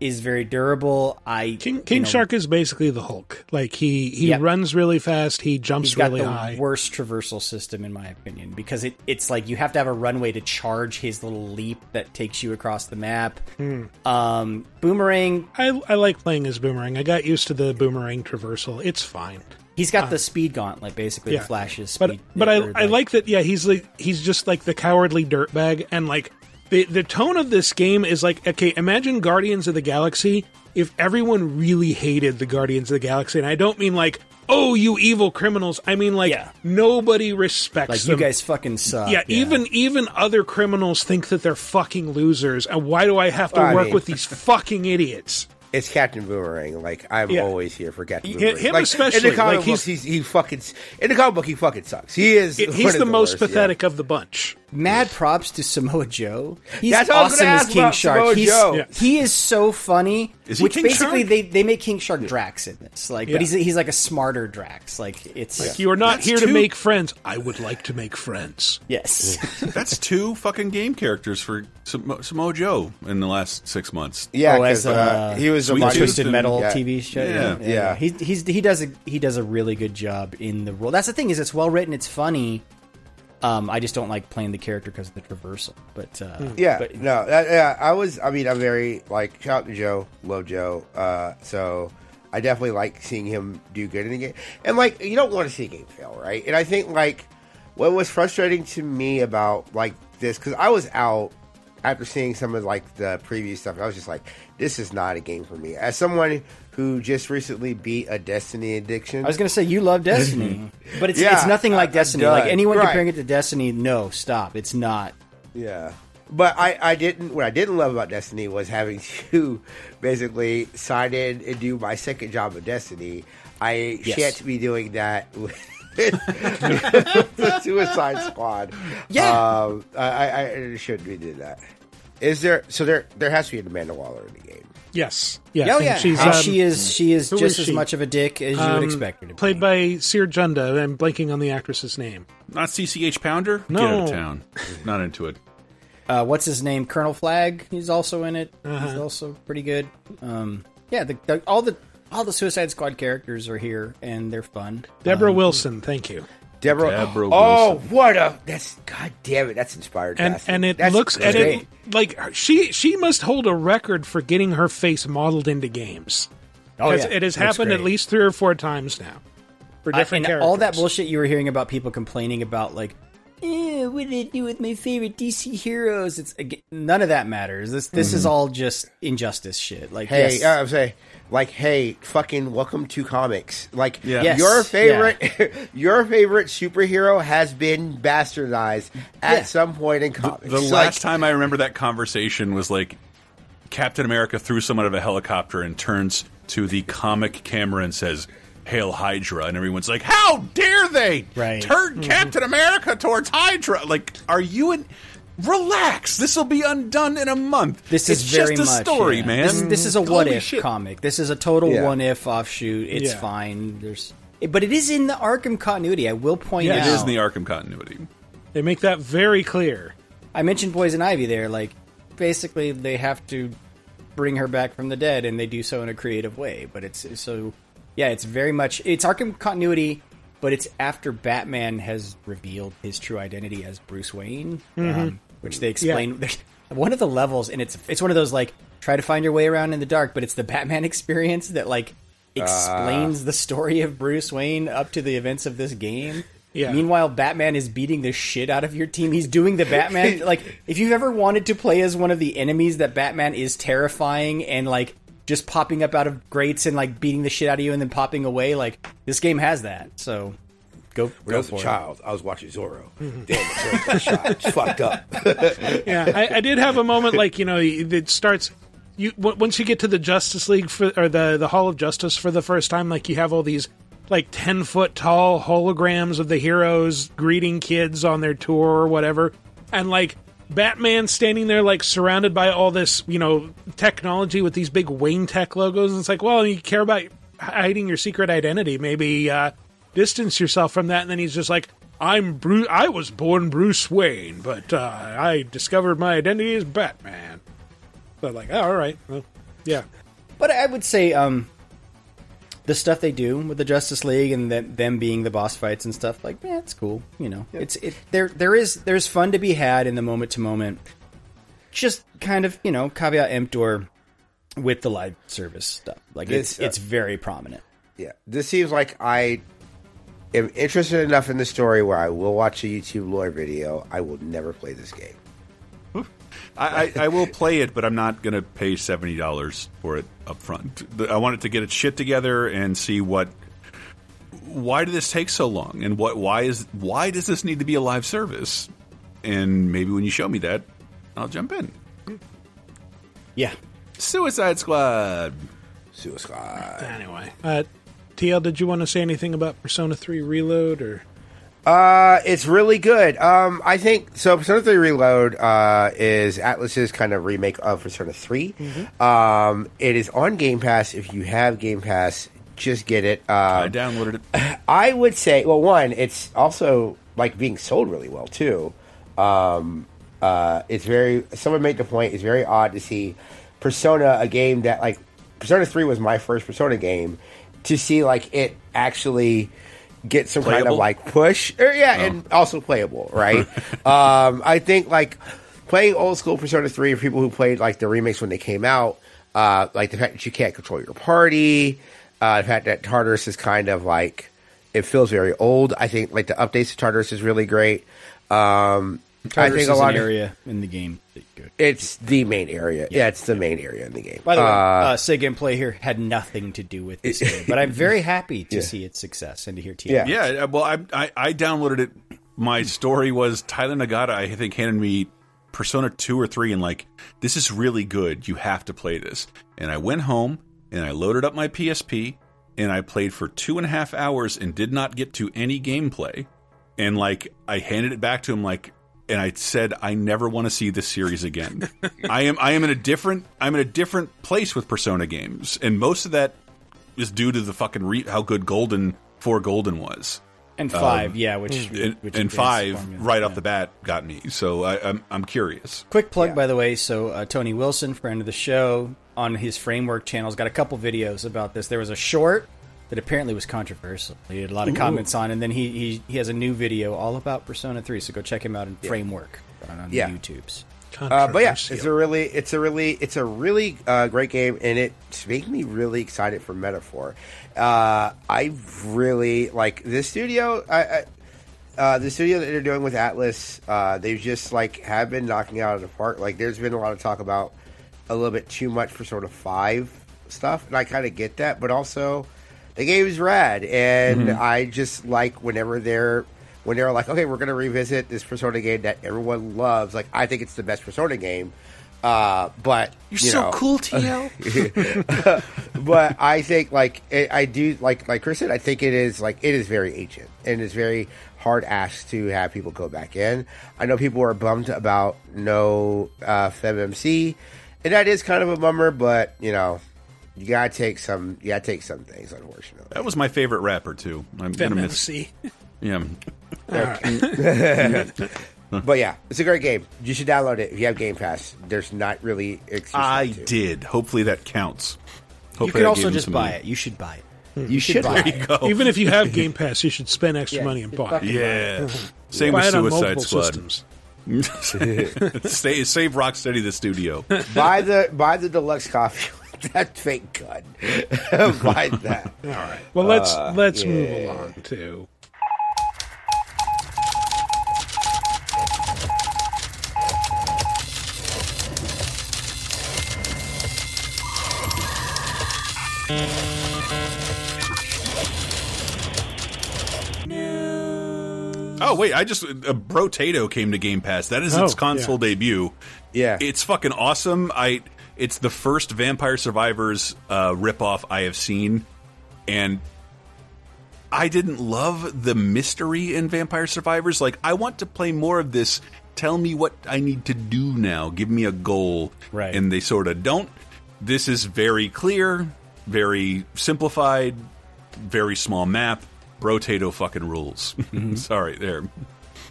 is very durable. I King, King you know, Shark is basically the Hulk. Like, he, he yep. runs really fast, he jumps really high. He's got the high. worst traversal system, in my opinion, because it, it's like you have to have a runway to charge his little leap that takes you across the map. Hmm. Um, boomerang. I, I like playing as Boomerang. I got used to the Boomerang traversal. It's fine. He's got um, the speed gauntlet, basically, yeah. the flashes. But, speed, but I, I like that, yeah, he's like, he's just like the cowardly dirtbag, and like, The the tone of this game is like, okay, imagine Guardians of the Galaxy if everyone really hated the Guardians of the Galaxy. And I don't mean like, oh, you evil criminals. I mean like, yeah. nobody respects like, them. Like, you guys fucking suck. Yeah, yeah, even even other criminals think that they're fucking losers. And why do I have to well, work I mean, with these fucking idiots? It's Captain Boomerang. Like, I'm yeah. always here for Captain Boomerang. Him like, especially. In the comic like, book, he's, he's, he fucking, in the comic book, he fucking sucks. He is it, He's the, the most worst, pathetic yeah. of the bunch. mad props to Samoa Joe. He's That's awesome as King Shark. He's, yeah. He is so funny. Is he which King basically Shark? They, they make King Shark Drax in this. Like, yeah. But he's he's like a smarter Drax. Like it's like, you are not That's here two... to make friends. I would like to make friends. Yes. That's two fucking game characters for Samo- Samoa Joe in the last six months. Yeah, oh, as, uh, uh, he was a Twisted Metal yeah. T V show. Yeah, yeah. yeah. yeah. He he's, he does a he does a really good job in the role. That's the thing is it's well written. It's funny. Um, I just don't like playing the character because of the traversal. But uh, yeah, but, no, that, yeah, I was. I mean, I'm very like shout out to Joe, love Joe. Uh, so I definitely like seeing him do good in the game. And like, you don't want to see a game fail, right? And I think like what was frustrating to me about like this because I was out after seeing some of like the preview stuff. I was just like, this is not a game for me. As someone who just recently beat a Destiny addiction. I was going to say, you love Destiny. But it's yeah, it's nothing like Destiny. Like, anyone right. comparing it to Destiny, no, stop. It's not. Yeah. But I, I didn't... What I didn't love about Destiny was having to basically sign in and do my second job of Destiny. I yes. shan't be doing that with... the Suicide Squad. Yeah. Um, I, I shouldn't be doing that. Is there... So there there has to be an Amanda Waller in the game. Yes. Yeah. Oh, yeah. She's, um, she is she is just is as she? much of a dick as you um, would expect her to be. Played by Seer Junda. I'm blanking on the actress's name. Not C C H Pounder? No. Get out of town. Not into it. Uh, what's his name? Colonel Flag. He's also in it. Uh-huh. He's also pretty good. Um, yeah, the, the, all the all the Suicide Squad characters are here, and they're fun. Deborah um, Wilson. Thank you. Deborah, Deborah oh, Wilson. what a that's god damn it, that's inspired. And casting. and it that's looks at it like she she must hold a record for getting her face modeled into games. Oh, yeah. It has that's happened great. at least three or four times now for different I, and characters. All that bullshit you were hearing about people complaining about like, eh, what did I do with my favorite D C heroes? It's again, none of that matters. This this mm-hmm. is all just injustice shit. Like, hey, yes. uh, I'm saying. Like, hey, fucking welcome to comics. Like, yeah. yes. your favorite yeah. your favorite superhero has been bastardized at yeah. some point in comics. The, the like, last time I remember that conversation was, like, Captain America threw someone out of a helicopter and turns to the comic camera and says, "Hail Hydra," and everyone's like, how dare they right. turn mm-hmm. Captain America towards Hydra? Like, are you in... Relax. This will be undone in a month. This is it's very just a much, story, yeah. man. This, this is a what Holy if shit. comic. This is a total yeah. one if offshoot. It's yeah. fine. There's, but it is in the Arkham continuity. I will point yeah, out. It is in the Arkham continuity. They make that very clear. I mentioned Poison Ivy there. Like, basically, they have to bring her back from the dead, and they do so in a creative way. But it's so, yeah. It's very much it's Arkham continuity. But it's after Batman has revealed his true identity as Bruce Wayne, mm-hmm. um, which they explain. Yeah. One of the levels, and it's it's one of those, like, try to find your way around in the dark, but it's the Batman experience that, like, explains uh. the story of Bruce Wayne up to the events of this game. Yeah. Meanwhile, Batman is beating the shit out of your team. He's doing the Batman. Like, if you've ever wanted to play as one of the enemies that Batman is terrifying and, like, just popping up out of grates and, like, beating the shit out of you and then popping away. Like, this game has that. So, go, go for it. When I was a child, I was watching Zorro. Mm-hmm. Damn, Zorro's a child. Fucked up. yeah, I, I did have a moment, like, you know, it starts... You Once you get to the Justice League, for, or the, the Hall of Justice for the first time, like, you have all these, like, ten-foot-tall holograms of the heroes greeting kids on their tour or whatever. And, like... Batman standing there, like, surrounded by all this, you know, technology with these big Wayne Tech logos. And it's like, well, you care about hiding your secret identity. Maybe uh, distance yourself from that. And then he's just like, I'm Bruce. I was born Bruce Wayne, but uh, I discovered my identity as Batman. So, like, oh, all right. Well, yeah. But I would say um, the stuff they do with the Justice League and the, them being the boss fights and stuff, like, man, eh, it's cool. You know, yeah. it's it, there. There is there's fun to be had in the moment to moment. Just kind of, you know, caveat emptor with the live service stuff. Like this, it's uh, it's very prominent. Yeah, this seems like I am interested enough in the story where I will watch a YouTube lore video. I will never play this game. I, I, I will play it, but I'm not going to pay seventy dollars for it up front. I wanted to get its shit together and see what... Why did this take so long? And what? Why is? Why does this need to be a live service? And maybe when you show me that, I'll jump in. Yeah. Suicide Squad. Suicide Squad. Anyway. Uh, T L, did you want to say anything about Persona three Reload? Or Uh, it's really good. Um, I think, so Persona three Reload uh, is Atlas's kind of remake of Persona three. Mm-hmm. Um, it is on Game Pass. If you have Game Pass, just get it. Um, I downloaded it. I would say, well, one, it's also, like, being sold really well, too. Um, uh, it's very, someone made the point, it's very odd to see Persona, a game that, like, Persona three was my first Persona game, to see, like, it actually... get some playable? Kind of like push, or, yeah, oh. and also playable, right? um, I think like playing old school Persona three for people who played like the remakes when they came out, uh, like the fact that you can't control your party, uh, the fact that Tartarus is kind of like it feels very old. I think like the updates to Tartarus is really great. Um, Tartarus I think a lot is an of area in the game. It's the main area. Yeah, yeah it's the yeah. main area in the game. By the uh, way, uh, Sega and Play here had nothing to do with this game, but I'm very happy to yeah. see its success and to hear T M. Yeah, yeah well, I, I I downloaded it. My story was Tyler Nagata, I think, handed me Persona two or three and like, this is really good. You have to play this. And I went home and I loaded up my P S P and I played for two and a half hours and did not get to any gameplay. And like, I handed it back to him like, and I said, I never want to see this series again. I am, I am in a different, I'm in a different place with Persona games, and most of that is due to the fucking re- how good Golden Four Golden was, and five, um, yeah, which and, which and five formula, right yeah. off the bat got me. So I, I'm, I'm curious. Quick plug, yeah. by the way. So uh, Tony Wilson, friend of the show, on his Framework channel, has got a couple videos about this. There was a short that apparently was controversial. He had a lot of Ooh. comments on, and then he, he he has a new video all about Persona three. So go check him out in yeah. Framework on yeah. YouTube's. Uh, but yeah, it's a really it's a really it's a really uh, great game, and it's making me really excited for Metaphor. Uh, I really like this studio. I, I, uh, the studio that they're doing with Atlas, uh, they've just like have been knocking it out of the park. Like, there's been a lot of talk about a little bit too much Persona five stuff, and I kind of get that, but also. The game is rad, and mm-hmm. I just like whenever they're when they're like, okay, we're going to revisit this Persona game that everyone loves. Like, I think it's the best Persona game, uh, but you're you so know, cool, T L. But I think, like, it, I do like like Chris said, I think it is like it is very ancient, and it's very hard asked to have people go back in. I know people are bummed about no uh, FemMC, and that is kind of a bummer, but you know. You gotta take some. You gotta take some things, unfortunately. That was my favorite rapper too. I'm gonna miss. Yeah. But yeah, it's a great game. You should download it if you have Game Pass. There's not really. I did. Hopefully that counts. Hopefully you can also just buy money. It. You should buy it. Mm. You should buy it. Go. Even if you have Game Pass, you should spend extra yeah, money and buy it. Yeah. Same buy with Suicide Squad. Systems. Stay, save Rocksteady the studio. Buy the buy the deluxe copy. That fake gun. Buy that. All right. Well, let's uh, let's yeah. move along to. Oh wait, I just uh, Brotato came to Game Pass. That is its oh, console yeah. debut. Yeah, it's fucking awesome. I. It's the first Vampire Survivors uh, ripoff I have seen, and I didn't love the mystery in Vampire Survivors. Like, I want to play more of this. Tell me what I need to do now. Give me a goal. Right. And they sort of don't. This is very clear, very simplified, very small map. Brotato fucking rules. Mm-hmm. Sorry, there.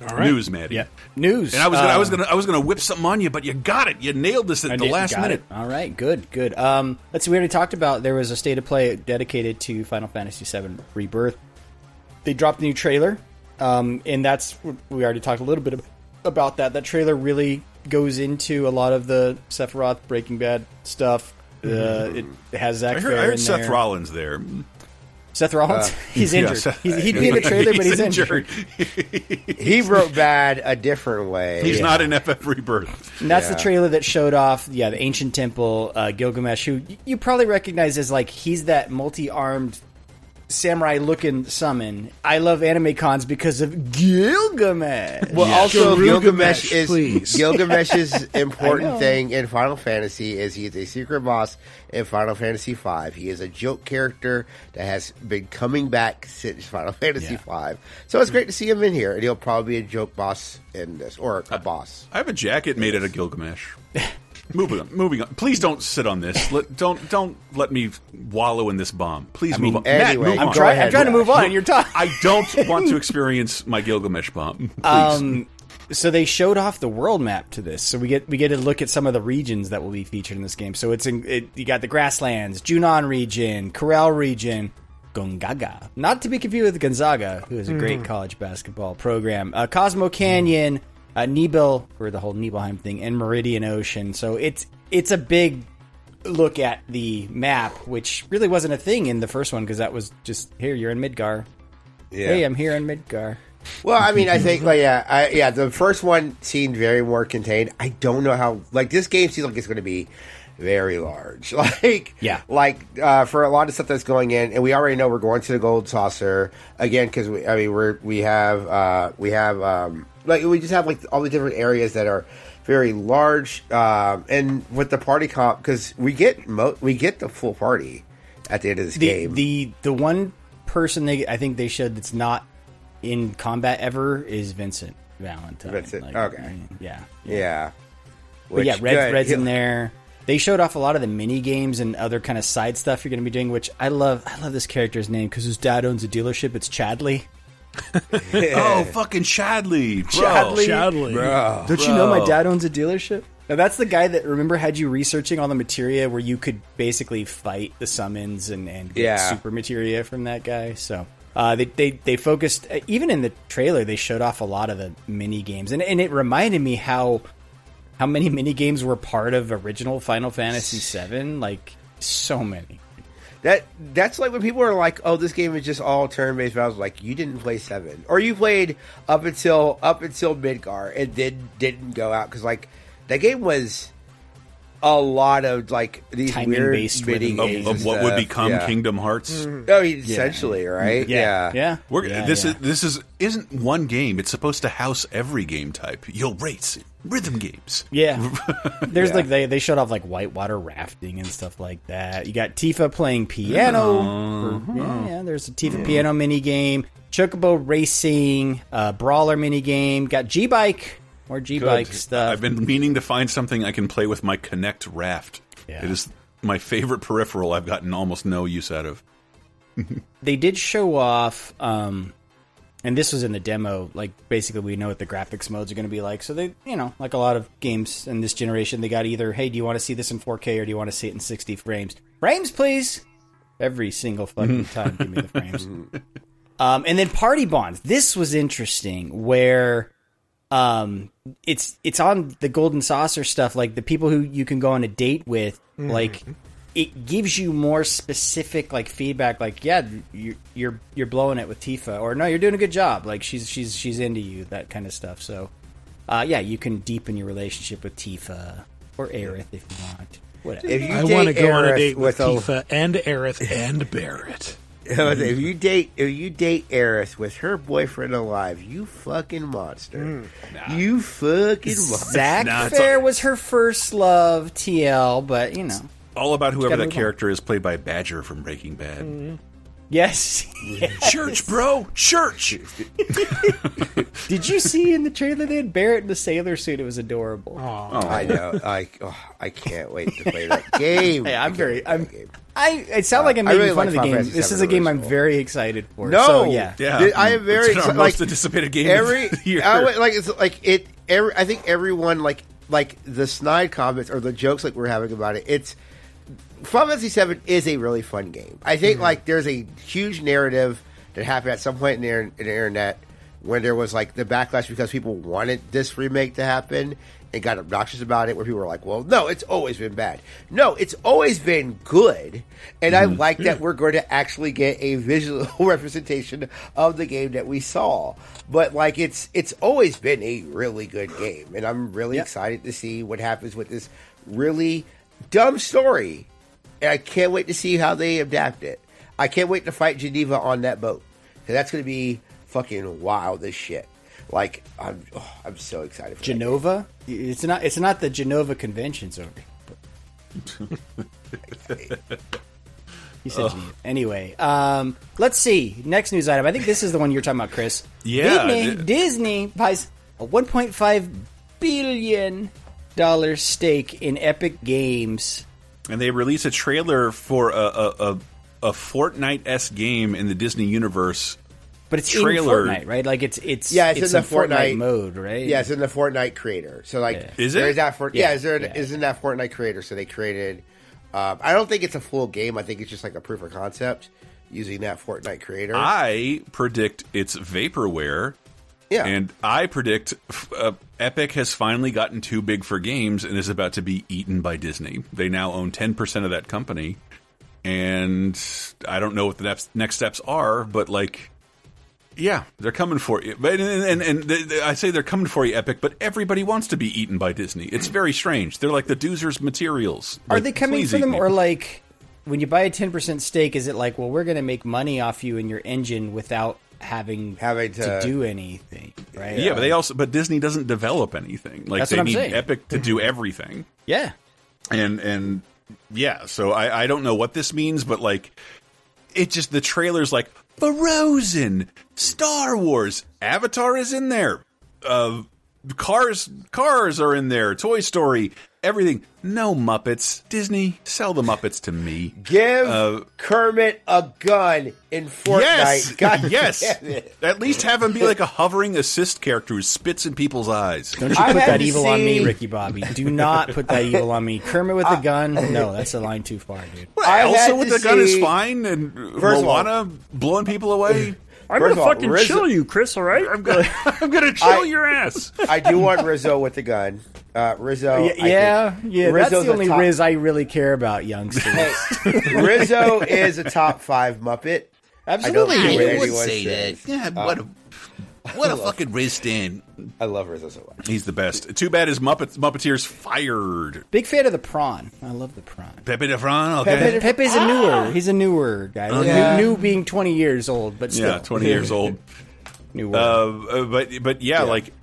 All right. News, Maddie. Yeah. News. And I was gonna, um, I was gonna I was gonna whip something on you, but you got it. You nailed this at I the last minute. It. All right, good, good. Um, let's see. We already talked about there was a state of play dedicated to Final Fantasy seven Rebirth. They dropped the new trailer, um, and that's we already talked a little bit about that. That trailer really goes into a lot of the Sephiroth Breaking Bad stuff. Mm. Uh, it has Zack Fair. I heard, I heard in Seth there. Rollins there. Seth Rollins? Uh, he's injured. Yeah, Seth, he's, he'd be in the trailer, he's but he's injured. injured. He wrote bad a different way. He's yeah. not in F F Rebirth. And that's yeah. the trailer that showed off, yeah, the Ancient Temple, uh, Gilgamesh, who you probably recognize as, like, he's that multi-armed samurai-looking summon. I love anime cons because of Gilgamesh. Well, yeah. also Gilgamesh, Gilgamesh is please. Gilgamesh's important thing in Final Fantasy is he is a secret boss in Final Fantasy five. He is a joke character that has been coming back since Final Fantasy yeah. five. So it's great to see him in here, and he'll probably be a joke boss in this, or a I, boss. I have a jacket made out of Gilgamesh. Moving on, moving on. Please don't sit on this. Let, don't don't let me wallow in this bomb. Please I move mean, on. Anyway, Matt, move I'm, on. Try, I'm trying to move on. You're talking. I don't want to experience my Gilgamesh bomb. Please. Um, so they showed off the world map to this. So we get we get to look at some of the regions that will be featured in this game. So it's in, it, you got the Grasslands, Junon region, Corral region, Gonzaga. Not to be confused with Gonzaga, who is a great mm. college basketball program. Uh, Cosmo Canyon. Mm. Uh, Nibel, or the whole Nibelheim thing, and Meridian Ocean. So it's it's a big look at the map, which really wasn't a thing in the first one, because that was just, here, you're in Midgar. Yeah. Hey, I'm here in Midgar. Well, I mean, I think, like, yeah, I, yeah, the first one seemed very more contained. I don't know how, like, this game seems like it's going to be very large. Like, yeah. like uh, for a lot of stuff that's going in, and we already know we're going to the Gold Saucer, again, because, we, I mean, we're, we have, uh, we have, um, like, we just have, like, all the different areas that are very large, um, and with the party comp, because we get mo- we get the full party at the end of this the, game. The the one person they I think they showed that's not in combat ever is Vincent Valentine. Vincent, like, okay, I mean, yeah, yeah, yeah. Which, but yeah, Red, Red's yeah. in there. They showed off a lot of the mini games and other kind of side stuff you're going to be doing, which I love. I love this character's name because his dad owns a dealership. It's Chadley. yeah. Oh, fucking Chadley, bro. Chadley, Chadley. Bro. Don't bro. you know my dad owns a dealership? Now that's the guy that, remember, had you researching all the materia where you could basically fight the summons and, and get yeah. super materia from that guy. So uh, they, they, they focused, even in the trailer, they showed off a lot of the mini games. And, and it reminded me how, how many mini games were part of original Final Fantasy seven. Like, so many. That That's like when people are like, oh, this game is just all turn-based battles. Like, you didn't play seven. Or you played up until up until Midgar and then didn't go out. Because, like, that game was a lot of, like, these Timing weird based mini games. Of, of what would become yeah. Kingdom Hearts. Mm-hmm. I mean, essentially, yeah. right? Yeah. Yeah. yeah. We're, yeah this yeah. is this is, isn't one game. It's supposed to house every game type. You'll race it. Rhythm games. Yeah. There's yeah. like they, they showed off like whitewater rafting and stuff like that. You got Tifa playing piano. Uh-huh. Yeah, yeah, there's a Tifa yeah. piano minigame. Chocobo racing, uh, brawler minigame. Got G Bike. More G Bike stuff. I've been meaning to find something I can play with my Kinect Raft. Yeah. It is my favorite peripheral I've gotten almost no use out of. They did show off um and this was in the demo, like, basically we know what the graphics modes are going to be like. So they, you know, like a lot of games in this generation, they got either, hey, do you want to see this in four K or do you want to see it in sixty frames? Frames, please! Every single fucking time, give me the frames. Um, and then Party Bonds. This was interesting, where um, it's it's on the Golden Saucer stuff, like, the people who you can go on a date with, mm-hmm. like... It gives you more specific, like, feedback, like, yeah, you're, you're you're blowing it with Tifa, or no, you're doing a good job, like, she's she's she's into you, that kind of stuff. So, uh, yeah, you can deepen your relationship with Tifa or Aerith if you want. Whatever. If you I want to go Aerith on a date with, with Tifa a... and Aerith and Barrett. If you date if you date Aerith with her boyfriend alive, you fucking monster. Mm, nah. You fucking monster. Zack nah, Fair all... was her first love, T L, but you know. All about whoever that character on. Is played by Badger from Breaking Bad. Mm-hmm. Yes. yes. Church, bro. Church. Did you see in the trailer they had Barrett in the sailor suit? It was adorable. Aww. Oh, I know. I oh, I can't wait to play that game. Hey, I'm very. I'm. I. It sounds uh, like I'm making really fun like of the Final game. Fantasy this is a game I'm very excited for. No. So, yeah. yeah. I am very. It's our most like, anticipated game every of the year. I, like it's like it. Every, I think everyone like like the snide comments or the jokes like we're having about it. It's. Final Fantasy seven is a really fun game. I think, mm-hmm. like, there's a huge narrative that happened at some point in the, in the internet when there was, like, the backlash because people wanted this remake to happen and got obnoxious about it, where people were like, well, no, it's always been bad. No, it's always been good, and mm-hmm. I like yeah. that we're going to actually get a visual representation of the game that we saw. But, like, it's it's always been a really good game, and I'm really yeah. excited to see what happens with this really dumb story. And I can't wait to see how they adapt it. I can't wait to fight Jenova on that boat. Because that's going to be fucking wild as shit. Like, I'm oh, I'm so excited for Jenova? It's not, it's not the Jenova Convention Zone. You said oh. Anyway, um, let's see. Next news item. I think this is the one you're talking about, Chris. Yeah. Disney, d- Disney buys a one point five billion dollars stake in Epic Games. And they release a trailer for a, a, a, a Fortnite-esque game in the Disney universe. But it's trailer. In Fortnite, right? Like it's it's yeah, it's, it's in the Fortnite, Fortnite mode, right? Yeah, it's in the Fortnite creator. So like, yeah. is it? Is that for, yeah, yeah, is there? An, yeah. Is in that Fortnite creator? So they created. Um, I don't think it's a full game. I think it's just like a proof of concept using that Fortnite creator. I predict it's vaporware. Yeah, and I predict uh, Epic has finally gotten too big for games and is about to be eaten by Disney. They now own ten percent of that company, and I don't know what the next steps are, but like. Yeah, they're coming for you. But and, and, and they, they, I say they're coming for you, Epic, but everybody wants to be eaten by Disney. It's very strange. They're like the Doozers materials. Are like, they coming for them, me. Or like when you buy a ten percent stake, is it like, well, we're going to make money off you and your engine without having, having to, to do anything, right? Yeah, uh, but they also, but Disney doesn't develop anything. Like they need saying. Epic to do everything. Yeah. And, and yeah, so I, I don't know what this means, but like it just, the trailer's like, Frozen, Star Wars, Avatar is in there, uh, Cars Cars are in there, Toy Story, everything. No Muppets. Disney, sell the Muppets to me. Give uh, Kermit a gun in Fortnite. Yes, God yes. Damn it. At least have him be like a hovering assist character who spits in people's eyes. Don't you put that evil see... on me, Ricky Bobby. Do not put that evil on me. Kermit with a gun? No, that's a line too far, dude. Well, Elsa with a see... gun is fine, and Moana blowing people away. I'm going to fucking Rizzo... chill you, Chris, all right? I'm going I'm gonna to chill I, your ass. I do want Rizzo with the gun. Uh, Rizzo. Yeah, yeah, yeah Rizzo's that's the only top... Riz I really care about, youngsters. Rizzo is a top five Muppet. Absolutely. I don't yeah, you would say says. That. Yeah, um, what a, what a love, fucking Riz stand. I love Rizzo so much. He's the best. Too bad his Muppet, Muppeteer's fired. Big fan of the prawn. I love the prawn. Pepe the prawn? Okay. Pepe, Pepe's ah! a newer. He's a newer guy. Okay. Yeah. New, new being twenty years old, but still. Yeah, twenty years old. New uh, but, but yeah, yeah, like,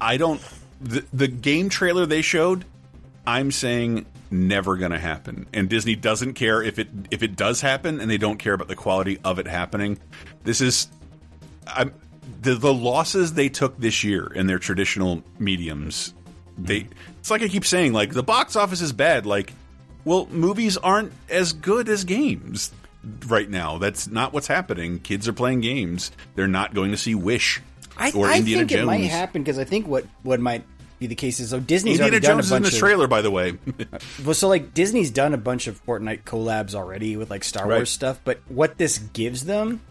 I don't... The, the game trailer they showed, I'm saying never going to happen. And Disney doesn't care if it if it does happen, and they don't care about the quality of it happening. This is I'm, the the losses they took this year in their traditional mediums. They it's like I keep saying, like the box office is bad. Like, well, movies aren't as good as games right now. That's not what's happening. Kids are playing games. They're not going to see Wish. I, or I Indiana think Jones. It might happen because I think what, what might be the case is so Disney's Indiana already done Jones a bunch is in the of, trailer, by the way. Well, so like Disney's done a bunch of Fortnite collabs already with like Star right. Wars stuff, but what this gives them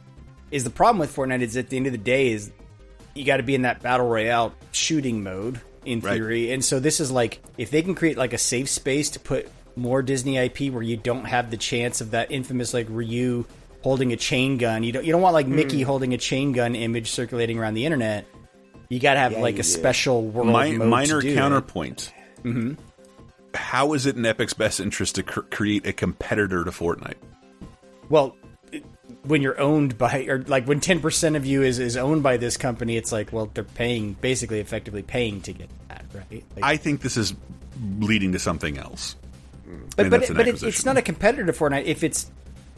is the problem with Fortnite is at the end of the day is you got to be in that battle royale shooting mode in theory, right. And so this is like if they can create like a safe space to put more Disney I P where you don't have the chance of that infamous like Ryu. Holding a chain gun, you don't you don't want like Mickey mm. holding a chain gun image circulating around the internet. You got to have yeah, like a do. special world My, mode minor to do counterpoint. Mm-hmm. How is it in Epic's best interest to cr- create a competitor to Fortnite? Well, when you're owned by or like when ten percent of you is, is owned by this company, it's like well they're paying basically effectively paying to get that right. Like, I think this is leading to something else. But and but, but it, it's not a competitor to Fortnite if it's.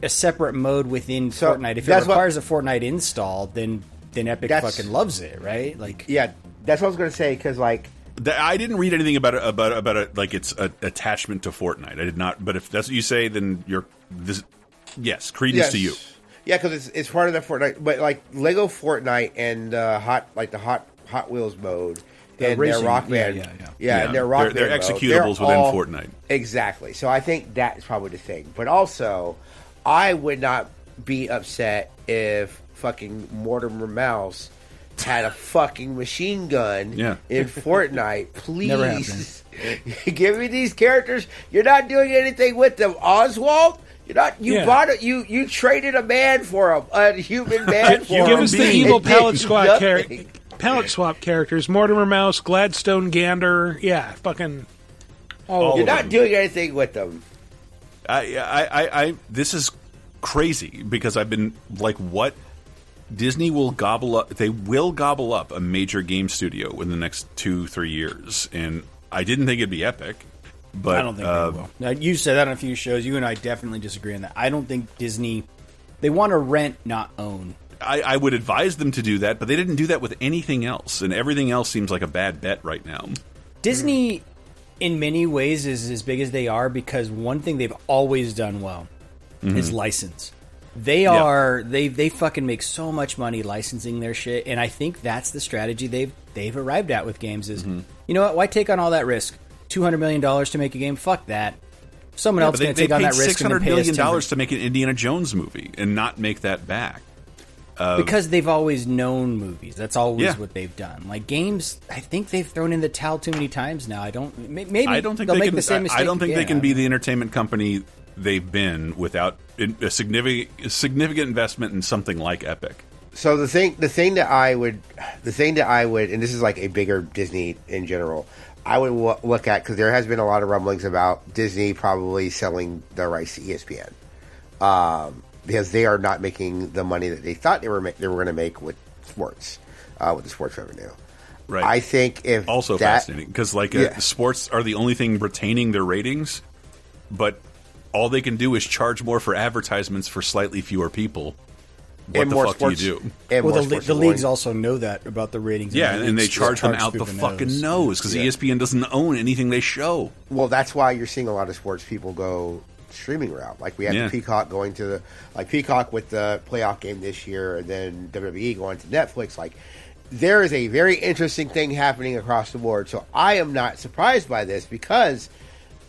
A separate mode within so Fortnite. If it requires what, a Fortnite install, then then Epic fucking loves it, right? Like, yeah, that's what I was going to say because like the, I didn't read anything about it, about about it, like its a, attachment to Fortnite. I did not, but if that's what you say, then you're this. Yes, credence yes. to you. Yeah, because it's it's part of the Fortnite, but like Lego Fortnite and uh, hot like the hot Hot Wheels mode. And their, Rock Band, yeah, yeah, yeah. Yeah, yeah. and their Rock Band, yeah, their Rock Band, their executables within all, Fortnite, exactly. So I think that's probably the thing, but also. I would not be upset if fucking Mortimer Mouse had a fucking machine gun yeah. in Fortnite. Please give me these characters. You're not doing anything with them. Oswald, you're not. You yeah. bought it. You you traded a man for him, a human man for you him. You give us the evil pallet squad character, pallet swap characters. Mortimer Mouse, Gladstone Gander. Yeah, fucking. All all you're not them. Doing anything with them. I, I, I, I, this is crazy because I've been like, what? Disney will gobble up, they will gobble up a major game studio within the next two, three years. And I didn't think it'd be Epic, but I don't think uh, they will. Now, you said that on a few shows. You and I definitely disagree on that. I don't think Disney, they want to rent, not own. I, I would advise them to do that, but they didn't do that with anything else. And everything else seems like a bad bet right now. Disney, mm. in many ways, is as big as they are because one thing they've always done well mm-hmm. is license. They are yeah. they they fucking make so much money licensing their shit, and I think that's the strategy they've they've arrived at with games is mm-hmm. you know what, why take on all that risk? two hundred million dollars to make a game, fuck that. Someone yeah, else going to take on that risk and then pay us six hundred million dollars to make an Indiana Jones movie and not make that back. Uh, because they've always known movies. That's always yeah. what they've done. Like games, I think they've thrown in the towel too many times now. I don't maybe I don't think they'll they make can, the same mistake. I don't think again. they can be the entertainment company they've been without a significant significant investment in something like Epic. So the thing, the thing that I would, the thing that I would, and this is like a bigger Disney in general, I would w- look at because there has been a lot of rumblings about Disney probably selling the rights to E S P N um, because they are not making the money that they thought they were ma- they were going to make with sports, uh, with the sports revenue. Right. I think if also that, fascinating because like yeah. uh, sports are the only thing retaining their ratings, but all they can do is charge more for advertisements for slightly fewer people. What and the fuck sports, do you do? And well, the, the leagues also know that about the ratings. Yeah, and, the and they charge them out the, the fucking nose because yeah. E S P N doesn't own anything they show. Well, that's why you're seeing a lot of sports people go streaming route. Like we had yeah. Peacock going to the like Peacock with the playoff game this year, and then W W E going to Netflix. Like there is a very interesting thing happening across the board. So I am not surprised by this because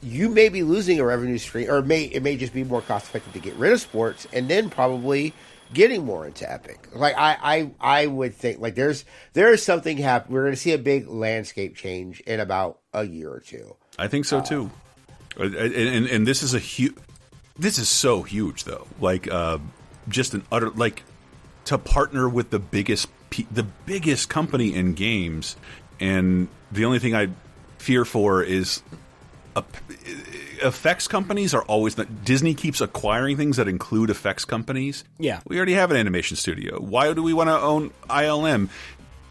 you may be losing a revenue stream, or may it may just be more cost effective to get rid of sports, and then probably getting more into Epic. Like I, I, I would think like there's there is something happening. We're going to see a big landscape change in about a year or two. I think so uh, too. And, and and this is a huge. This is so huge though. Like uh, just an utter like to partner with the biggest the biggest company in games, and the only thing I fear for is. Uh, effects companies are always not, Disney keeps acquiring things that include effects companies. Yeah, we already have an animation studio. Why do we want to own I L M?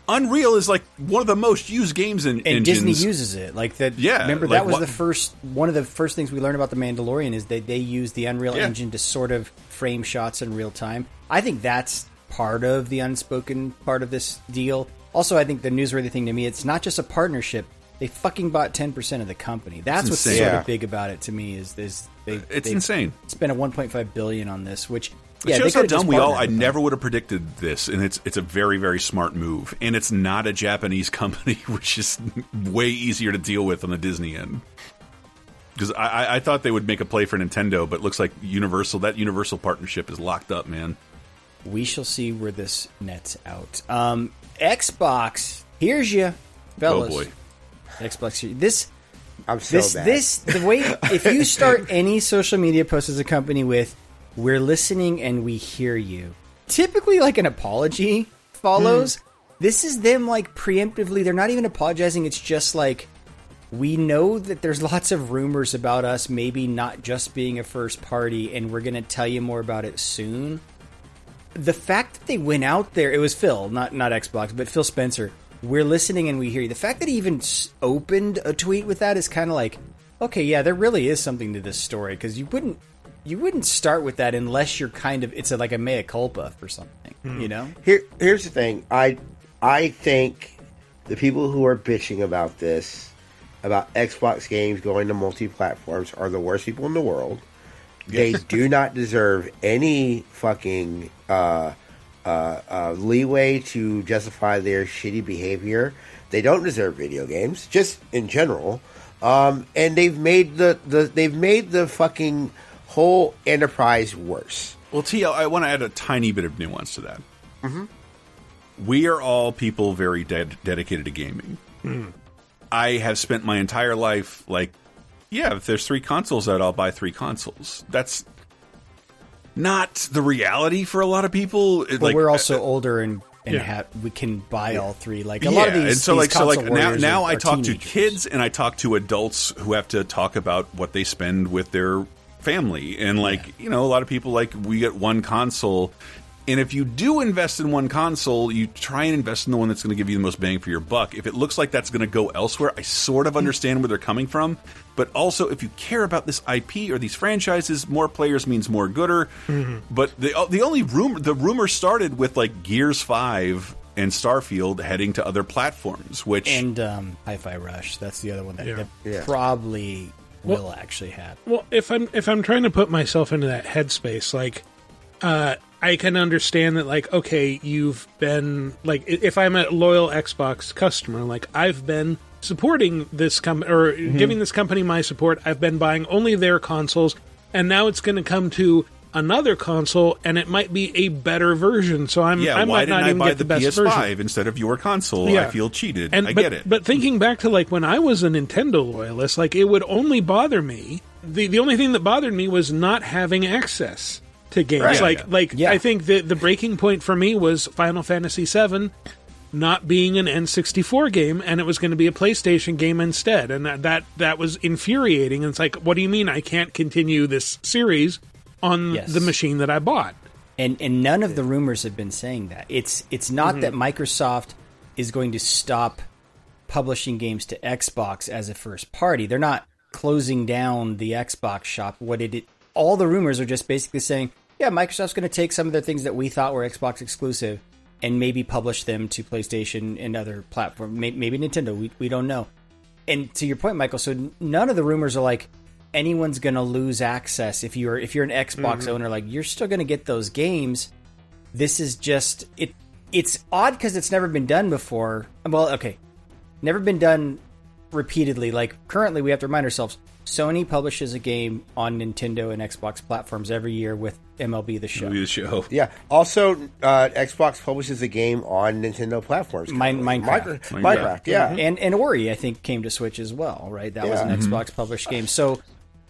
Unreal is like one of the most used games in and engines. Disney uses it like that. Yeah, remember like, that was what, the first one of the first things we learned about the Mandalorian is that they use the Unreal yeah. Engine to sort of frame shots in real time. I think that's part of the unspoken part of this deal. Also, I think the newsworthy thing to me, it's not just a partnership. They fucking bought ten percent of the company. That's what's sort yeah. of big about it to me is this. They, it's insane. Spent a one point five billion dollars on this, which yeah, it shows how dumb we all. I never would have predicted this, and it's it's a very very smart move, and it's not a Japanese company, which is way easier to deal with on the Disney end. Because I, I thought they would make a play for Nintendo, but it looks like Universal. That Universal partnership is locked up, man. We shall see where this nets out. Um, Xbox, here's you, fellas. Oh boy. Xbox. This, I'm so this, bad. This, the way, if you start any social media post as a company with, we're listening and we hear you, typically like an apology follows. Mm. This is them like preemptively, they're not even apologizing. It's just like, we know that there's lots of rumors about us, maybe not just being a first party, and we're going to tell you more about it soon. The fact that they went out there, it was Phil, not, not Xbox, but Phil Spencer. We're listening and we hear you. The fact that he even opened a tweet with that is kind of like, okay, yeah, there really is something to this story because you wouldn't, you wouldn't start with that unless you're kind of it's a, like a mea culpa for something, hmm. you know. Here, here's the thing. I, I think the people who are bitching about this, about Xbox games going to multi-platforms, are the worst people in the world. They do not deserve any fucking. Uh, Uh, uh, leeway to justify their shitty behavior. They don't deserve video games, just in general. Um, and they've made the, the they've made the fucking whole enterprise worse. Well, T L, I want to add a tiny bit of nuance to that. Mm-hmm. We are all people very de- dedicated to gaming. Mm. I have spent my entire life like, yeah, if there's three consoles out, I'll buy three consoles. That's not the reality for a lot of people. But like, we're also uh, older and, and yeah. ha- we can buy yeah. all three. Like a yeah. lot of these, and so these like so like now, now are, I talk teenagers. to kids and I talk to adults who have to talk about what they spend with their family. And like, yeah. you know, a lot of people, like, we get one console. And if you do invest in one console, you try and invest in the one that's going to give you the most bang for your buck. If it looks like that's going to go elsewhere, I sort of understand where they're coming from. But also, if you care about this I P or these franchises, more players means more gooder. Mm-hmm. But the the only rumor, the rumor started with like Gears five and Starfield heading to other platforms, which and um, Hi-Fi Rush. That's the other one that, yeah. that yeah. probably well, will actually happen. Well, if I'm if I'm trying to put myself into that headspace, like. Uh, I can understand that, like, okay, you've been, like, if I'm a loyal Xbox customer, like, I've been supporting this company, or mm-hmm. giving this company my support, I've been buying only their consoles, and now it's going to come to another console, and it might be a better version, so I'm, yeah, I might not even get the best version. Yeah, why didn't I buy the P S five instead of your console? Yeah. I feel cheated. And, I but, get it. But thinking back to, like, when I was a Nintendo loyalist, like, it would only bother me, the, the only thing that bothered me was not having access to games. Right. Like, yeah. like yeah. I think the, the breaking point for me was Final Fantasy seven not being an N sixty-four game, and it was going to be a PlayStation game instead. And that, that, that was infuriating. And it's like, what do you mean I can't continue this series on yes. the machine that I bought? And and none of the rumors have been saying that. It's, it's not mm-hmm. that Microsoft is going to stop publishing games to Xbox as a first party. They're not closing down the Xbox shop. What it, it all the rumors are just basically saying, yeah, Microsoft's going to take some of the things that we thought were Xbox exclusive and maybe publish them to PlayStation and other platforms, maybe Nintendo. We we don't know. And to your point, Michael, so none of the rumors are like anyone's going to lose access. If you're if you're an Xbox mm-hmm. owner, like you're still going to get those games. This is just it. It's odd because it's never been done before. Well, okay, never been done repeatedly. Like currently, we have to remind ourselves. Sony publishes a game on Nintendo and Xbox platforms every year with M L B The Show. M L B The Show. Yeah. Also, uh, Xbox publishes a game on Nintendo platforms. Min- Minecraft. Minecraft. Minecraft, yeah. Mm-hmm. And, and Ori, I think, came to Switch as well, right? That yeah. was an mm-hmm. Xbox-published game. So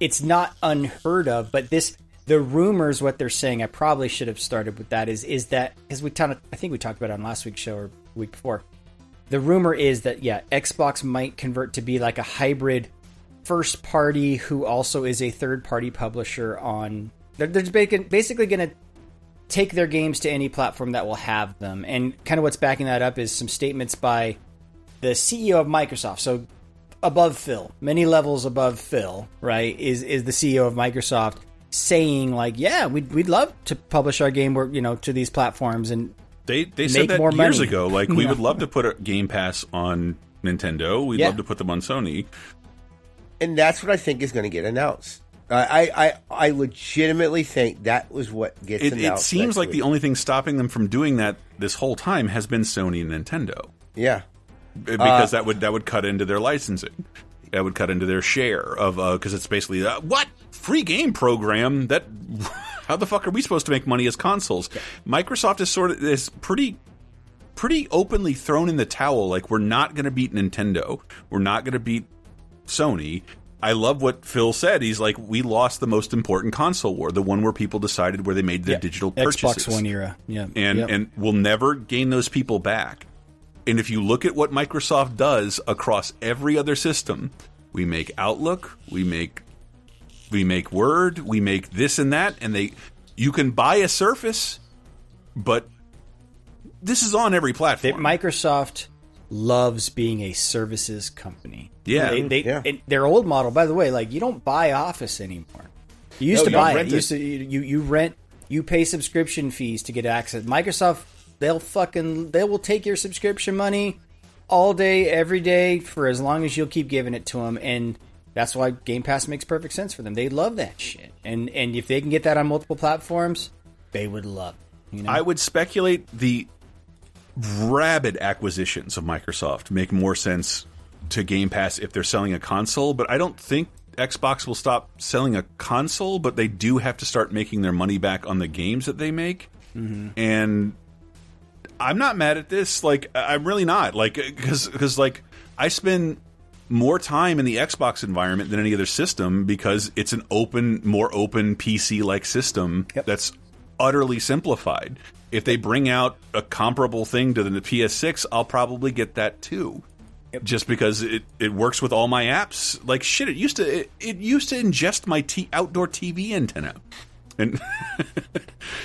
it's not unheard of, but this the rumors, what they're saying, I probably should have started with that, is is that, because we t- I think we talked about it on last week's show or week before, the rumor is that, yeah, Xbox might convert to be like a hybrid first party who also is a third party publisher on they're, they're basically going to take their games to any platform that will have them. And kind of what's backing that up is some statements by the C E O of Microsoft. So above Phil, many levels above Phil, right, is is the C E O of Microsoft saying like, yeah, we'd, we'd love to publish our game, you know, to these platforms. And they, they said that years money. ago, like we would love to put a Game Pass on Nintendo. We'd yeah. love to put them on Sony. And that's what I think is going to get announced. Uh, I, I I legitimately think that was what gets it, announced. It seems like week. the only thing stopping them from doing that this whole time has been Sony and Nintendo. Yeah, because uh, that would that would cut into their licensing. That would cut into their share of because uh, it's basically uh, what free game program that how the fuck are we supposed to make money as consoles? Yeah. Microsoft is sort of is pretty. pretty openly thrown in the towel. Like we're not going to beat Nintendo. We're not going to beat Sony. I love what Phil said. He's like, we lost the most important console war, the one where people decided where they made their yeah. digital purchases. Xbox One era. Yeah. And yep. and we'll never gain those people back. And if you look at what Microsoft does across every other system, we make Outlook, we make we make Word, we make this and that, and they you can buy a Surface, but this is on every platform. Microsoft loves being a services company. Yeah. They, they, yeah. It, their old model, by the way, like you don't buy Office anymore. You used no, to you buy it. You, used to, you, you rent, you pay subscription fees to get access. Microsoft, they'll fucking, they will take your subscription money all day, every day for as long as you'll keep giving it to them. And that's why Game Pass makes perfect sense for them. They love that shit. And, and if they can get that on multiple platforms, they would love it. You know? I would speculate the rabid acquisitions of Microsoft make more sense to Game Pass if they're selling a console, but I don't think Xbox will stop selling a console, but they do have to start making their money back on the games that they make. Mm-hmm. And I'm not mad at this. Like, I'm really not. Like, because, because like, I spend more time in the Xbox environment than any other system because it's an open, more open P C-like system yep. that's utterly simplified. If they bring out a comparable thing to the P S six, I'll probably get that too. Yep. Just because it, it works with all my apps. Like shit, it used to it, it used to ingest my t- outdoor T V antenna. And,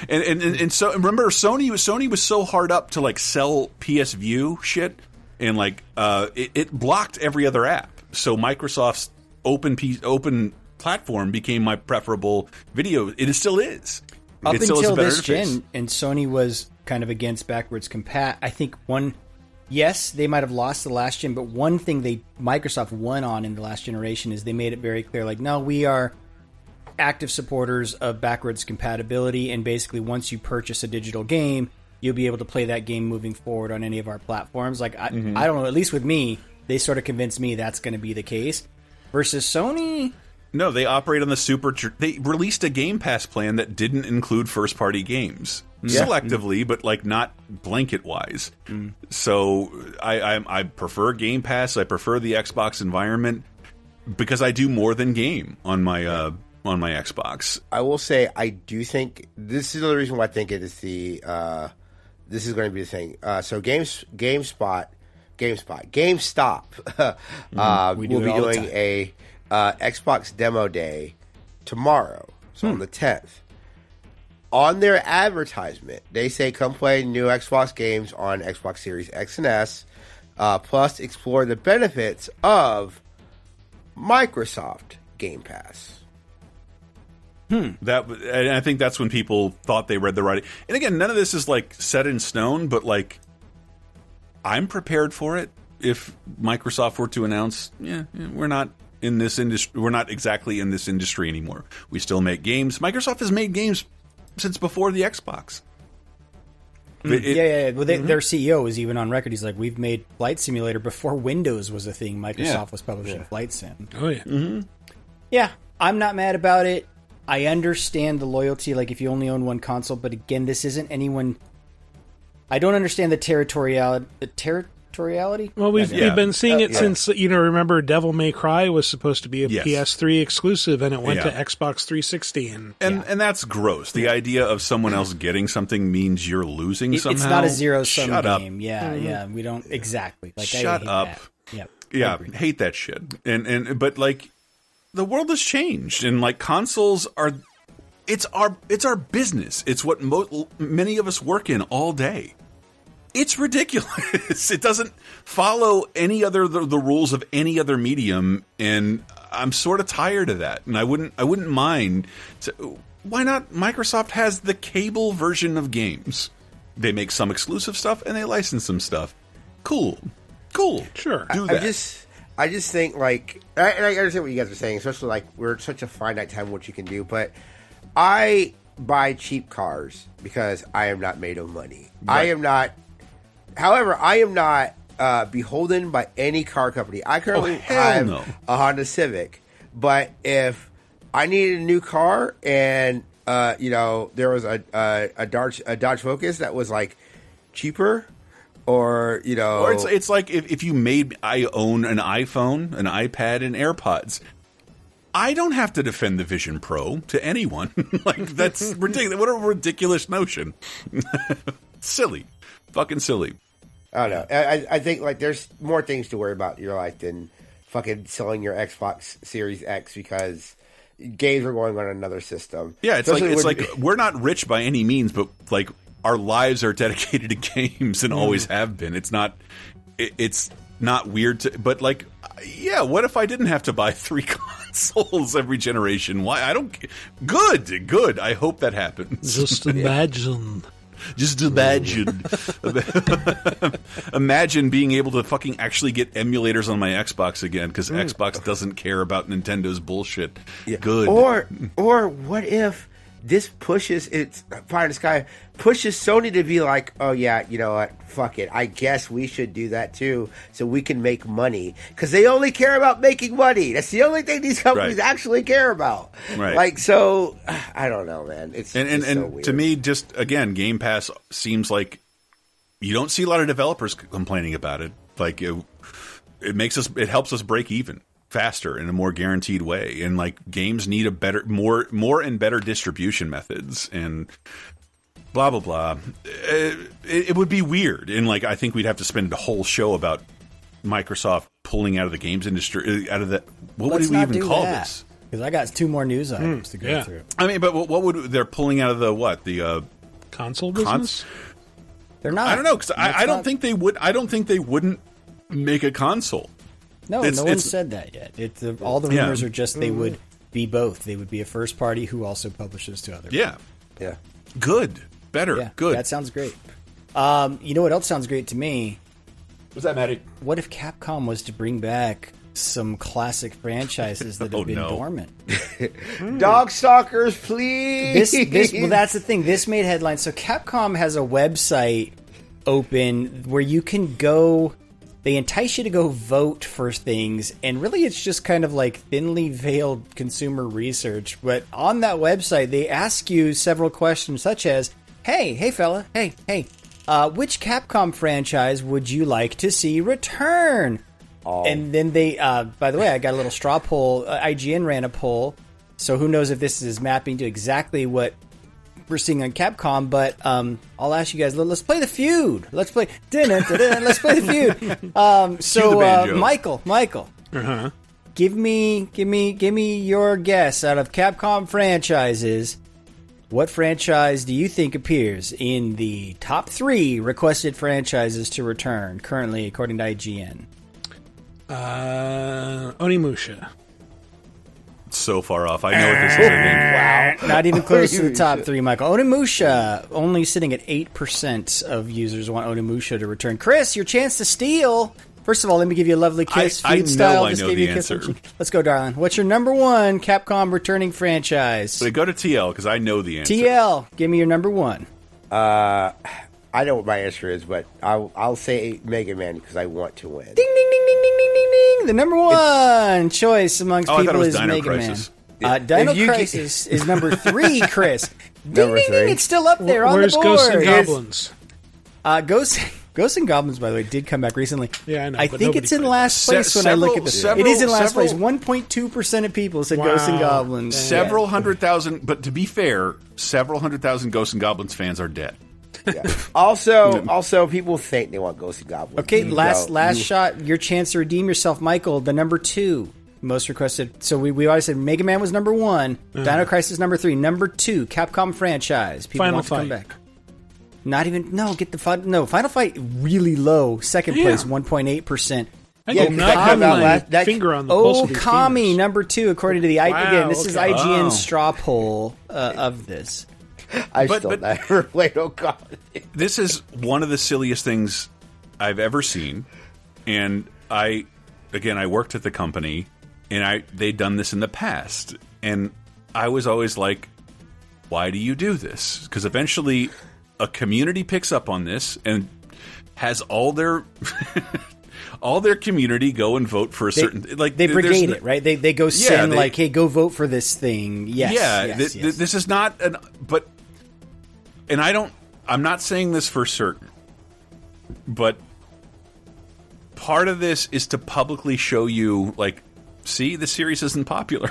and and and so remember Sony was Sony was so hard up to like sell P S View shit, and like uh, it, it blocked every other app. So Microsoft's open P, open platform became my preferable video. It still is. Up it still until is this interface. Gen, and Sony was kind of against backwards compat. I think one. Yes, they might have lost the last gen, but one thing they Microsoft won on in the last generation is they made it very clear, like, no, we are active supporters of backwards compatibility, and basically once you purchase a digital game, you'll be able to play that game moving forward on any of our platforms. Like, I, mm-hmm. I don't know, at least with me, they sort of convinced me that's going to be the case. Versus Sony... No, they operate on the super... They released a Game Pass plan that didn't include first-party games. Yeah. Selectively, but like not blanket-wise. Mm. So I, I I prefer Game Pass. I prefer the Xbox environment because I do more than game on my uh, on my Xbox. I will say I do think... This is another reason why I think it is the... Uh, this is going to be the thing. Uh, so Games GameSpot... GameSpot. GameStop uh, mm, we will be doing a... Uh, Xbox Demo Day tomorrow, so hmm. on the tenth. On their advertisement, they say come play new Xbox games on Xbox Series X and S, uh, plus explore the benefits of Microsoft Game Pass. Hmm. That, and I think that's when people thought they read the writing. And again, none of this is like set in stone, but like I'm prepared for it. If Microsoft were to announce, yeah, yeah we're not. in this industry, we're not exactly in this industry anymore. We still make games. Microsoft has made games since before the Xbox. Mm, it, yeah, yeah, yeah. Well, they, mm-hmm. their C E O was even on record. He's like, "We've made Flight Simulator before Windows was a thing. Microsoft yeah. was publishing yeah. Flight Sim." Oh yeah, mm-hmm. yeah. I'm not mad about it. I understand the loyalty. Like, if you only own one console, but again, this isn't anyone. I don't understand the territoriality. The territoriality. Reality? Well, we've, yeah. we've been seeing it uh, yeah. since, you know, remember Devil May Cry was supposed to be a yes. P S three exclusive, and it went yeah. to Xbox three sixty. And and, yeah. and that's gross. The yeah. idea of someone else getting something means you're losing it, somehow. It's not a zero-sum Shut game. Up. Yeah, mm-hmm. yeah. We don't... Exactly. Like, Shut I hate up. That. Yep. Yeah, yeah. Hate that shit. And and But, like, the world has changed, and, like, consoles are... It's our, it's our business. It's what mo- many of us work in all day. It's ridiculous. It doesn't follow any other the, the rules of any other medium, and I'm sort of tired of that. And I wouldn't I wouldn't mind. To, why not? Microsoft has the cable version of games. They make some exclusive stuff and they license some stuff. Cool, cool, sure. Do that. I just I just think like I, and I understand what you guys are saying, especially like we're at such a finite time what you can do. But I buy cheap cars because I am not made of money. Right. I am not. However, I am not uh, beholden by any car company. I currently oh, have no. a Honda Civic, but if I needed a new car and uh, you know there was a a, a, Dodge, a Dodge Focus that was like cheaper, or you know, or it's it's like if, if you made I own an iPhone, an iPad, and AirPods. I don't have to defend the Vision Pro to anyone. Like that's ridiculous. What a ridiculous notion. Silly, fucking silly. I don't know. I, I think like there's more things to worry about in your life than fucking selling your Xbox Series X because games are going on another system. Yeah, it's Especially like it's when, like we're not rich by any means, but like our lives are dedicated to games and always have been. It's not. It, it's not weird to, but like, yeah. What if I didn't have to buy three consoles every generation? Why? I don't. Good, good. I hope that happens. Just imagine. Just imagine. Imagine being able to fucking actually get emulators on my Xbox again because mm. Xbox doesn't care about Nintendo's bullshit. Yeah. Good. Or or what if this pushes it's Pie in the Sky pushes Sony to be like, oh yeah, you know what? Fuck it. I guess we should do that too so we can make money because they only care about making money. That's the only thing these companies right. actually care about. Right. Like so, I don't know, man. It's and, and, it's so and weird. To me, just again, Game Pass seems like you don't see a lot of developers complaining about it. Like it, it makes us, it helps us break even. Faster in a more guaranteed way, and like games need a better, more, more and better distribution methods, and blah blah blah. It, it would be weird, and like I think we'd have to spend a whole show about Microsoft pulling out of the games industry, out of the what Let's would we even call that. this? Because I got two more news items mm, to go yeah. through. I mean, but what would they're pulling out of the what the uh, console business? Cons- they're not. I don't know because I, I don't not... think they would. I don't think they wouldn't make a console. No, it's, no one said that yet. It's uh, all the rumors yeah. are just they would be both. They would be a first party who also publishes to others. Yeah, yeah, good, better, yeah, good. That sounds great. Um, you know what else sounds great to me? What's that, Maddie? What if Capcom was to bring back some classic franchises that have oh, been no. dormant? Dogstalkers, please. This, this, well, that's the thing. This made headlines. So Capcom has a website open where you can go. They entice you to go vote for things, and really it's just kind of like thinly veiled consumer research. But on that website, they ask you several questions such as, hey, hey fella, hey, hey, uh, which Capcom franchise would you like to see return? Oh. And then they, uh, by the way, I got a little straw poll. Uh, I G N ran a poll, so who knows if this is mapping to exactly what we're seeing on Capcom, but um, I'll ask you guys. Let's play the feud. Let's play. Let's play the feud. Um, so, uh, Michael, Michael, uh-huh. give me, give me, give me your guess out of Capcom franchises. What franchise do you think appears in the top three requested franchises to return currently, according to I G N? Uh, Onimusha. So far off. I know what this is. Wow. Not even close to the top three, Michael. Onimusha, only sitting at eight percent of users want Onimusha to return. Chris, your chance to steal. First of all, let me give you a lovely kiss. I, I know style. I Just know the answer. Let's go, darling. What's your number one Capcom returning franchise? So go to T L, because I know the answer. T L, give me your number one. Uh, I know what my answer is, but I'll, I'll say Mega Man, because I want to win. Ding, ding, ding, ding, ding. The number one it's, choice amongst oh, people is Dino Mega Crisis. Man. Uh, Dino Crisis get, is number three, Chris. ding, ding, ding, ding, it's still up there. Where, on the board. Where's Ghosts and Goblins? Uh, Ghosts, Ghosts and Goblins, by the way, did come back recently. Yeah, I know. I think it's in last place Se- when several, I look at this. Several, it is in last several, place. one point two percent of people said wow. Ghosts and Goblins. Several yeah. hundred thousand, but to be fair, several hundred thousand Ghosts and Goblins fans are dead. Yeah. Also, also, people think they want Ghosts and Goblins. Okay, you last know. last you. shot, your chance to redeem yourself, Michael. The number two most requested. So we we already said Mega Man was number one, uh-huh. Dino Crisis number three, number two Capcom franchise. People Final want to Fight. Come back. Not even no get the fun, no Final Fight really low. Second yeah. place, one point eight percent. I yeah, did not have that, that finger on the pulse of these Okami fingers. Number two, according to the wow, again. This okay. is I G N's wow. straw poll uh, of this. I but, still but, never played Oh God. This is one of the silliest things I've ever seen, and I, again, I worked at the company, and I they'd done this in the past, and I was always like, "Why do you do this?" Because eventually, a community picks up on this and has all their. All their community go and vote for a they, certain... like They brigade it, right? They they go send, yeah, they, like, hey, go vote for this thing. Yes, yeah, yes, th- yes. Th- this is not... an But... And I don't... I'm not saying this for certain. But part of this is to publicly show you, like, see, the series isn't popular.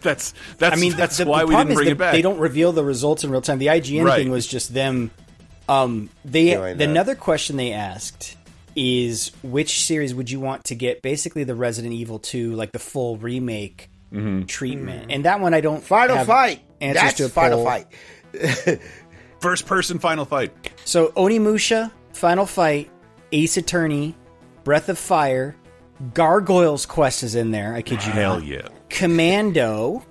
that's that's, I mean, that's the, why the we didn't bring it back. They don't reveal the results in real time. The I G N right. thing was just them... Um, they the, Another question they asked... is which series would you want to get basically the Resident Evil two, like the full remake mm-hmm. treatment? Mm-hmm. And that one I don't Final Fight! Answers That's to a Final poll. Fight. First person Final Fight. So Onimusha, Final Fight, Ace Attorney, Breath of Fire, Gargoyle's Quest is in there. I kid you Hell not. Hell yeah. Commando,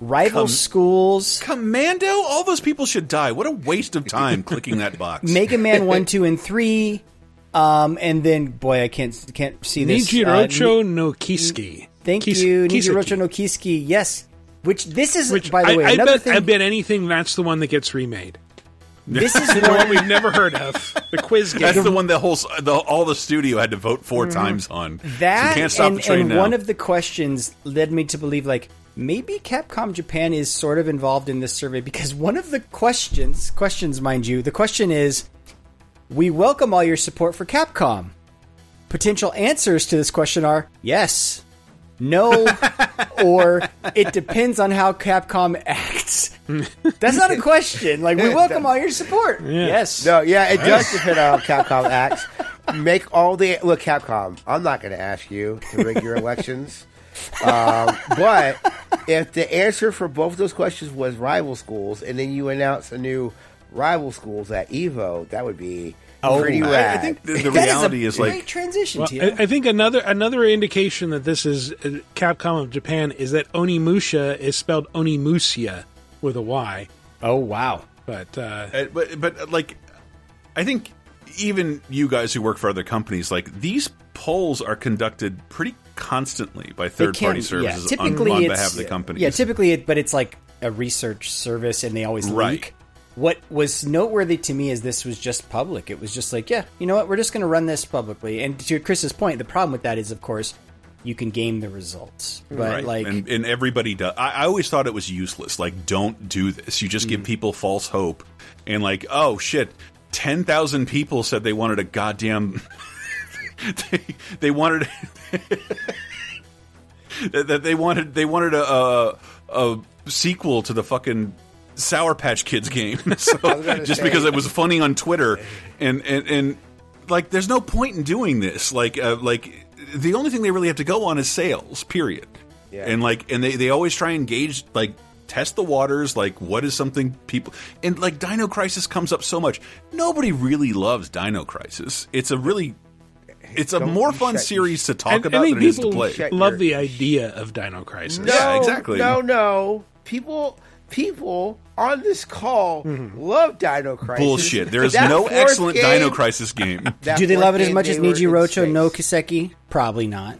Rival Com- Schools. Commando? All those people should die. What a waste of time clicking that box. Mega Man one, two, and three. Um, and then, boy, I can't can't see this. Nijirocho uh, no Kisuke. Thank Kis- you, Kisuke. Nijirocho no Kisuke. Yes, which this is, which, by the I, way, I another bet, thing. I bet anything that's the one that gets remade. This is the one we've never heard of. The quiz game. That's the one that whole the, all the studio had to vote four mm-hmm. times on. That so can't stop and, the train and now. One of the questions led me to believe, like, maybe Capcom Japan is sort of involved in this survey because one of the questions questions, mind you, the question is. We welcome all your support for Capcom. Potential answers to this question are yes, no, or it depends on how Capcom acts. That's not a question. Like, we welcome all your support. Yeah. Yes. No, yeah, it does depend on how Capcom acts. make all the... Look, Capcom, I'm not going to ask you to rig your elections. Um, but if the answer for both of those questions was rival schools, and then you announce a new rival schools at EVO, that would be... Oh, pretty rad. I think the, the reality is, is like transition. Well, I, I think another another indication that this is Capcom of Japan is that Onimusha is spelled Onimusia with a Y. Oh wow! But uh, uh, but but like, I think even you guys who work for other companies, like these polls are conducted pretty constantly by third party services yeah. on, on behalf of the company. Yeah, typically, it, but it's like a research service, and they always right. leak. What was noteworthy to me is this was just public. It was just like, yeah, you know what? We're just going to run this publicly. And to Chris's point, the problem with that is, of course, you can game the results. But right. like, and, and everybody does. I, I always thought it was useless. Like, don't do this. You just mm-hmm. give people false hope. And like, oh, shit, ten thousand people said they wanted a goddamn... they, they wanted... that they wanted, they wanted a, a, a sequel to the fucking... Sour Patch Kids game, so, just say. because it was funny on Twitter, and, and and like there's no point in doing this. Like uh, like the only thing they really have to go on is sales, period. Yeah. And like and they, they always try and gauge, like test the waters, like what is something people and like Dino Crisis comes up so much. Nobody really loves Dino Crisis. It's a really It's a Don't more fun shut, series to talk and, about and than it is to play. Love your... the idea of Dino Crisis. No, yeah, exactly. No, no, people. People on this call mm-hmm. love Dino Crisis. Bullshit. There is no excellent game, Dino Crisis game. Do they love it as much as Niji Rocho no Kiseki? Probably not.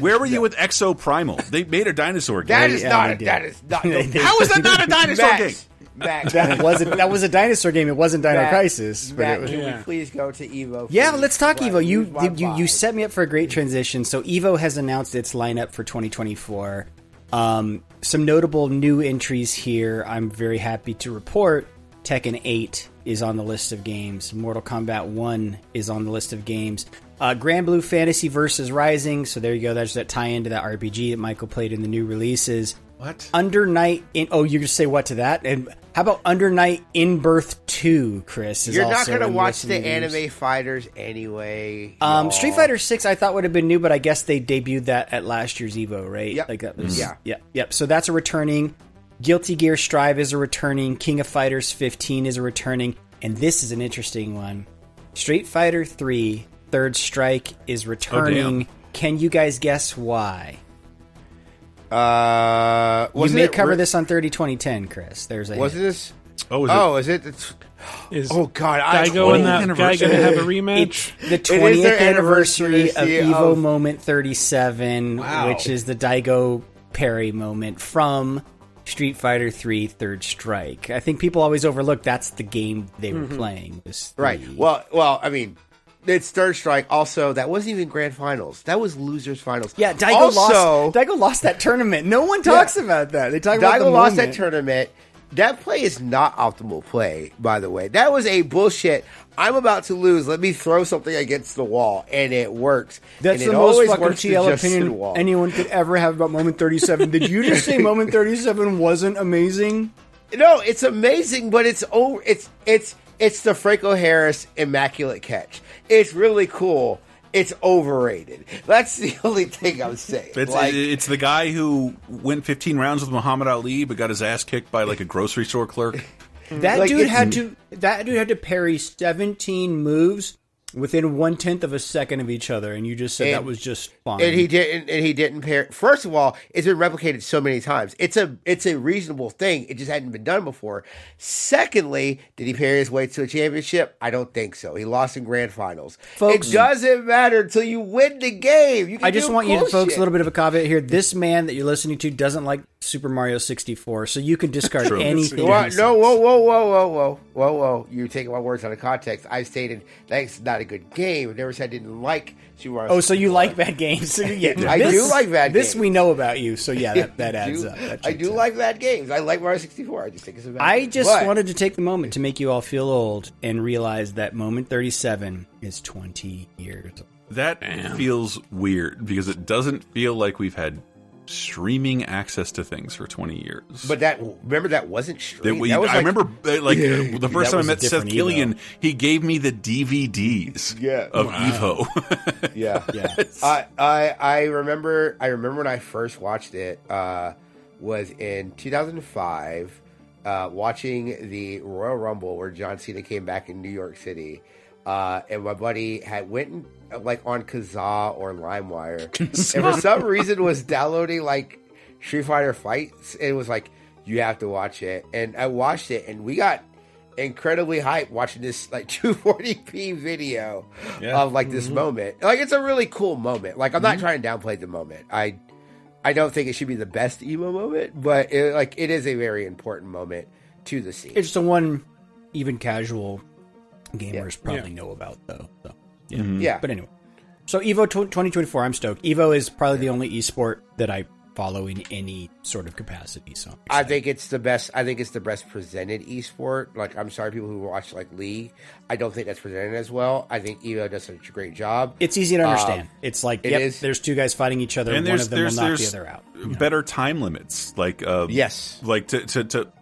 Where were you with Exo Primal? They made a dinosaur game. That is yeah, not. A, that is not. No, how is that not a dinosaur Max, game? Max, that was a, that was a dinosaur game. It wasn't Dino Max, Crisis. But Max, it was, can yeah. we please go to Evo? Please? Yeah, but let's talk like, Evo. You you you set me up for a great transition. So Evo has announced its lineup for twenty twenty-four. Um, some notable new entries here. I'm very happy to report Tekken eight is on the list of games. Mortal Kombat one is on the list of games. Uh, Grand Blue Fantasy versus. Rising. So there you go. That's that tie-in to that R P G that Michael played in the new releases. What? Under Night in... Oh, you just say what to that? And how about Under Night in Birth two, Chris? Is You're not going to watch the news. Anime fighters anyway. Um, Street Fighter six I thought would have been new, but I guess they debuted that at last year's Evo, right? Yep. Like that was, yeah. Yeah. Yep. So that's a returning. Guilty Gear Strive is a returning. King of Fighters fifteen is a returning. And this is an interesting one. Street Fighter three, Third Strike is returning. Oh, can you guys guess why? Uh, you may it cover re- this on thirty twenty ten, Chris. There's a was hit. This? Oh, is oh, it? Is it it's, is oh God! I going to have a rematch. It's the twentieth anniversary of Evo of... Moment thirty-seven, wow. which is the Daigo Perry moment from Street Fighter three Third Strike. I think people always overlook that's the game they were mm-hmm. playing. Was right. The... Well, well, I mean. It's Third Strike. Also, that wasn't even Grand Finals. That was Losers Finals. Yeah, Daigo also, lost Daigo lost that tournament. No one talks yeah. about that. They talk Daigo about the lost moment. That tournament. That play is not optimal play, by the way. That was a bullshit, I'm about to lose, let me throw something against the wall, and it works. That's and the most fucking T L opinion anyone could ever have about Moment thirty-seven. Did you just say Moment thirty-seven wasn't amazing? No, it's amazing, but it's over. It's it's... It's the Franco Harris immaculate catch. It's really cool. It's overrated. That's the only thing I'm saying. It's, like, it's the guy who went fifteen rounds with Muhammad Ali but got his ass kicked by like a grocery store clerk. That like, dude had to. That dude had to parry seventeen moves within one tenth of a second of each other, and you just said and, that was just fine. And he didn't. And he didn't parry. First of all, it's been replicated so many times. It's a it's a reasonable thing. It just hadn't been done before. Secondly, did he parry his way to a championship? I don't think so. He lost in grand finals. Folks, it doesn't matter until you win the game. You can I just want cool you, to, folks, shit. A little bit of a caveat here. This man that you're listening to doesn't like Super Mario sixty-four, so you can discard anything. Well, no, whoa, whoa, whoa, whoa, whoa, whoa, whoa! You're taking my words out of context. I stated that's not a good game. I never said I didn't like Super Mario. Oh, so you like bad games? So, yeah, I this, do like bad. This games. This we know about you, so yeah, that, that adds do, up. That I do up. like bad games. I like Mario sixty-four. I just think it's a bad. I game. just but, wanted to take the moment to make you all feel old and realize that Moment thirty-seven is twenty years old. That Damn. feels weird because it doesn't feel like we've had streaming access to things for twenty years. But that remember that wasn't streaming. That we, that was I like, remember like yeah, the first time I met Seth Gillian, he gave me the D V Ds yeah. of wow. Evo. yeah, yeah. I, I I remember I remember when I first watched it uh, was in two thousand five, uh, watching the Royal Rumble where John Cena came back in New York City, uh, and my buddy had went and. Like on Kazaa or LimeWire, and for some reason was downloading like Street Fighter fights, and it was like you have to watch it. And I watched it, and we got incredibly hyped watching this like two forty p video yeah. of like this mm-hmm. moment. Like it's a really cool moment. Like I'm not mm-hmm. trying to downplay the moment. I I don't think it should be the best emo moment, but it, like it is a very important moment to the scene. It's the one even casual gamers yeah. probably yeah. know about though. So. Yeah. Mm-hmm. yeah. But anyway, so Evo twenty twenty-four, I'm stoked. Evo is probably the only esport that I follow in any sort of capacity. So I think it's the best. I think it's the best presented esport. Like, I'm sorry, people who watch like League, I don't think that's presented as well. I think Evo does such a great job. It's easy to understand. Um, it's like it yep, is. There's two guys fighting each other, and one of them will knock the other out. You know? Better time limits, like uh, yes, like to, to to.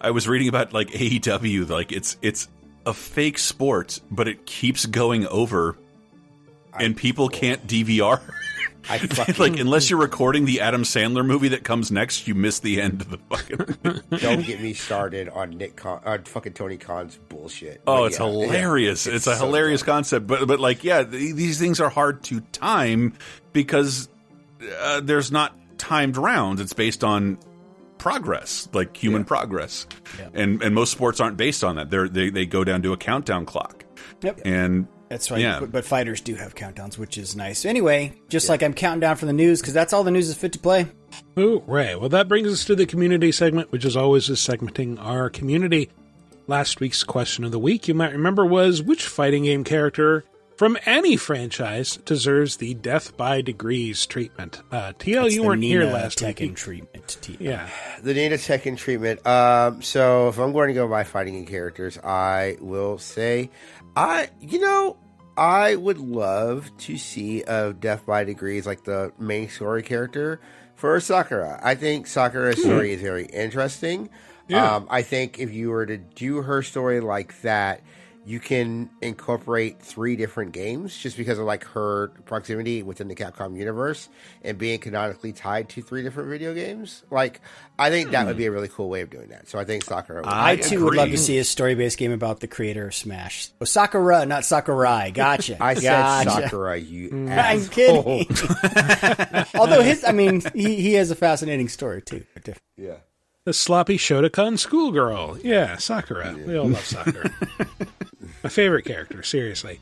I was reading about like A E W, like it's it's. a fake sport, but it keeps going over, and I, people can't D V R. I like unless you're recording the Adam Sandler movie that comes next, you miss the end of the fucking. Don't get me started on Nick Con- on fucking Tony Khan's bullshit. Oh, like, it's yeah, hilarious! Yeah, it's, it's a so hilarious dumb. concept, but but like yeah, th- these things are hard to time because uh, there's not timed rounds. It's based on. Progress, like human yeah. progress, yeah. and and most sports aren't based on that. They're, they they go down to a countdown clock. Yep, and that's right. Yeah. But, but fighters do have countdowns, which is nice. Anyway, just yeah. like I'm counting down for the news because that's all the news is fit to play. Ooh, right. Well, that brings us to the community segment, which is always is segmenting our community. Last week's question of the week, you might remember, was which fighting game character from any franchise deserves the death by degrees treatment. Uh, T L, you weren't Nina here last week. Tekken treatment. T L. Yeah, the Nina Tekken treatment. Um, so if I'm going to go by fighting in characters, I will say, I you know, I would love to see a death by degrees like the main story character for Sakura. I think Sakura's mm-hmm. story is very interesting. Yeah. Um, I think if you were to do her story like that, you can incorporate three different games just because of like her proximity within the Capcom universe and being canonically tied to three different video games. Like, I think that would be a really cool way of doing that. So I think Sakura would I, I too agree. would love to see a story-based game about the creator of Smash. Oh, Sakura, not Sakurai. Gotcha. I gotcha. said Sakura, you asshole. I'm kidding. Although his, I mean, he, he has a fascinating story too. Yeah. The sloppy Shotokan schoolgirl. Yeah, Sakura. Yeah. We all love Sakura. My favorite character, seriously.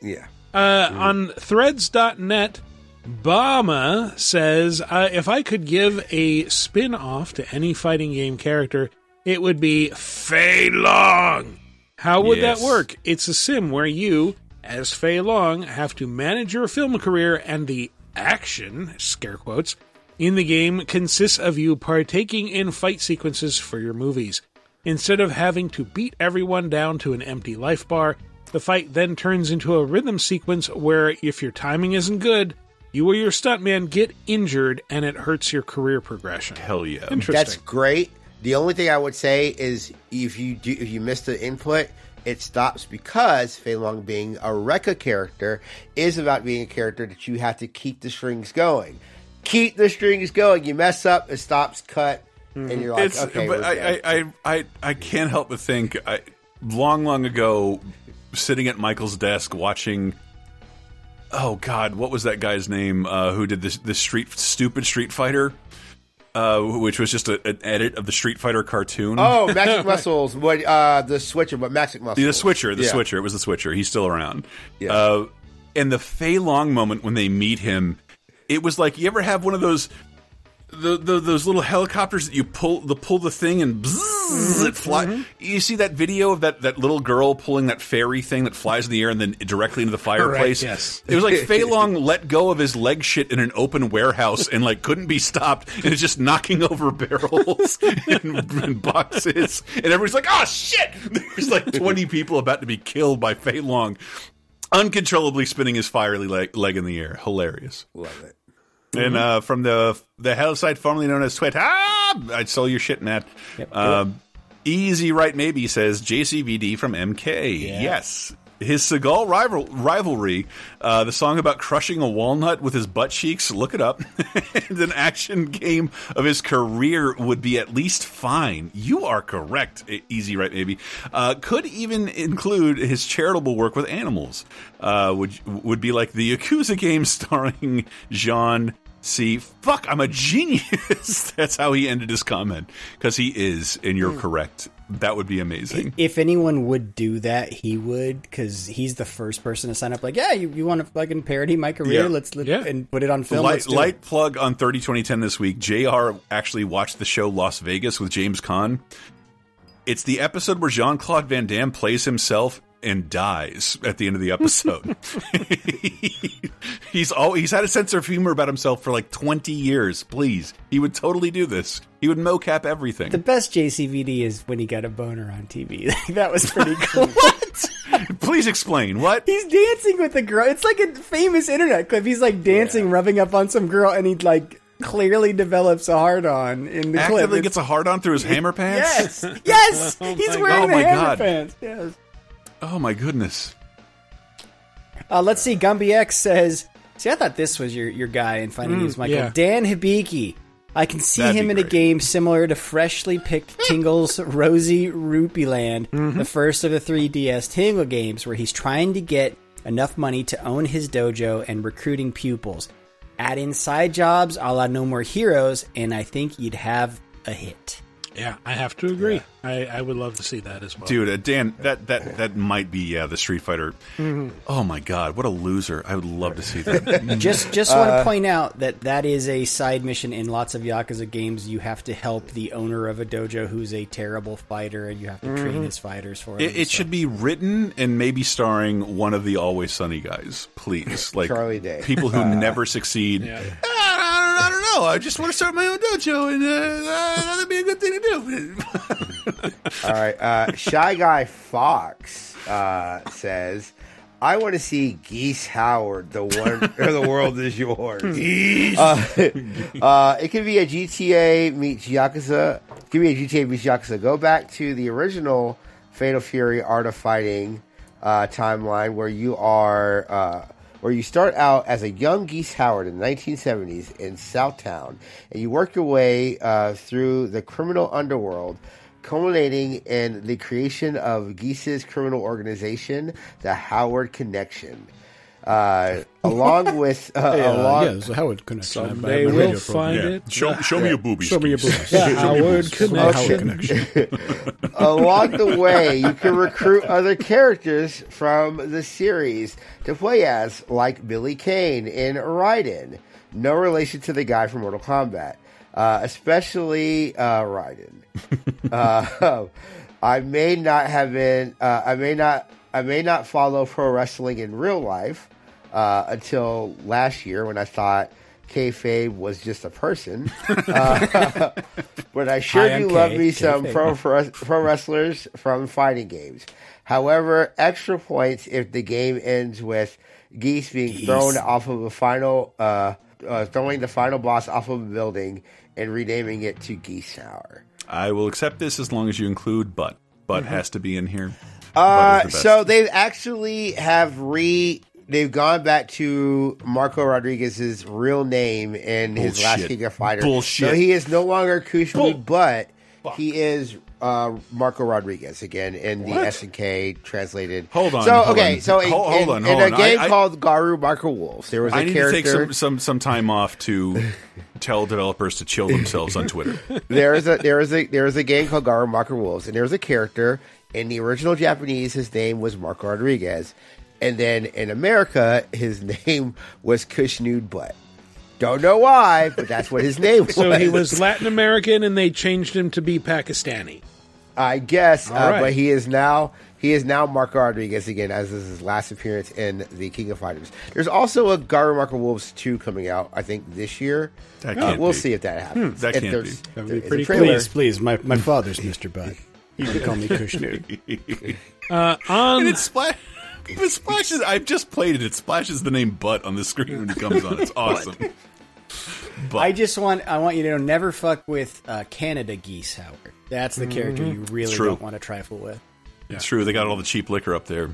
Yeah. Uh, mm. On threads dot net, Bama says, uh, if I could give a spin-off to any fighting game character, it would be Fei Long. How would yes. that work? It's a sim where you, as Fei Long, have to manage your film career, and the action, scare quotes, in the game consists of you partaking in fight sequences for your movies. Instead of having to beat everyone down to an empty life bar, the fight then turns into a rhythm sequence where, if your timing isn't good, you or your stuntman get injured and it hurts your career progression. Hell yeah. Interesting. That's great. The only thing I would say is if you do, if you miss the input, it stops because Fei Long being a R E C A character is about being a character that you have to keep the strings going. Keep the strings going. You mess up, it stops, cut. Mm-hmm. And you're like, it's, okay, but I, I, I, I can't help but think, I, long, long ago, sitting at Michael's desk watching, oh God, what was that guy's name uh, who did this, this street, stupid Street Fighter, uh, which was just a, an edit of the Street Fighter cartoon? Oh, Magic Muscles, what, uh, the Switcher, but Magic Muscles. The Switcher, the yeah. Switcher, it was the Switcher, he's still around. Yes. Uh, and the Fei Long moment when they meet him, it was like, you ever have one of those... The, the, those little helicopters that you pull the pull the thing and bzzz, it fly. Mm-hmm. You see that video of that, that little girl pulling that fairy thing that flies in the air and then directly into the fireplace. Right, yes. It was like Fei Long let go of his leg shit in an open warehouse and like couldn't be stopped and it's just knocking over barrels and, and boxes and everybody's like, oh shit! There's like twenty people about to be killed by Fei Long uncontrollably spinning his fiery leg, leg in the air. Hilarious. Love it. Mm-hmm. And uh, from the the hell site formerly known as Twitter, ah, I stole your shit, Nat. Yep, um, easy right maybe says J C V D from M K. Yeah. Yes. His Seagal rival- rivalry, uh, the song about crushing a walnut with his butt cheeks, look it up, and an action game of his career would be at least fine. You are correct, easy right maybe. Uh, could even include his charitable work with animals, uh, would, would be like the Yakuza game starring Jean C. Fuck, I'm a genius. That's how he ended his comment, because he is, and you're mm. correct. That would be amazing. If anyone would do that, he would, because he's the first person to sign up. Like, yeah, you, you want to fucking parody my career? Yeah. Let's let, yeah. and put it on film. Light, light plug on thirty twenty ten this week. J R actually watched the show Las Vegas with James Caan. It's the episode where Jean-Claude Van Damme plays himself and dies at the end of the episode. he's all, he's had a sense of humor about himself for like twenty years. Please, he would totally do this. He would mocap everything. The best J C V D is when he got a boner on T V. That was pretty cool. What? Please explain. What? He's dancing with a girl. It's like a famous internet clip. He's like dancing, yeah. rubbing up on some girl, and he'd like clearly develops a hard-on in the Actively clip. Actively gets a hard-on through his hammer pants? Yes. Yes. Oh, he's wearing oh, the hammer God. pants. Yes. Oh, my goodness. Uh, let's see. Gumby X says, see, I thought this was your, your guy in Finding News, mm, Michael. Yeah. Dan Hibiki. I can see That'd him in great. a game similar to freshly picked Tingle's Rosie Rupeeland, mm-hmm. the first of the three D S Tingle games, where he's trying to get enough money to own his dojo and recruiting pupils. Add in side jobs a la No More Heroes, and I think you'd have a hit. Yeah, I have to agree. Yeah. I, I would love to see that as well. Dude, uh, Dan, that, that, that might be, yeah, the Street Fighter. Mm-hmm. Oh, my God, what a loser. I would love to see that. just just uh, want to point out that that is a side mission in lots of Yakuza games. You have to help the owner of a dojo who's a terrible fighter, and you have to mm-hmm. train his fighters for it. It, it should be written and maybe starring one of the Always Sunny guys, please. Like Charlie Day. People who uh, never succeed. Yeah. I don't know. I just want to start my own dojo, and uh, that'd be a good thing to do. All right. Uh, Shy Guy Fox uh, says, I want to see Geese Howard, the, one, or the world is yours. Geese! Uh, uh, it could be a G T A meets Yakuza. It could be a G T A meets Yakuza. Go back to the original Fatal Fury Art of Fighting uh, timeline where you are... Uh, where you start out as a young Geese Howard in the nineteen seventies in Southtown, and you work your way uh, through the criminal underworld, culminating in the creation of Geese's criminal organization, the Howard Connection. Uh, along with... Uh, yeah, along, yeah, it's the Howard Connection. They will find yeah. it. Show, show yeah. me your boobies. Show me your boobies. Yeah, yeah, Howard, Howard Connection. Howard Connection. Along the way, you can recruit other characters from the series to play as, like Billy Kane in Raiden. No relation to the guy from Mortal Kombat. Uh, especially uh, Raiden. uh, I may not have been... Uh, I may not... I may not follow pro wrestling in real life uh, until last year when I thought kayfabe was just a person. uh, but I sure Hi, do love K. me K. some K. pro pro wrestlers from fighting games. However, extra points if the game ends with Geese being Geese. thrown off of a final, uh, uh, throwing the final boss off of a building and renaming it to Geese Hour. I will accept this as long as you include butt. Butt mm-hmm. has to be in here. Uh, so they actually have re they've gone back to Marco Rodriguez's real name in Bullshit. his last King of Fighters. Bullshit. So he is no longer Kushmi, but Fuck. he is uh, Marco Rodriguez again in the S N K translated. Hold on. So hold okay, on. so in, hold, hold on, hold in a on. game I, called Garu Marco Wolves, there was a I need character. To take some, some some time off to tell developers to chill themselves on Twitter. There is a there is a there is a game called Garu Marco Wolves, and there's a character. In the original Japanese, his name was Marco Rodriguez. And then in America, his name was Kush Nude Butt. Don't know why, but that's what his name was. So he was Latin American, and they changed him to be Pakistani. I guess, uh, right. but he is now he is now Marco Rodriguez again, as this is his last appearance in the King of Fighters. There's also a Garu Marco Wolves two coming out, I think, this year. That can't uh, we'll be. see if that happens. Hmm, that if can't be. That would be pretty cool. Please, please, my, my father's Mister Butt. You could call me Kushner. uh, on... And it, spl- it splashes... I've just played it. It splashes the name Butt on the screen when it comes on. It's awesome. But I just want I want you to know, never fuck with uh, Canada geese, Howard. That's the mm-hmm. character you really don't want to trifle with. Yeah. It's true. They got all the cheap liquor up there.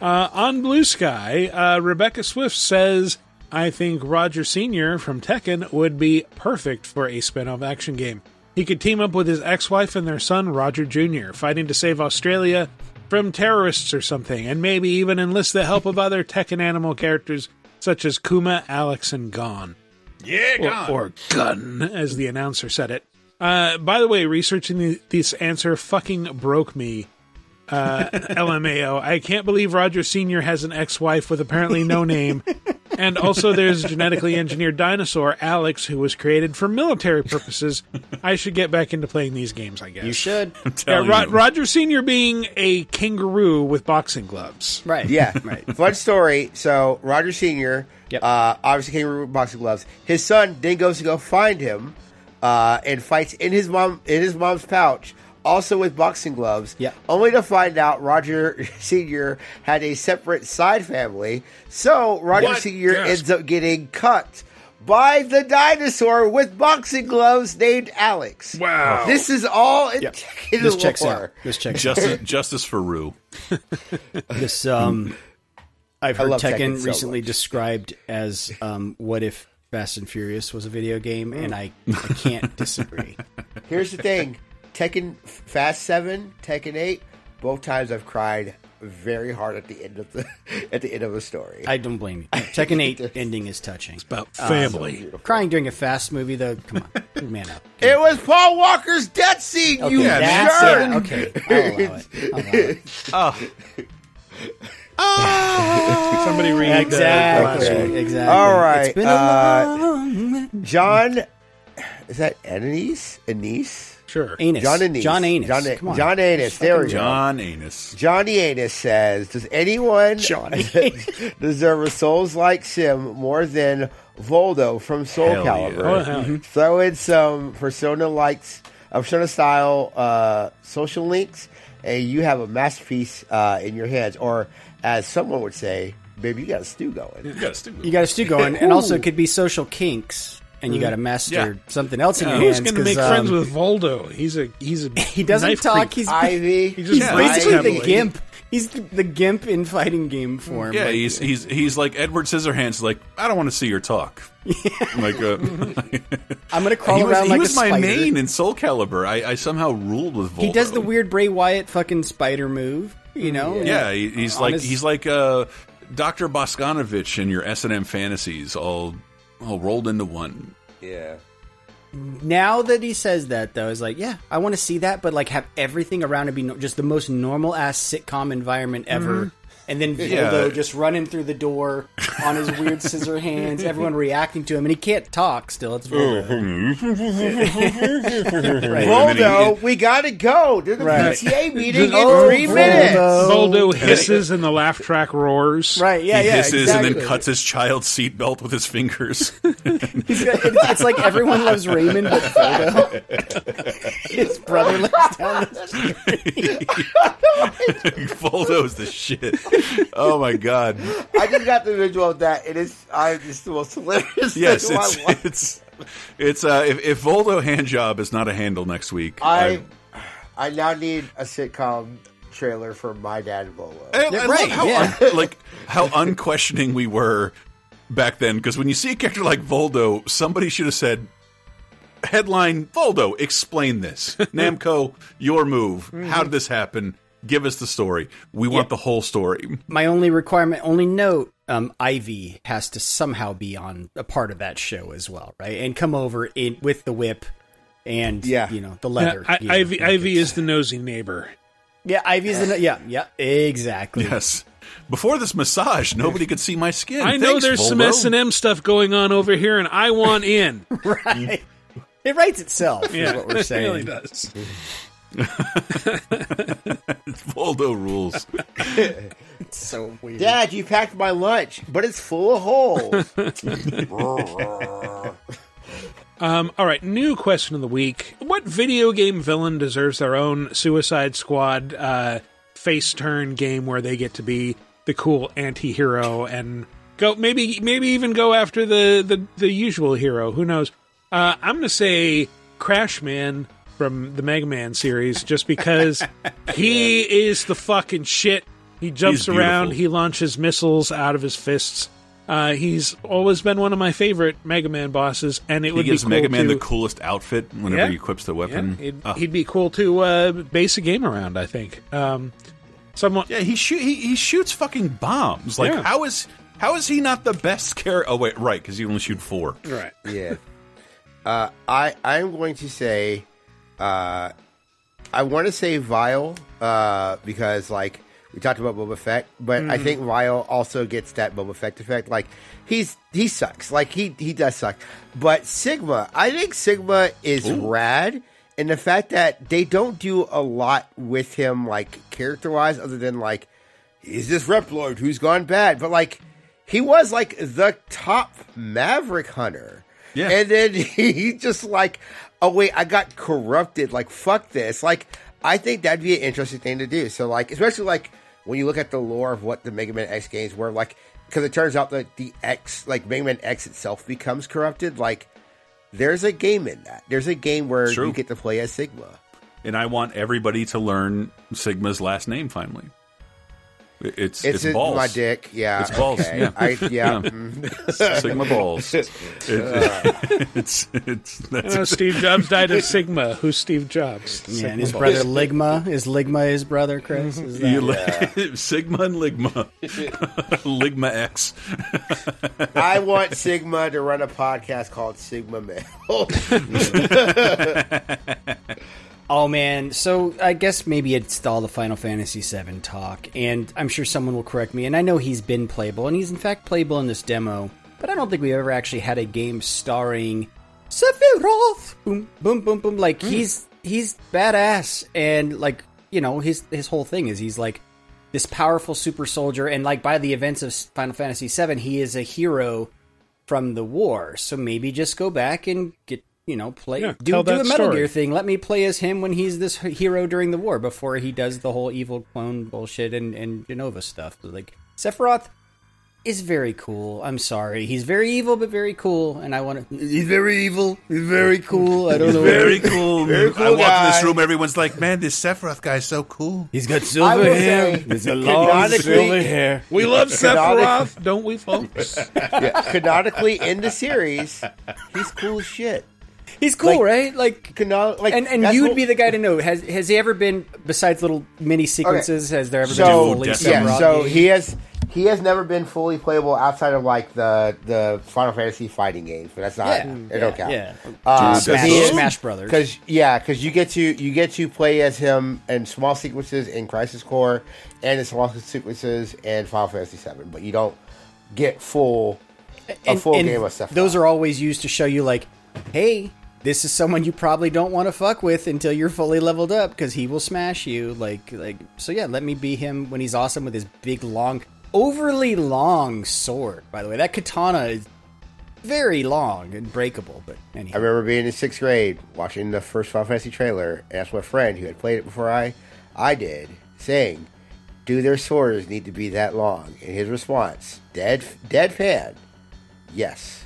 uh, on Blue Sky, uh, Rebecca Swift says, I think Roger Senior from Tekken would be perfect for a spin-off action game. He could team up with his ex-wife and their son, Roger Junior, fighting to save Australia from terrorists or something, and maybe even enlist the help of other Tekken animal characters such as Kuma, Alex, and Gon. Yeah, Gon. Or, or Gun, as the announcer said it. Uh, by the way, researching the, this answer fucking broke me. Uh, L M A O. I can't believe Roger Senior has an ex-wife with apparently no name. And also there's a genetically engineered dinosaur, Alex, who was created for military purposes. I should get back into playing these games, I guess. You should. I'm telling yeah, Ro- you. Roger Senior being a kangaroo with boxing gloves. Right. Yeah. Right. Fun story. So Roger Senior, yep. uh, obviously kangaroo with boxing gloves. His son then goes to go find him uh, and fights in his mom in his mom's pouch. Also with boxing gloves, yeah. Only to find out Roger Senior had a separate side family, so Roger what? Senior Yes. ends up getting cut by the dinosaur with boxing gloves named Alex. Wow. This is all in yep. Tekken This lore. Checks out. This checks out. Justice, justice for Rue. This, um, I've heard Tekken, Tekken recently so described as um, what if Fast and Furious was a video game, and I, I can't disagree. Here's the thing. Tekken Fast seven, Tekken eight, both times I've cried very hard at the end of the at the end of a story. I don't blame you. Tekken eight ending is touching. It's about family. Uh, so crying during a Fast movie, though, come on, man up. Come it on. Was Paul Walker's death scene. Okay, you yeah, okay, I'll allow it. I'll allow it. Oh. Oh. Somebody read that. Exactly. Okay. Exactly. All right. It's been uh, a long... John, is that Anise? Anise? Sure. Anus. John Anus. John Anus. John Anus. Come on. John Anus. There we go. John Anus. Johnny Anus says, does anyone deserve a Souls-like sim more than Voldo from Soul Hell Calibur? Yeah. Mm-hmm. Throw in some Persona-like, uh, Persona-style uh, social links, and you have a masterpiece uh, in your hands. Or, as someone would say, baby, you got a stew going. You got a stew going. You got a stew going. And also, it could be social kinks. And you got to master yeah. something else in yeah. your hands. Who's going to make um, friends with Voldo? He's a he's a he doesn't talk. He's Ivy. He's, he's yeah, basically Ivy. The gimp. He's the, the gimp in fighting game form. Yeah, like, he's he's he's like Edward Scissorhands. Like, I don't want to see your talk. Yeah. Like, uh, I'm gonna crawl he around was, like a spider. He was my main in Soul Calibur. I, I somehow ruled with Voldo. He does the weird Bray Wyatt fucking spider move. You know? Yeah, yeah he, he's, like, his... he's like he's uh, like Doctor Boskanovich in your S and M fantasies all. Oh, rolled into one. Yeah. Now that he says that, though, it's like, yeah, I want to see that, but like have everything around it be no- just the most normal ass sitcom environment ever. Mm-hmm. And then Voldo yeah. just running through the door on his weird scissor hands, everyone reacting to him, and he can't talk still. It's Voldo. Right. Voldo, we gotta go to the right. P T A meeting in oh, three Voldo. minutes. Voldo hisses and the laugh track roars. Right, yeah, he yeah. He hisses exactly. and then cuts his child's seatbelt with his fingers. He's got, it's like Everyone Loves Raymond, but Voldo. His brother looks down the street. Voldo's the shit. Oh my god! I just got the visual of that. It is. I just the most hilarious. Yes, thing it's, I it's it's uh, if, if Voldo handjob is not a handle next week, I I, I now need a sitcom trailer for My Dad Voldo. I, I right? How yeah. un, like how unquestioning we were back then. Because when you see a character like Voldo, somebody should have said. Headline: Voldo, explain this. Namco, your move. Mm-hmm. How did this happen? Give us the story. We want yeah. the whole story. My only requirement, only note, um, Ivy has to somehow be on a part of that show as well, right? And come over in with the whip and yeah. you know the leather. Yeah, I, you know, Ivy, Ivy is the nosy neighbor. Yeah, Ivy's the no- yeah, yeah, exactly. Yes. Before this massage, nobody could see my skin. I Thanks, know there's Voldo. Some S and M stuff going on over here, and I want in. Right. It writes itself. Yeah, is what we're saying. It really does. Voldo rules. It's so weird. Dad, you packed my lunch, but it's full of holes. um, all right, new question of the week. What video game villain deserves their own Suicide Squad uh, face turn game where they get to be the cool anti-hero and Go maybe maybe even go after the, the, the usual hero. Who knows? Uh, I'm going to say Crash Man from the Mega Man series just because he yeah. is the fucking shit. He jumps around. He launches missiles out of his fists. Uh, he's always been one of my favorite Mega Man bosses, and it he would be cool. He gives Mega Man to, the coolest outfit whenever yeah, he equips the weapon. Yeah, oh. He'd be cool to uh, base a game around, I think. Um, someone, yeah, he, shoot, he he shoots fucking bombs. Like, yeah. how is how is he not the best character? Oh wait, right, because you only shoot four. Right. Yeah. uh, I I'm going to say, uh, I want to say Vile uh, because like. We talked about Boba Fett, but mm. I think Ryle also gets that Boba Fett effect. Like, he's he sucks. Like, he, he does suck. But Sigma, I think Sigma is Ooh. rad. And the fact that they don't do a lot with him, like, character-wise, other than, like, is this Reploid who's gone bad? But, like, he was, like, the top Maverick Hunter. Yeah. And then he just, like, oh, wait, I got corrupted. Like, fuck this. Like, I think that'd be an interesting thing to do. So, like, especially, like, when you look at the lore of what the Mega Man X games were, like, because it turns out that the X, like, Mega Man X itself becomes corrupted, like, there's a game in that. There's a game where True. you get to play as Sigma. And I want everybody to learn Sigma's last name, finally. It's, it's, it's balls. My dick, yeah. It's balls, okay. yeah. I, yeah. yeah. Mm. Sigma balls. It, it, it's, it's, that's know, Steve Jobs died of Sigma. Who's Steve Jobs? Yeah, Sigma and his balls. brother Ligma. Is Ligma his brother, Chris? Is that, yeah. Yeah. Sigma and Ligma. Ligma X. I want Sigma to run a podcast called Sigma Male. Oh, man. So I guess maybe it's all the Final Fantasy seven talk, and I'm sure someone will correct me. And I know he's been playable, and he's in fact playable in this demo, but I don't think we've ever actually had a game starring Sephiroth. Boom, boom, boom, boom. Like, mm. he's he's badass, and, like, you know, his, his whole thing is he's, like, this powerful super soldier, and, like, by the events of Final Fantasy seven, he is a hero from the war. So maybe just go back and get... You know, play yeah, do, do the Metal story. Gear thing. Let me play as him when he's this hero during the war before he does the whole evil clone bullshit and, and Jenova stuff. Like, Sephiroth is very cool. I'm sorry, he's very evil but very cool. And I want to. He's very evil. He's very cool. I don't he's know. Very cool. very cool. I walk guy. in this room. Everyone's like, "Man, this Sephiroth guy's so cool. He's got silver hair. He's a long silver hair. We love Sephiroth, don't we, folks? yeah. Canonically in the series, he's cool as shit." He's cool, like, right? Like, cano- like and, and you'd what, be the guy to know. Has has he ever been besides little mini sequences? Okay. Has there ever so, been fully? Yes. Yeah, so he has. He has never been fully playable outside of like the, the Final Fantasy fighting games, but that's not yeah, it. Yeah, don't count. Yeah, uh, Smash, he, Smash Brothers. Because yeah, because you get to you get to play as him in small sequences in Crisis Core and in small sequences in Final Fantasy seven, but you don't get full a and, full and game of stuff. Those are always used to show you like, hey. This is someone you probably don't want to fuck with until you're fully leveled up because he will smash you. Like, like so yeah, let me be him when he's awesome with his big, long, overly long sword. By the way, that katana is very long and breakable. But anyhow. I remember being in sixth grade, watching the first Final Fantasy trailer, and asked my friend who had played it before I, I did, saying, do their swords need to be that long? And his response, dead, deadpan, yes.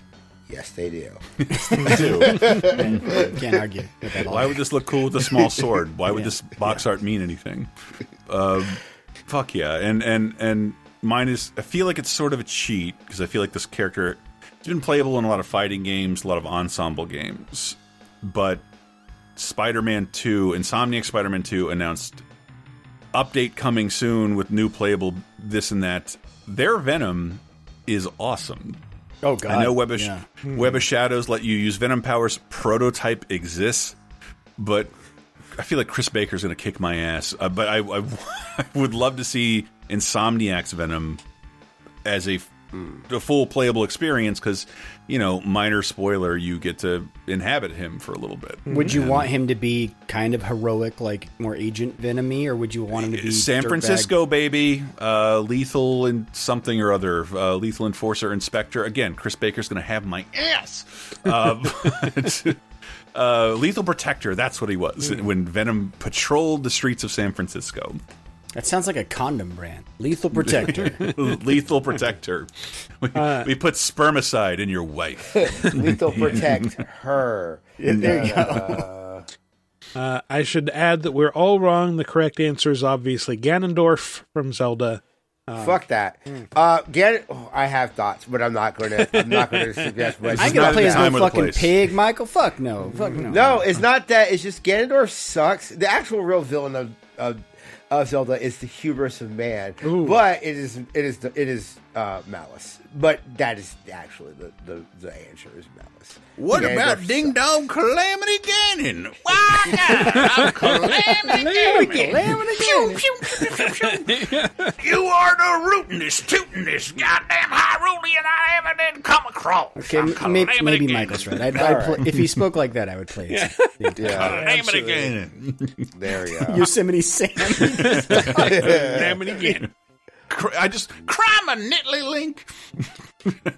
Yes, they do. Yes, they do. Can't argue. Why would this look cool with a small sword? Why would yeah. this box yeah. art mean anything? Uh, fuck yeah. And, and, and mine is, I feel like it's sort of a cheat, because I feel like this character has been playable in a lot of fighting games, a lot of ensemble games. But Spider-Man two, Insomniac Spider-Man two announced update coming soon with new playable this and that. Their Venom is awesome. Oh god! I know Web of, yeah. Web of Shadows let you use Venom powers. Prototype exists, but I feel like Chris Baker's going to kick my ass. Uh, but I, I, I would love to see Insomniac's Venom as a, mm. a full playable experience because, you know, minor spoiler, you get to inhabit him for a little bit. Would you and, want him to be kind of heroic, like more Agent Venom-y, or would you want him to be San Francisco, baby, uh, lethal and something or other, uh, lethal enforcer, inspector? Again, Chris Baker's going to have my ass. Uh, but, uh, lethal protector, that's what he was mm. when Venom patrolled the streets of San Francisco. That sounds like a condom brand. Lethal Protector. Lethal Protector. We, uh, we put spermicide in your wife. Lethal Protect her. Yeah, there you uh, go. uh, I should add that we're all wrong. The correct answer is obviously Ganondorf from Zelda. Uh, Fuck that. Mm. Uh, Gan- oh, I have thoughts, but I'm not going to I'm not going to suggest what I going to play as no fucking pig, Michael. Fuck no. Fuck no. No, it's not that. It's just Ganondorf sucks. The actual real villain of of, of Zelda is the hubris of man. Ooh. But it is it is the, it is uh, malice. But that is actually the, the, the answer is malice. What Ganondorf about sucks. Ding Dong Calamity Ganon? Why? Calamity Ganon. You are the rootinest, tootinest, goddamn Hyrulean I ever did come across. Okay, m- maybe, maybe Michael's right. I'd, I'd right. Play, if he spoke like that, I would play it. Yeah. Yeah, Calamity Ganon. There we go. Yosemite Sam. Calamity Ganon. I just crime a nittly link.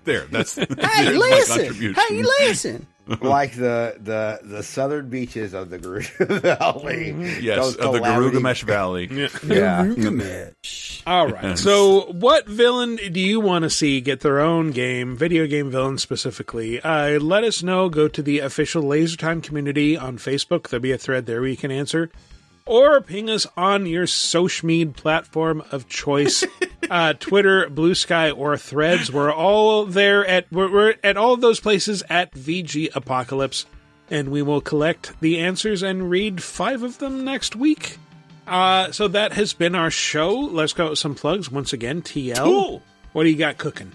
There, that's hey, listen, hey, listen. Like the, the the southern beaches of the Garuga Valley, yes, of the Gilgamesh Valley. Yeah. Yeah. Gilgamesh. All right. So, what villain do you want to see get their own game? Video game villain specifically. Uh, let us know. Go to the official Laser Time community on Facebook. There'll be a thread there where you can answer. Or ping us on your social media platform of choice, uh, Twitter, Blue Sky, or Threads. We're all there at we're, we're at all of those places at V G Apocalypse, and we will collect the answers and read five of them next week. Uh, so that has been our show. Let's go with some plugs once again. T L, cool. What do you got cooking?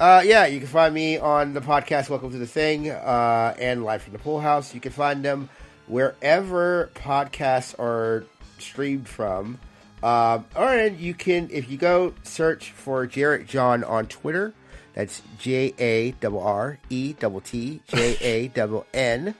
Uh, yeah, you can find me on the podcast Welcome to the Thing uh, and Live from the Pool House. You can find them wherever podcasts are streamed from. Um, or you can, if you go search for Jarrett John on Twitter, that's J A R R E T T J A N N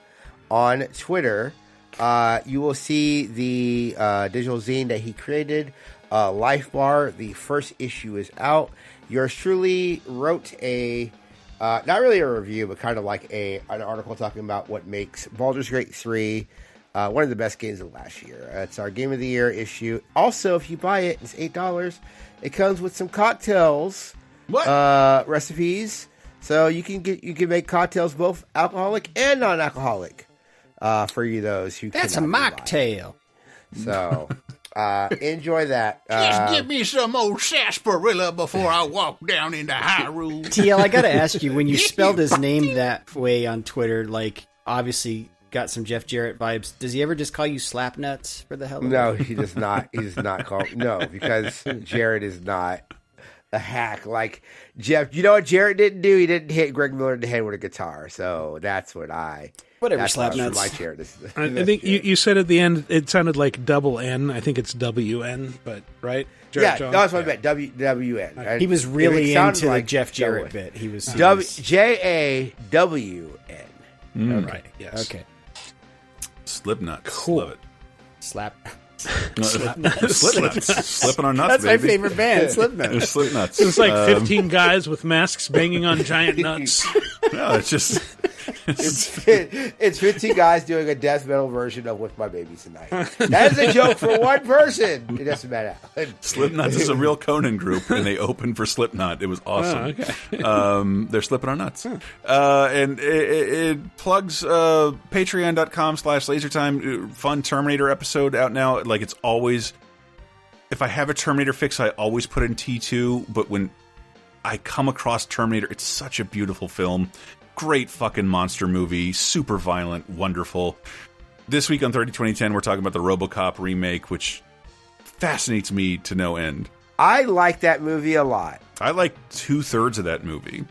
on Twitter. Uh, you will see the uh, digital zine that he created, uh, Life Bar. The first issue is out. Yours truly wrote a... Uh, not really a review, but kind of like a an article talking about what makes Baldur's Gate three uh, one of the best games of last year. Uh, it's our Game of the Year issue. Also, if you buy it, it's eight dollars. It comes with some cocktails what? Uh, recipes, so you can get you can make cocktails both alcoholic and non-alcoholic uh, for you those who. That's a mocktail. So. Uh, enjoy that. Just uh, give me some old sarsaparilla before I walk down into Hyrule. T L, I gotta ask you, when you spelled his name that way on Twitter, like, obviously got some Jeff Jarrett vibes. Does he ever just call you Slapnuts for the hell of it? No, he does not. He does not call. No, because Jarrett is not a hack. Like, Jeff, you know what Jarrett didn't do? He didn't hit Greg Miller in the head with a guitar. So that's what I... Whatever, slap nuts. My chair. This, this I, I think you, you said at the end it sounded like double N. I think it's W N, but right? Jarrett yeah, John? That's what yeah. I meant. W W N. Uh, he was really into like the Jeff Jarrett bit. He was J A W N. All right. Yes. Okay. Slipknot. Cool. Love it. Slap. Slipknots. Slipknots. Slipping on nuts. That's baby. My favorite band. Slipknots. Slipknots. It's like um, fifteen guys with masks banging on giant nuts. No, it's just it's, it, it's fifteen guys doing a death metal version of "With My Baby Tonight." That is a joke for one person. It doesn't matter. Slipknot is a real Conan group, and they opened for Slipknot. It was awesome. Oh, okay. um, they're slipping on nuts, huh. uh, and it, it, it plugs uh, Patreon dot com slash Laser Time. Fun Terminator episode out now. Like it's always, if I have a Terminator fix, I always put in T two. But when I come across Terminator, it's such a beautiful film. Great fucking monster movie. Super violent. Wonderful. This week on thirty twenty ten, we're talking about the RoboCop remake, which fascinates me to no end. I like that movie a lot. I like two-thirds of that movie.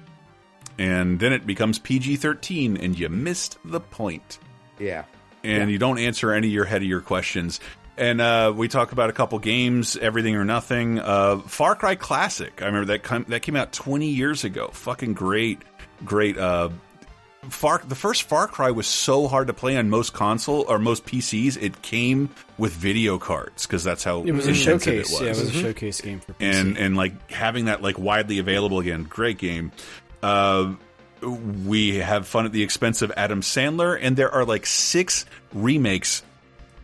And then it becomes P G thirteen, and you missed the point. Yeah. And yeah. You don't answer any of your head of your questions. And uh, we talk about a couple games, Everything or Nothing. Uh, Far Cry Classic. I remember that, com- that came out twenty years ago. Fucking great. Great. Uh, Far the first Far Cry was so hard to play on most console or most P Cs. It came with video cards because that's how it was a showcase. It was. Yeah, it was mm-hmm. a showcase game for P C. And and like having that like widely available again. Great game. Uh, we have fun at the expense of Adam Sandler, and there are like six remakes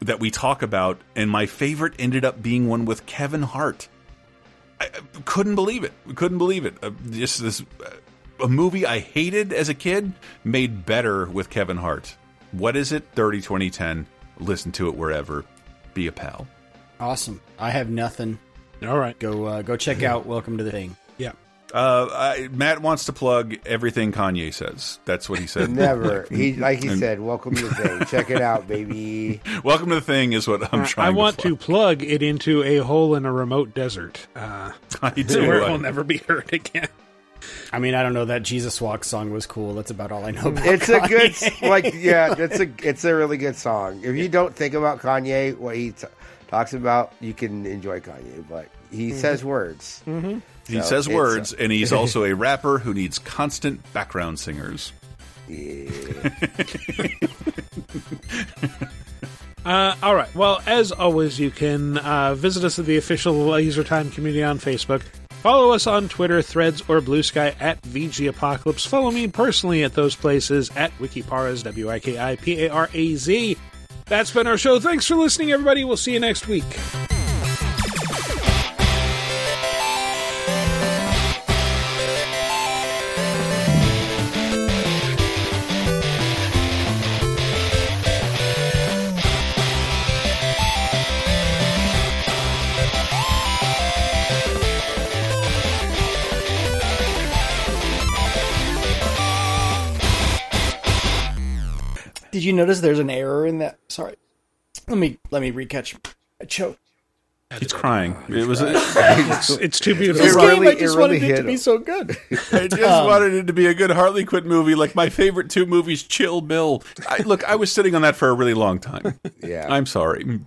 that we talk about, and my favorite ended up being one with Kevin Hart. I couldn't believe it. Couldn't believe it. Uh, just this, uh, a movie I hated as a kid made better with Kevin Hart. What is it? thirty twenty ten. Listen to it wherever. Be a pal. Awesome. I have nothing. All right. Go uh, go check out Welcome to the Thing. Yeah. Uh, I, Matt wants to plug everything Kanye says. That's what he said. Never. He like he and, said, Welcome to the Thing. Check it out, baby. Welcome to the Thing is what I'm uh, trying I to I want plug. to plug it into a hole in a remote desert. Uh, I do. Where it will never be heard again. I mean, I don't know, that Jesus Walk song was cool. That's about all I know about It's Kanye. a good, like, yeah, it's a, it's a really good song. If you don't think about Kanye, what he t- talks about, you can enjoy Kanye, but he mm-hmm. says words. Mm-hmm. So he says words, a- and he's also a rapper who needs constant background singers. Yeah. Uh, all right. Well, as always, you can uh, visit us at the official Laser Time community on Facebook. Follow us on Twitter, Threads, or Blue Sky at V G Apocalypse. Follow me personally at those places at Wikiparas, W I K I P A R A Z. That's been our show. Thanks for listening, everybody. We'll see you next week. Did you notice there's an error in that? Sorry. Let me let me recatch. I choked. It's crying. Oh, it was. A, it's, it's too beautiful. This game, really, I just it wanted really it to him. be so good. I just um, wanted it to be a good Harley Quinn movie, like my favorite two movies, Chill Bill. I, look, I was sitting on that for a really long time. Yeah. I'm sorry.